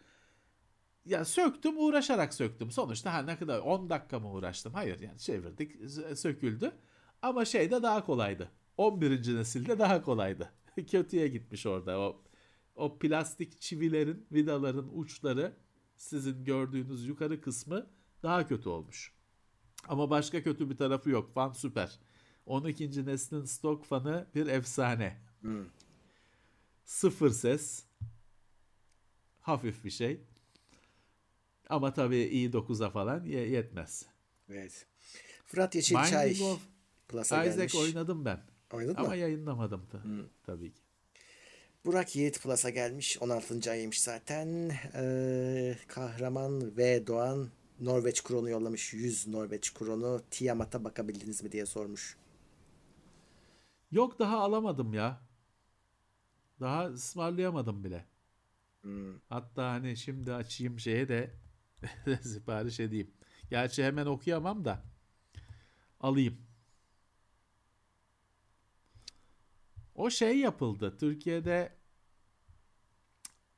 Ya söktüm, uğraşarak söktüm. Sonuçta ne kadar 10 dakika mı uğraştım? Hayır yani çevirdik, söküldü. Ama şeyde daha kolaydı. 11. nesilde daha kolaydı. Kötüye gitmiş orada o plastik çivilerin, vidaların uçları, sizin gördüğünüz yukarı kısmı daha kötü olmuş. Ama başka kötü bir tarafı yok. Fan süper. 12. neslin stok fanı bir efsane. Hmm. Sıfır ses. Hafif bir şey. Ama tabii i9'a falan yetmez. Evet. Fırat Yeşilçay klasa gelmiş. Isaac oynadım ben. Oynadın ama mı? Yayınlamadım da. Hmm. Tabii ki. Burak Yiğit Plus'a gelmiş. 16. ayıymış zaten. Kahraman ve Doğan Norveç kronu yollamış. 100 Norveç kronu. Tiamat'a bakabildiniz mi diye sormuş. Yok daha alamadım ya. Daha ısmarlayamadım bile. Hmm. Hatta hani şimdi açayım şeye de sipariş edeyim. Gerçi hemen okuyamam da alayım. O şey yapıldı. Türkiye'de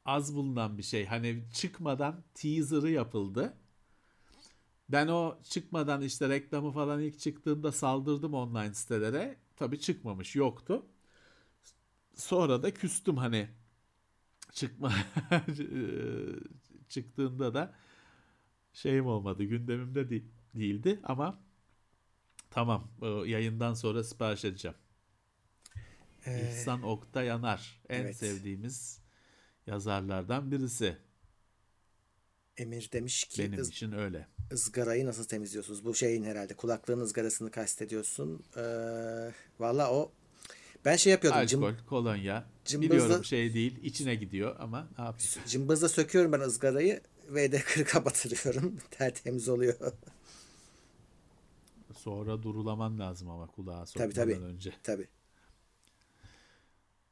az bulunan bir şey. Hani çıkmadan teaser'ı yapıldı. Ben o çıkmadan işte reklamı falan ilk çıktığında saldırdım online sitelere. Tabii çıkmamış, yoktu. Sonra da küstüm hani çıktığında da şeyim olmadı, gündemimde değildi ama tamam, yayından sonra sipariş edeceğim. İhsan Oktay Anar en evet. Sevdiğimiz yazarlardan birisi. Emir demiş ki benim için öyle. Izgarayı nasıl temizliyorsunuz? Bu şeyin herhalde kulaklığın ızgarasını kastediyorsun. Valla o ben şey yapıyordum. Alkol, kolonya. Cımbızla, biliyorum şey değil. İçine gidiyor ama ne yapıyorsun? Cımbızla söküyorum ben ızgarayı. VD40'a batırıyorum. Tertemiz oluyor. Sonra durulaman lazım ama kulağa sokmadan önce. Tabii.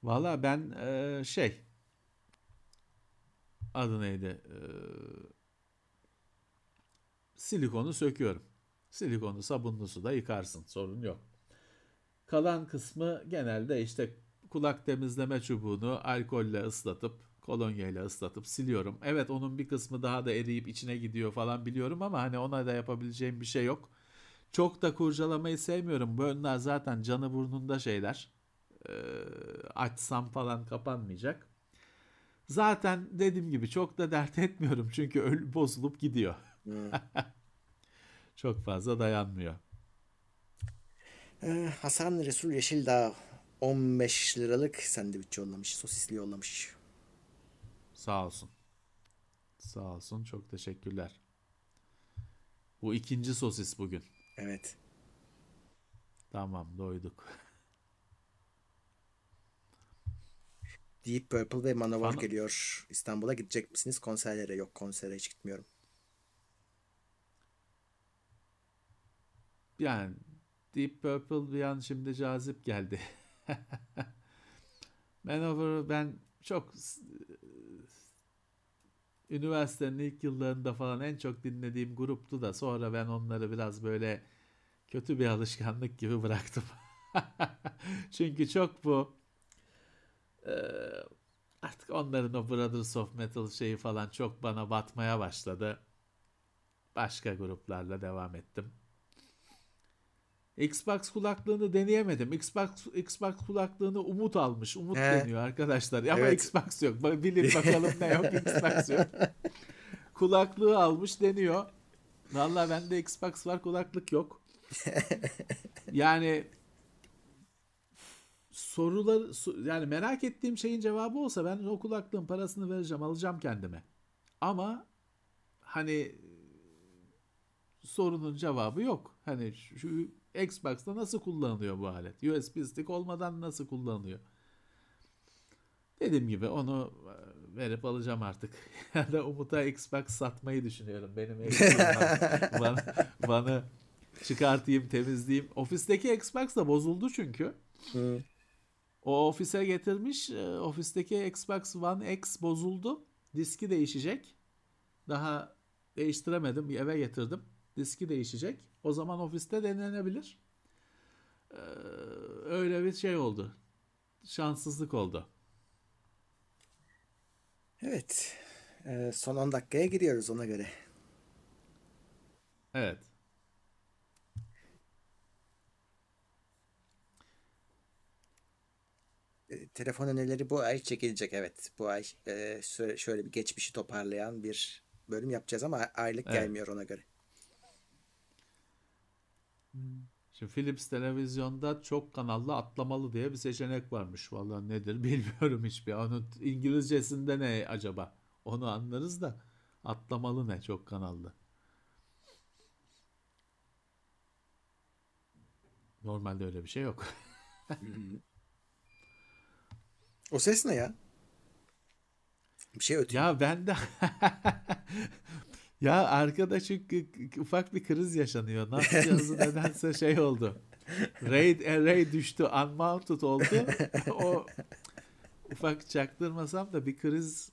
Valla ben adı neydi? Silikonu söküyorum. Silikonu sabunlu suda yıkarsın. Sorun yok. Kalan kısmı genelde işte kulak temizleme çubuğunu alkolle ıslatıp, kolonyayla ıslatıp siliyorum. Evet, onun bir kısmı daha da eriyip içine gidiyor falan biliyorum ama hani ona da yapabileceğim bir şey yok. Çok da kurcalamayı sevmiyorum. Bunlar zaten canı burnunda şeyler. Açsam falan kapanmayacak. Zaten dediğim gibi çok da dert etmiyorum. Çünkü bozulup gidiyor. Çok fazla dayanmıyor. Hasan Resul Yeşildağ 15 liralık sandviç yollamış. Sosisli yollamış. Sağ olsun. Sağ olsun. Çok teşekkürler. Bu ikinci sosis bugün. Evet. Tamam, doyduk. Deep Purple ve Manowar geliyor. İstanbul'a gidecek misiniz konserlere? Yok, konsere hiç gitmiyorum. Yani Deep Purple bir an şimdi cazip geldi. Manowar'ı ben çok üniversitenin ilk yıllarında falan en çok dinlediğim gruptu da sonra ben onları biraz böyle kötü bir alışkanlık gibi bıraktım. Çünkü çok bu artık onların o Brothers of Metal şeyi falan çok bana batmaya başladı. Başka gruplarla devam ettim. Xbox kulaklığını deneyemedim. Xbox kulaklığını Umut almış. Umut deniyor arkadaşlar. Ama evet. Xbox yok. Bilin bakalım ne yok. Xbox yok. Kulaklığı almış deniyor. Vallahi bende Xbox var, kulaklık yok. Yani yani merak ettiğim şeyin cevabı olsa ben o kulaklığın parasını vereceğim, alacağım kendime. Ama hani sorunun cevabı yok. Hani şu Xbox'ta nasıl kullanılıyor bu alet? USB stick olmadan nasıl kullanılıyor? Dediğim gibi onu verip alacağım artık. Ya da Umut'a Xbox satmayı düşünüyorum. Benim bana çıkartayım, temizleyeyim. Ofisteki Xbox da bozuldu çünkü. O ofise getirmiş. Ofisteki Xbox One X bozuldu. Diski değişecek. Daha değiştiremedim. Eve getirdim. Diski değişecek. O zaman ofiste denenebilir. Öyle bir şey oldu. Şanssızlık oldu. Evet. Son 10 dakikaya giriyoruz ona göre. Evet. Telefon önerileri bu ay çekilecek. Evet. Bu ay şöyle bir geçmişi toparlayan bir bölüm yapacağız ama aylık gelmiyor ona göre. Şimdi Philips televizyonda çok kanallı atlamalı diye bir seçenek varmış. Vallahi nedir bilmiyorum hiçbir. Onun İngilizcesinde ne acaba? Onu anlarız da atlamalı ne, çok kanallı? Normalde öyle bir şey yok. O ses ne ya? Bir şey ötüyor. Ya ben de ya arkadaşım ufak bir kriz yaşanıyor. Ne yapacağız? Nedense şey oldu. Raid array düştü. Unmounted oldu. O ufak çaktırmasam da bir kriz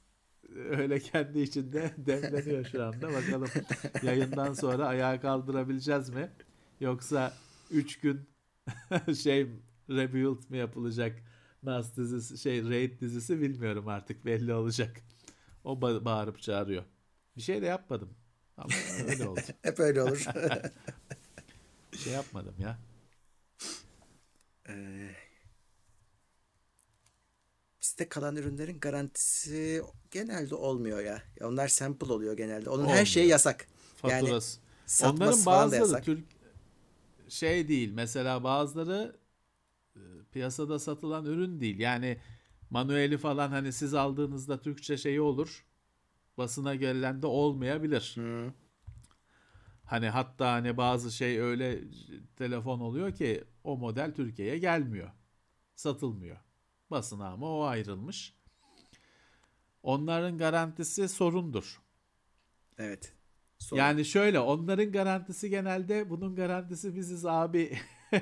öyle kendi içinde demleniyor şu anda. Bakalım yayından sonra ayağa kaldırabileceğiz mi? Yoksa 3 gün rebuild mi yapılacak? Nas dizisi, Raid dizisi bilmiyorum artık. Belli olacak. O bağırıp çağırıyor. Bir şey de yapmadım. Ama öyle oldu. Hep öyle olur. Bir şey yapmadım ya. Bizde kalan ürünlerin garantisi genelde olmuyor ya. Onlar sample oluyor genelde. Onun olmuyor. Her şeyi yasak. Faturası. Yani onların bazıları da şey değil. Mesela bazıları piyasada satılan ürün değil. Yani manueli falan hani siz aldığınızda Türkçe şeyi olur. Basına gelen de olmayabilir. Hani hatta hani bazı öyle telefon oluyor ki o model Türkiye'ye gelmiyor. Satılmıyor. Basına ama o ayrılmış. Onların garantisi sorundur. Evet. Sorun. Yani şöyle, onların garantisi genelde bunun garantisi biziz abi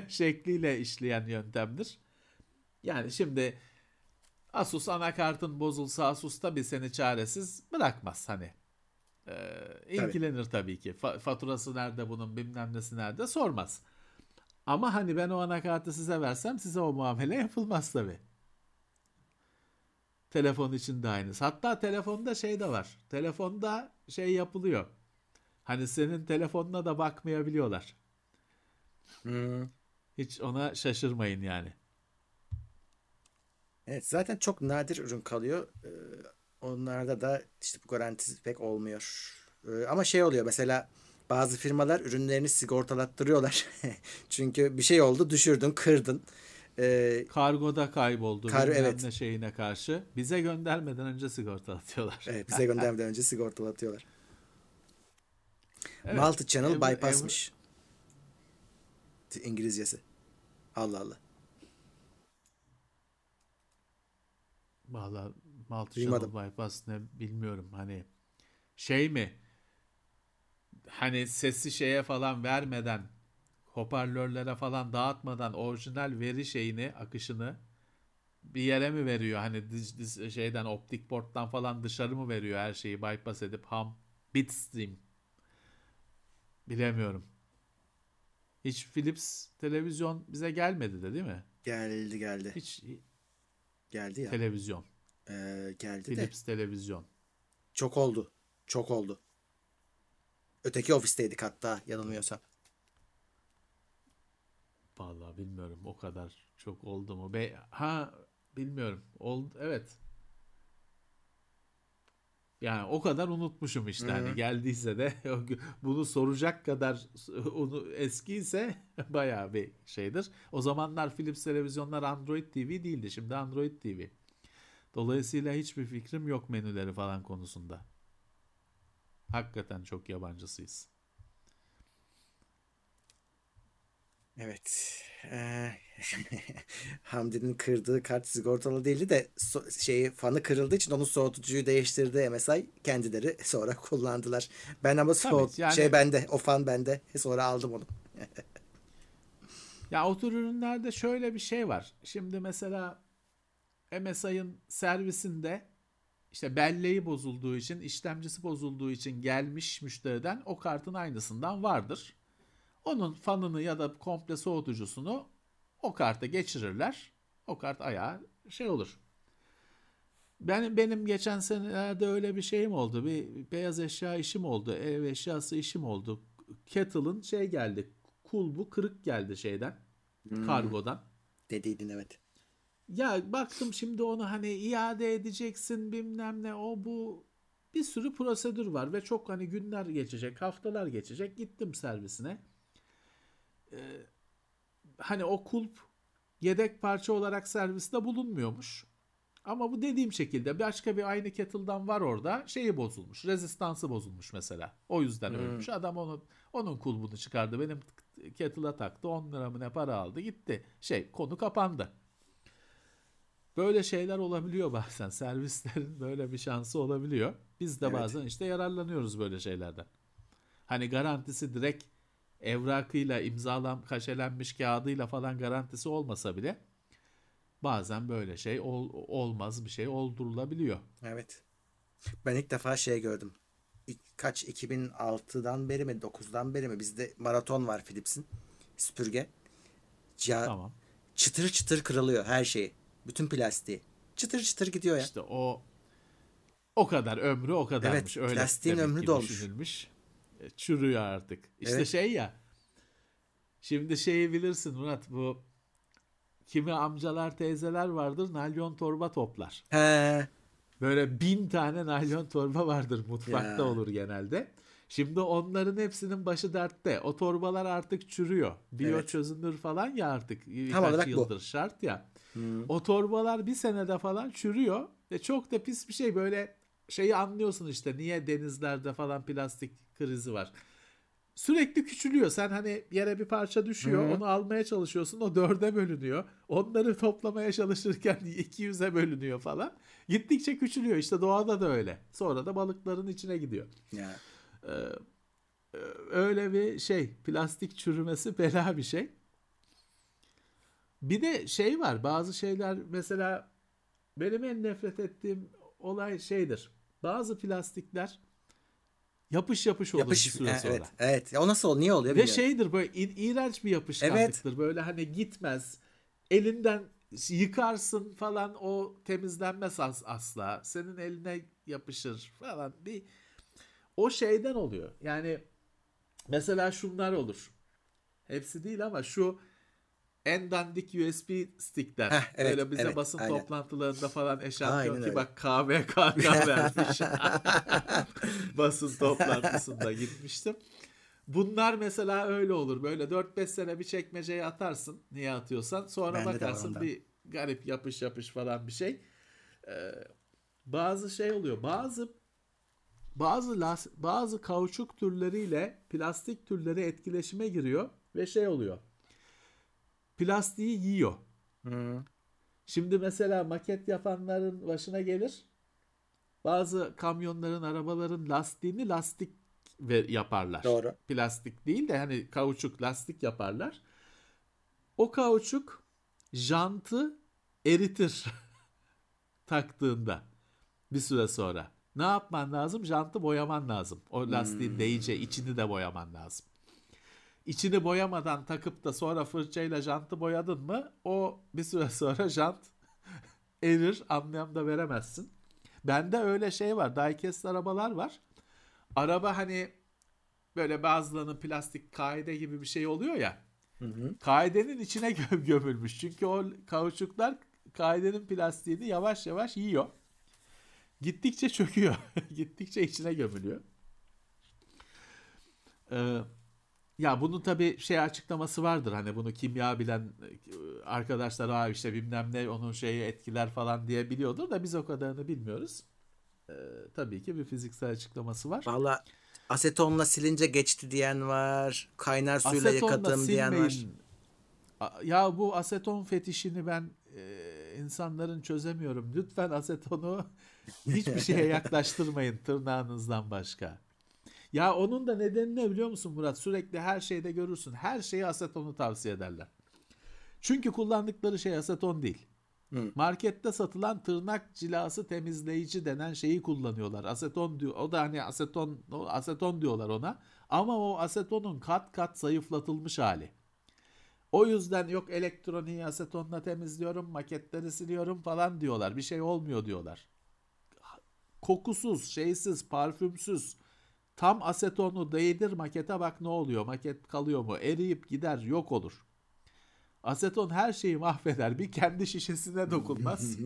şekliyle işleyen yöntemdir. Yani şimdi Asus anakartın bozulsa Asus tabii seni çaresiz bırakmaz hani. İlgilenir tabii ki. Faturası nerede bunun, bilmem nesi nerede sormaz. Ama hani ben o anakartı size versem size o muamele yapılmaz tabii. Telefon için de aynı. Hatta telefonda şey de var. Telefonda şey yapılıyor. Hani senin telefonuna da bakmayabiliyorlar. Hiç ona şaşırmayın yani. Evet, zaten çok nadir ürün kalıyor. Onlarda da işte bu garantisi pek olmuyor. Ama şey oluyor mesela, bazı firmalar ürünlerini sigortalattırıyorlar. Çünkü bir şey oldu, düşürdün, kırdın. Kargoda kayboldu. Evet. Şeyine karşı. Bize göndermeden önce sigortalatıyorlar. Evet, bize göndermeden önce sigortalatıyorlar. Evet. Multi Channel Bypass'mış. İngilizcesi. Allah Allah. Vallahi Multi Channel Bypass ne bilmiyorum. Hani şey mi? Hani sesi şeye falan vermeden, hoparlörlere falan dağıtmadan orijinal veri şeyini, akışını bir yere mi veriyor? Hani şeyden, optik porttan falan dışarı mı veriyor her şeyi bypass edip ham bitstream? Bilemiyorum. Hiç Philips televizyon bize gelmedi de değil mi? Geldi. Hiç geldi ya. Televizyon. Geldi Philips de. Philips televizyon. Çok oldu. Öteki ofisteydik hatta, yanılmıyorsam. Vallahi bilmiyorum o kadar çok oldu mu. Bilmiyorum. Oldu, evet. Yani o kadar unutmuşum işte. Hı-hı. Hani geldiyse de bunu soracak kadar eskiyse bayağı bir şeydir. O zamanlar Philips televizyonlar Android TV değildi. Şimdi Android TV. Dolayısıyla hiçbir fikrim yok menüleri falan konusunda. Hakikaten çok yabancısıyız. Evet. Hamdi'nin kırdığı kart sigortalı değildi de fanı kırıldığı için onun soğutucuyu değiştirdi MSI. Kendileri sonra kullandılar. Ben ama fan bende. Sonra aldım onu. Ya o tür ürünlerde şöyle bir şey var. Şimdi mesela MSI'ın servisinde işte belleği bozulduğu için, işlemcisi bozulduğu için gelmiş müşteriden o kartın aynısından vardır. Onun fanını ya da komple soğutucusunu o karta geçirirler. O kart ayağı şey olur. Benim geçen senelerde öyle bir şeyim oldu. Bir beyaz eşya işim oldu. Ev eşyası işim oldu. Kettle'ın geldi. Kulbu kırık geldi kargodan. Dediydin, evet. Ya baktım şimdi onu hani iade edeceksin bilmem ne o bu, bir sürü prosedür var ve çok hani günler geçecek, haftalar geçecek. Gittim servisine. Hani o kulp yedek parça olarak serviste bulunmuyormuş. Ama bu dediğim şekilde başka bir aynı kettle'dan var orada, bozulmuş. Rezistansı bozulmuş mesela. O yüzden ölmüş. Adam onun kulbunu çıkardı. Benim kettle'a taktı. 10 lira mı ne para aldı. Gitti. Konu kapandı. Böyle şeyler olabiliyor bazen. Servislerin böyle bir şansı olabiliyor. Biz de bazen yararlanıyoruz böyle şeylerden. Hani garantisi direkt evrakıyla, kaşelenmiş kağıdıyla falan garantisi olmasa bile bazen böyle olmaz bir şey oldurulabiliyor. Evet. Ben ilk defa gördüm. 2006'dan beri mi, 9'dan beri mi? Bizde maraton var Philips'in. Süpürge. Tamam. Çıtır çıtır kırılıyor her şeyi. Bütün plastiği. Çıtır çıtır gidiyor ya. İşte o kadar ömrü o kadarmış. Evet, plastiğin ömrü dolmuş. Çürüyor artık. İşte Şimdi bilirsin Murat, bu kimi amcalar teyzeler vardır nalyon torba toplar. He. Böyle 1000 tane nalyon torba vardır mutfakta olur genelde. Şimdi onların hepsinin başı dertte. O torbalar artık çürüyor. Çözünür falan ya artık. Tam olarak yıldır şart ya. O torbalar bir senede falan çürüyor. Ve çok da pis bir şey. Böyle anlıyorsun işte. Niye denizlerde falan plastik krizi var. Sürekli küçülüyor. Sen hani yere bir parça düşüyor. Onu almaya çalışıyorsun. O 4'e bölünüyor. Onları toplamaya çalışırken 200'e bölünüyor falan. Gittikçe küçülüyor. İşte doğada da öyle. Sonra da balıkların içine gidiyor. Öyle bir şey, plastik çürümesi bela bir şey. Bir de şey var, bazı şeyler mesela benim en nefret ettiğim olay şeydir. Bazı plastikler yapış yapış olur bir süre sonra. Evet, evet. O nasıl oluyor? Niye oluyor? Ve şeydir, böyle iğrenç bir yapışkanlıktır. Evet. Böyle hani gitmez. Elinden yıkarsın falan, o temizlenmez asla. Senin eline yapışır falan. Bir o şeyden oluyor. Yani mesela şunlar olur. Hepsi değil ama şu en dandik USB stickler. Heh, evet, böyle bize basın toplantılarında falan eşartıyor ki bak KVKK vermiş. Basın toplantısında gitmiştim. Bunlar mesela öyle olur. Böyle 4-5 sene bir çekmeceye atarsın. Niye atıyorsan. Sonra ben bakarsın bir garip yapış falan bir şey. Bazı şey oluyor. Bazı kauçuk türleriyle plastik türleri etkileşime giriyor ve şey oluyor. Plastiği yiyor. Hı. Şimdi mesela maket yapanların başına gelir. Bazı kamyonların, arabaların lastiğini lastik yaparlar. Doğru. Plastik değil de hani kauçuk lastik yaparlar. O kauçuk jantı eritir taktığında bir süre sonra. Ne yapman lazım? Jantı boyaman lazım. O lastiğin değince içini de boyaman lazım. İçini boyamadan takıp da sonra fırçayla jantı boyadın mı, o bir süre sonra jant erir, anlam da veremezsin. Bende öyle şey var. Diecast arabalar var. Araba hani böyle bazılarının plastik kaide gibi bir şey oluyor ya. Hı. Kaidenin içine gömülmüş. Çünkü o kauçuklar kaidenin plastiğini yavaş yavaş yiyor. Gittikçe çöküyor. Gittikçe içine gömülüyor. Ya bunun tabii şey açıklaması vardır. Hani bunu kimya bilen arkadaşlar işte bilmem ne onun şeyi etkiler falan diye biliyordur da biz o kadarını bilmiyoruz. Tabii ki bir fiziksel açıklaması var. Valla asetonla silince geçti diyen var. Kaynar suyla yıkadım diyen var. Ya bu aseton fetişini ben insanların çözemiyorum. Lütfen asetonu hiçbir şeye yaklaştırmayın tırnağınızdan başka. Ya onun da nedeni ne biliyor musun Murat? Sürekli her şeyde görürsün. Her şeye asetonu tavsiye ederler. Çünkü kullandıkları şey aseton değil. Hı. Markette satılan tırnak cilası temizleyici denen şeyi kullanıyorlar. Aseton diyor. O da hani aseton diyorlar ona. Ama o asetonun kat kat zayıflatılmış hali. O yüzden yok elektroniği asetonla temizliyorum, maketleri siliyorum falan diyorlar. Bir şey olmuyor diyorlar. Kokusuz, şeysiz, parfümsüz. Tam asetonu değdir makete, bak ne oluyor? Maket kalıyor mu? Eriyip gider, yok olur. Aseton her şeyi mahveder. Bir kendi şişesine dokunmaz.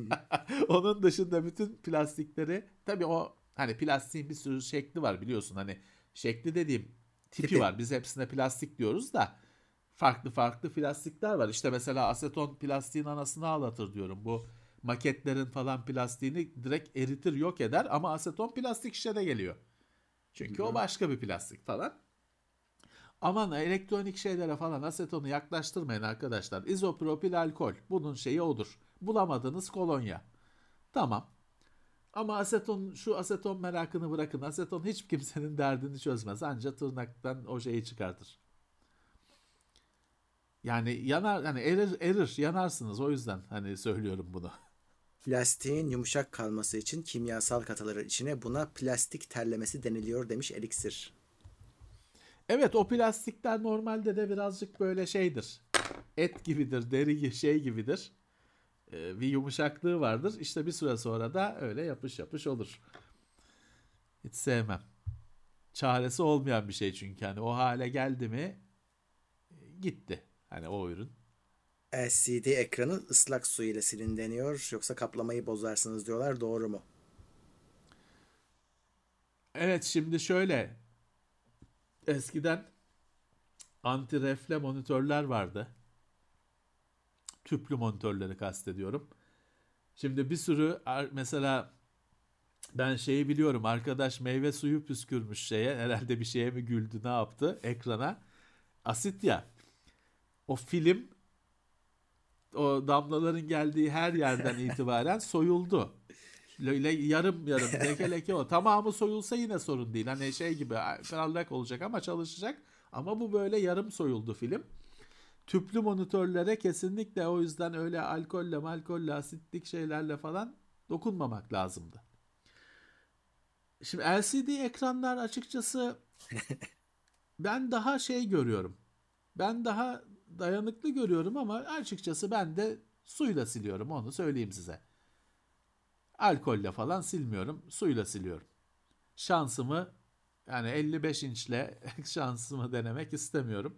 Onun dışında bütün plastikleri, tabii o hani plastiğin bir sürü şekli var biliyorsun. Hani şekli dediğim tipi var. Biz hepsine plastik diyoruz da farklı plastikler var. İşte mesela aseton plastiğin anasını ağlatır diyorum. Bu maketlerin falan plastiğini direkt eritir, yok eder ama aseton plastik şişede geliyor. Çünkü o başka bir plastik falan. Aman elektronik şeylere falan asetonu yaklaştırmayın arkadaşlar. İzopropil alkol. Bunun şeyi odur. Bulamadınız kolonya. Tamam. Ama aseton merakını bırakın. Aseton hiç kimsenin derdini çözmez. Ancak tırnaktan o şeyi çıkartır. Yani yanar, hani erir yanarsınız. O yüzden hani söylüyorum bunu. Plastiğin yumuşak kalması için kimyasal katıları içine, buna plastik terlemesi deniliyor demiş Elixir. Evet, o plastikler normalde de birazcık böyle şeydir. Et gibidir, deri şey gibidir. Bir yumuşaklığı vardır. İşte bir süre sonra da öyle yapış olur. Hiç sevmem. Çaresi olmayan bir şey çünkü. Hani o hale geldi mi gitti. Hani o ürün. LCD ekranı ıslak su ile silin deniyor. Yoksa kaplamayı bozarsınız diyorlar. Doğru mu? Evet, şimdi şöyle. Eskiden anti-refle monitörler vardı. Tüplü monitörleri kastediyorum. Şimdi bir sürü mesela ben şeyi biliyorum. Arkadaş meyve suyu püskürmüş şeye. Herhalde bir şeye mi güldü, ne yaptı? Ekrana. Asit ya. O film o damlaların geldiği her yerden itibaren soyuldu. yarım yarım leke leke o. Tamamı soyulsa yine sorun değil. Hani şey gibi parlak olacak ama çalışacak. Ama bu böyle yarım soyuldu film. Tüplü monitörlere kesinlikle o yüzden öyle alkolle malkolle asitlik şeylerle falan dokunmamak lazımdı. Şimdi LCD ekranlar açıkçası ben daha şey görüyorum. Ben daha dayanıklı görüyorum ama açıkçası ben de suyla siliyorum, onu söyleyeyim size. Alkolle falan silmiyorum, suyla siliyorum. Şansımı yani 55 inçle şansımı denemek istemiyorum.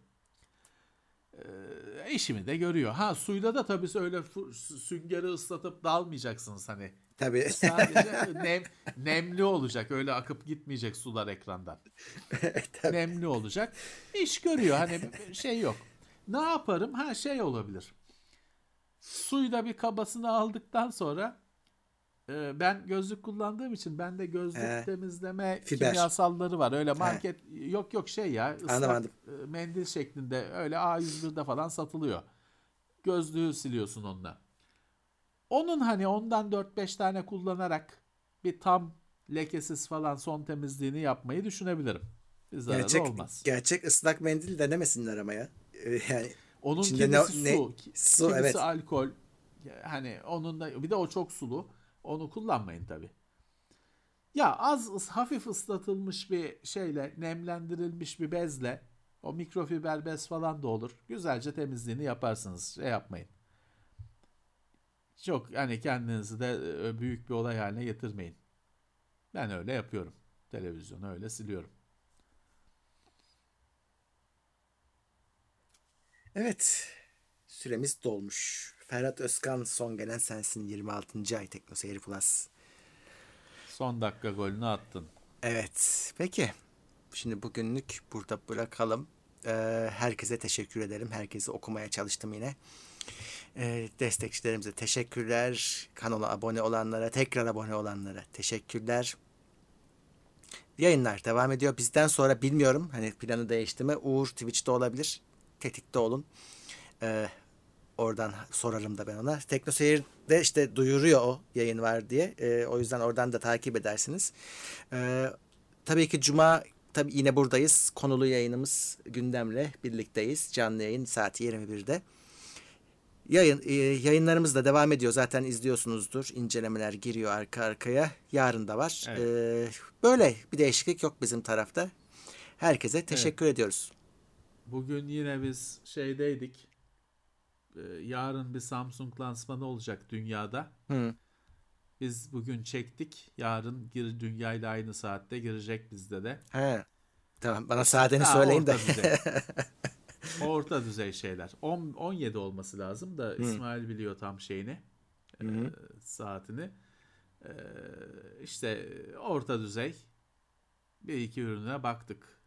İşimi de görüyor. Ha suyla da tabii öyle süngeri ıslatıp dalmayacaksınız hani. Tabii. Sadece nemli olacak. Öyle akıp gitmeyecek sular ekrandan. Nemli olacak. İş görüyor. Hani şey yok. Ne yaparım? Ha şey olabilir. Suyla bir kabasını aldıktan sonra ben gözlük kullandığım için bende gözlük temizleme fiber kimyasalları var. Öyle market yok şey ya ıslak mendil şeklinde öyle A101'de falan satılıyor. Gözlüğü siliyorsun onunla. Onun hani ondan 4-5 tane kullanarak bir tam lekesiz falan son temizliğini yapmayı düşünebilirim. Bir zararı olmaz. Gerçek ıslak mendil denemesinler ama ya. Yani onun kimisi su, kimisi alkol. Hani onun da bir de o çok sulu. Onu kullanmayın tabii. Ya az hafif ıslatılmış bir şeyle, nemlendirilmiş bir bezle, o mikrofiber bez falan da olur. Güzelce temizliğini yaparsınız. Şey yapmayın. Çok hani kendinizi de büyük bir olay haline getirmeyin. Ben öyle yapıyorum. Televizyonu öyle siliyorum. Evet. Süremiz dolmuş. Ferhat Özkan son gelen sensin 26. ay Tekno Seyir Plus. Son dakika golünü attın. Evet. Peki. Şimdi bugünlük burada bırakalım. Herkese teşekkür ederim. Herkesi okumaya çalıştım yine. Destekçilerimize teşekkürler. Kanala abone olanlara, tekrar abone olanlara teşekkürler. Yayınlar devam ediyor. Bizden sonra bilmiyorum. Hani planı değişti mi? Uğur Twitch'te olabilir. Tetikte olun. Oradan sorarım da ben ona. TeknoSeyir'de işte duyuruyor o yayın var diye. O yüzden oradan da takip edersiniz. Tabii ki Cuma tabii yine buradayız. Konulu yayınımız gündemle birlikteyiz. Canlı yayın saat 21'de. Yayınlarımız da devam ediyor. Zaten izliyorsunuzdur. İncelemeler giriyor arka arkaya. Yarın da var. Evet. Böyle bir değişiklik yok bizim tarafta. Herkese teşekkür ediyoruz. Bugün yine biz şeydeydik. Yarın bir Samsung lansmanı olacak dünyada. Biz bugün çektik. Yarın dünyayla aynı saatte girecek bizde de. Tamam bana saatini söyleyin orta de. Düzey. Orta düzey şeyler. 17 olması lazım da İsmail biliyor tam şeyini. Saatini. İşte orta düzey bir iki ürüne baktık.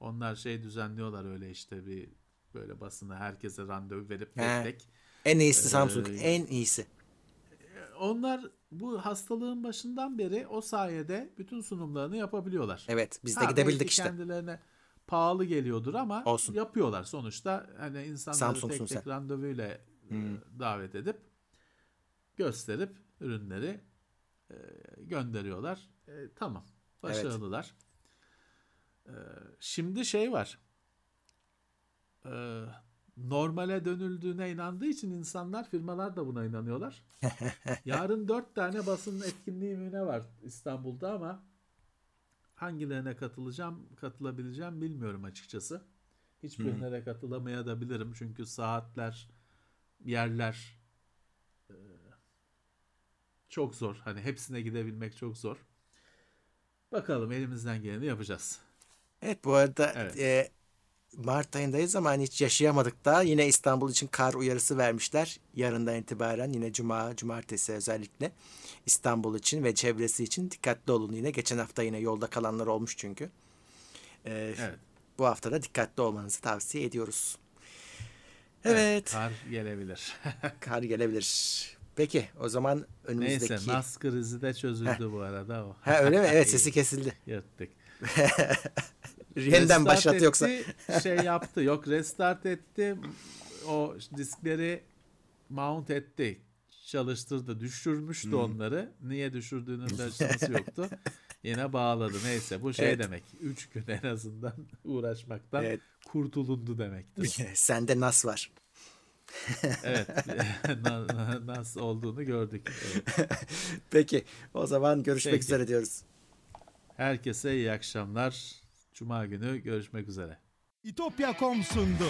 Onlar şey düzenliyorlar öyle işte bir böyle basına herkese randevu verip tek. En iyisi Samsung. En iyisi. Onlar bu hastalığın başından beri o sayede bütün sunumlarını yapabiliyorlar. Evet. Biz de gidebildik işte. Kendilerine pahalı geliyordur ama yapıyorlar. Sonuçta hani insanları Samsung'sun tek randevuyla davet edip gösterip ürünleri gönderiyorlar. Tamam. Başarılılar. Evet. Şimdi şey var. Normale dönüldüğüne inandığı için insanlar, firmalar da buna inanıyorlar. Yarın 4 tane basın etkinliği mi ne var İstanbul'da ama hangilerine katılabileceğim bilmiyorum açıkçası. Hiçbirine de katılamaya da bilirim çünkü saatler, yerler çok zor. Hani hepsine gidebilmek çok zor. Bakalım elimizden geleni yapacağız. Evet bu arada Mart ayındayız ama hiç yaşayamadık da yine İstanbul için kar uyarısı vermişler. Yarından itibaren yine cumartesi özellikle İstanbul için ve çevresi için dikkatli olun yine. Geçen hafta yine yolda kalanlar olmuş çünkü. Bu hafta da dikkatli olmanızı tavsiye ediyoruz. Evet. Kar gelebilir. Kar gelebilir. Peki o zaman önümüzdeki... Neyse nas krizi de çözüldü bu arada o. Öyle mi? Evet sesi kesildi. Yırttık. Yeniden başlattı yoksa. Şey yaptı. Yok restart etti. O diskleri mount etti. çalıştırdı. Düşürmüştü onları. Niye düşürdüğünün açıklaması yoktu. Yine bağladı. Neyse bu şey demek. 3 gün en azından uğraşmaktan kurtulundu demektir. Sende nas var. Evet. Nas olduğunu gördük. Evet. Peki. O zaman görüşmek üzere diyoruz. Herkese iyi akşamlar. Cuma günü görüşmek üzere. İtopya.com sundu.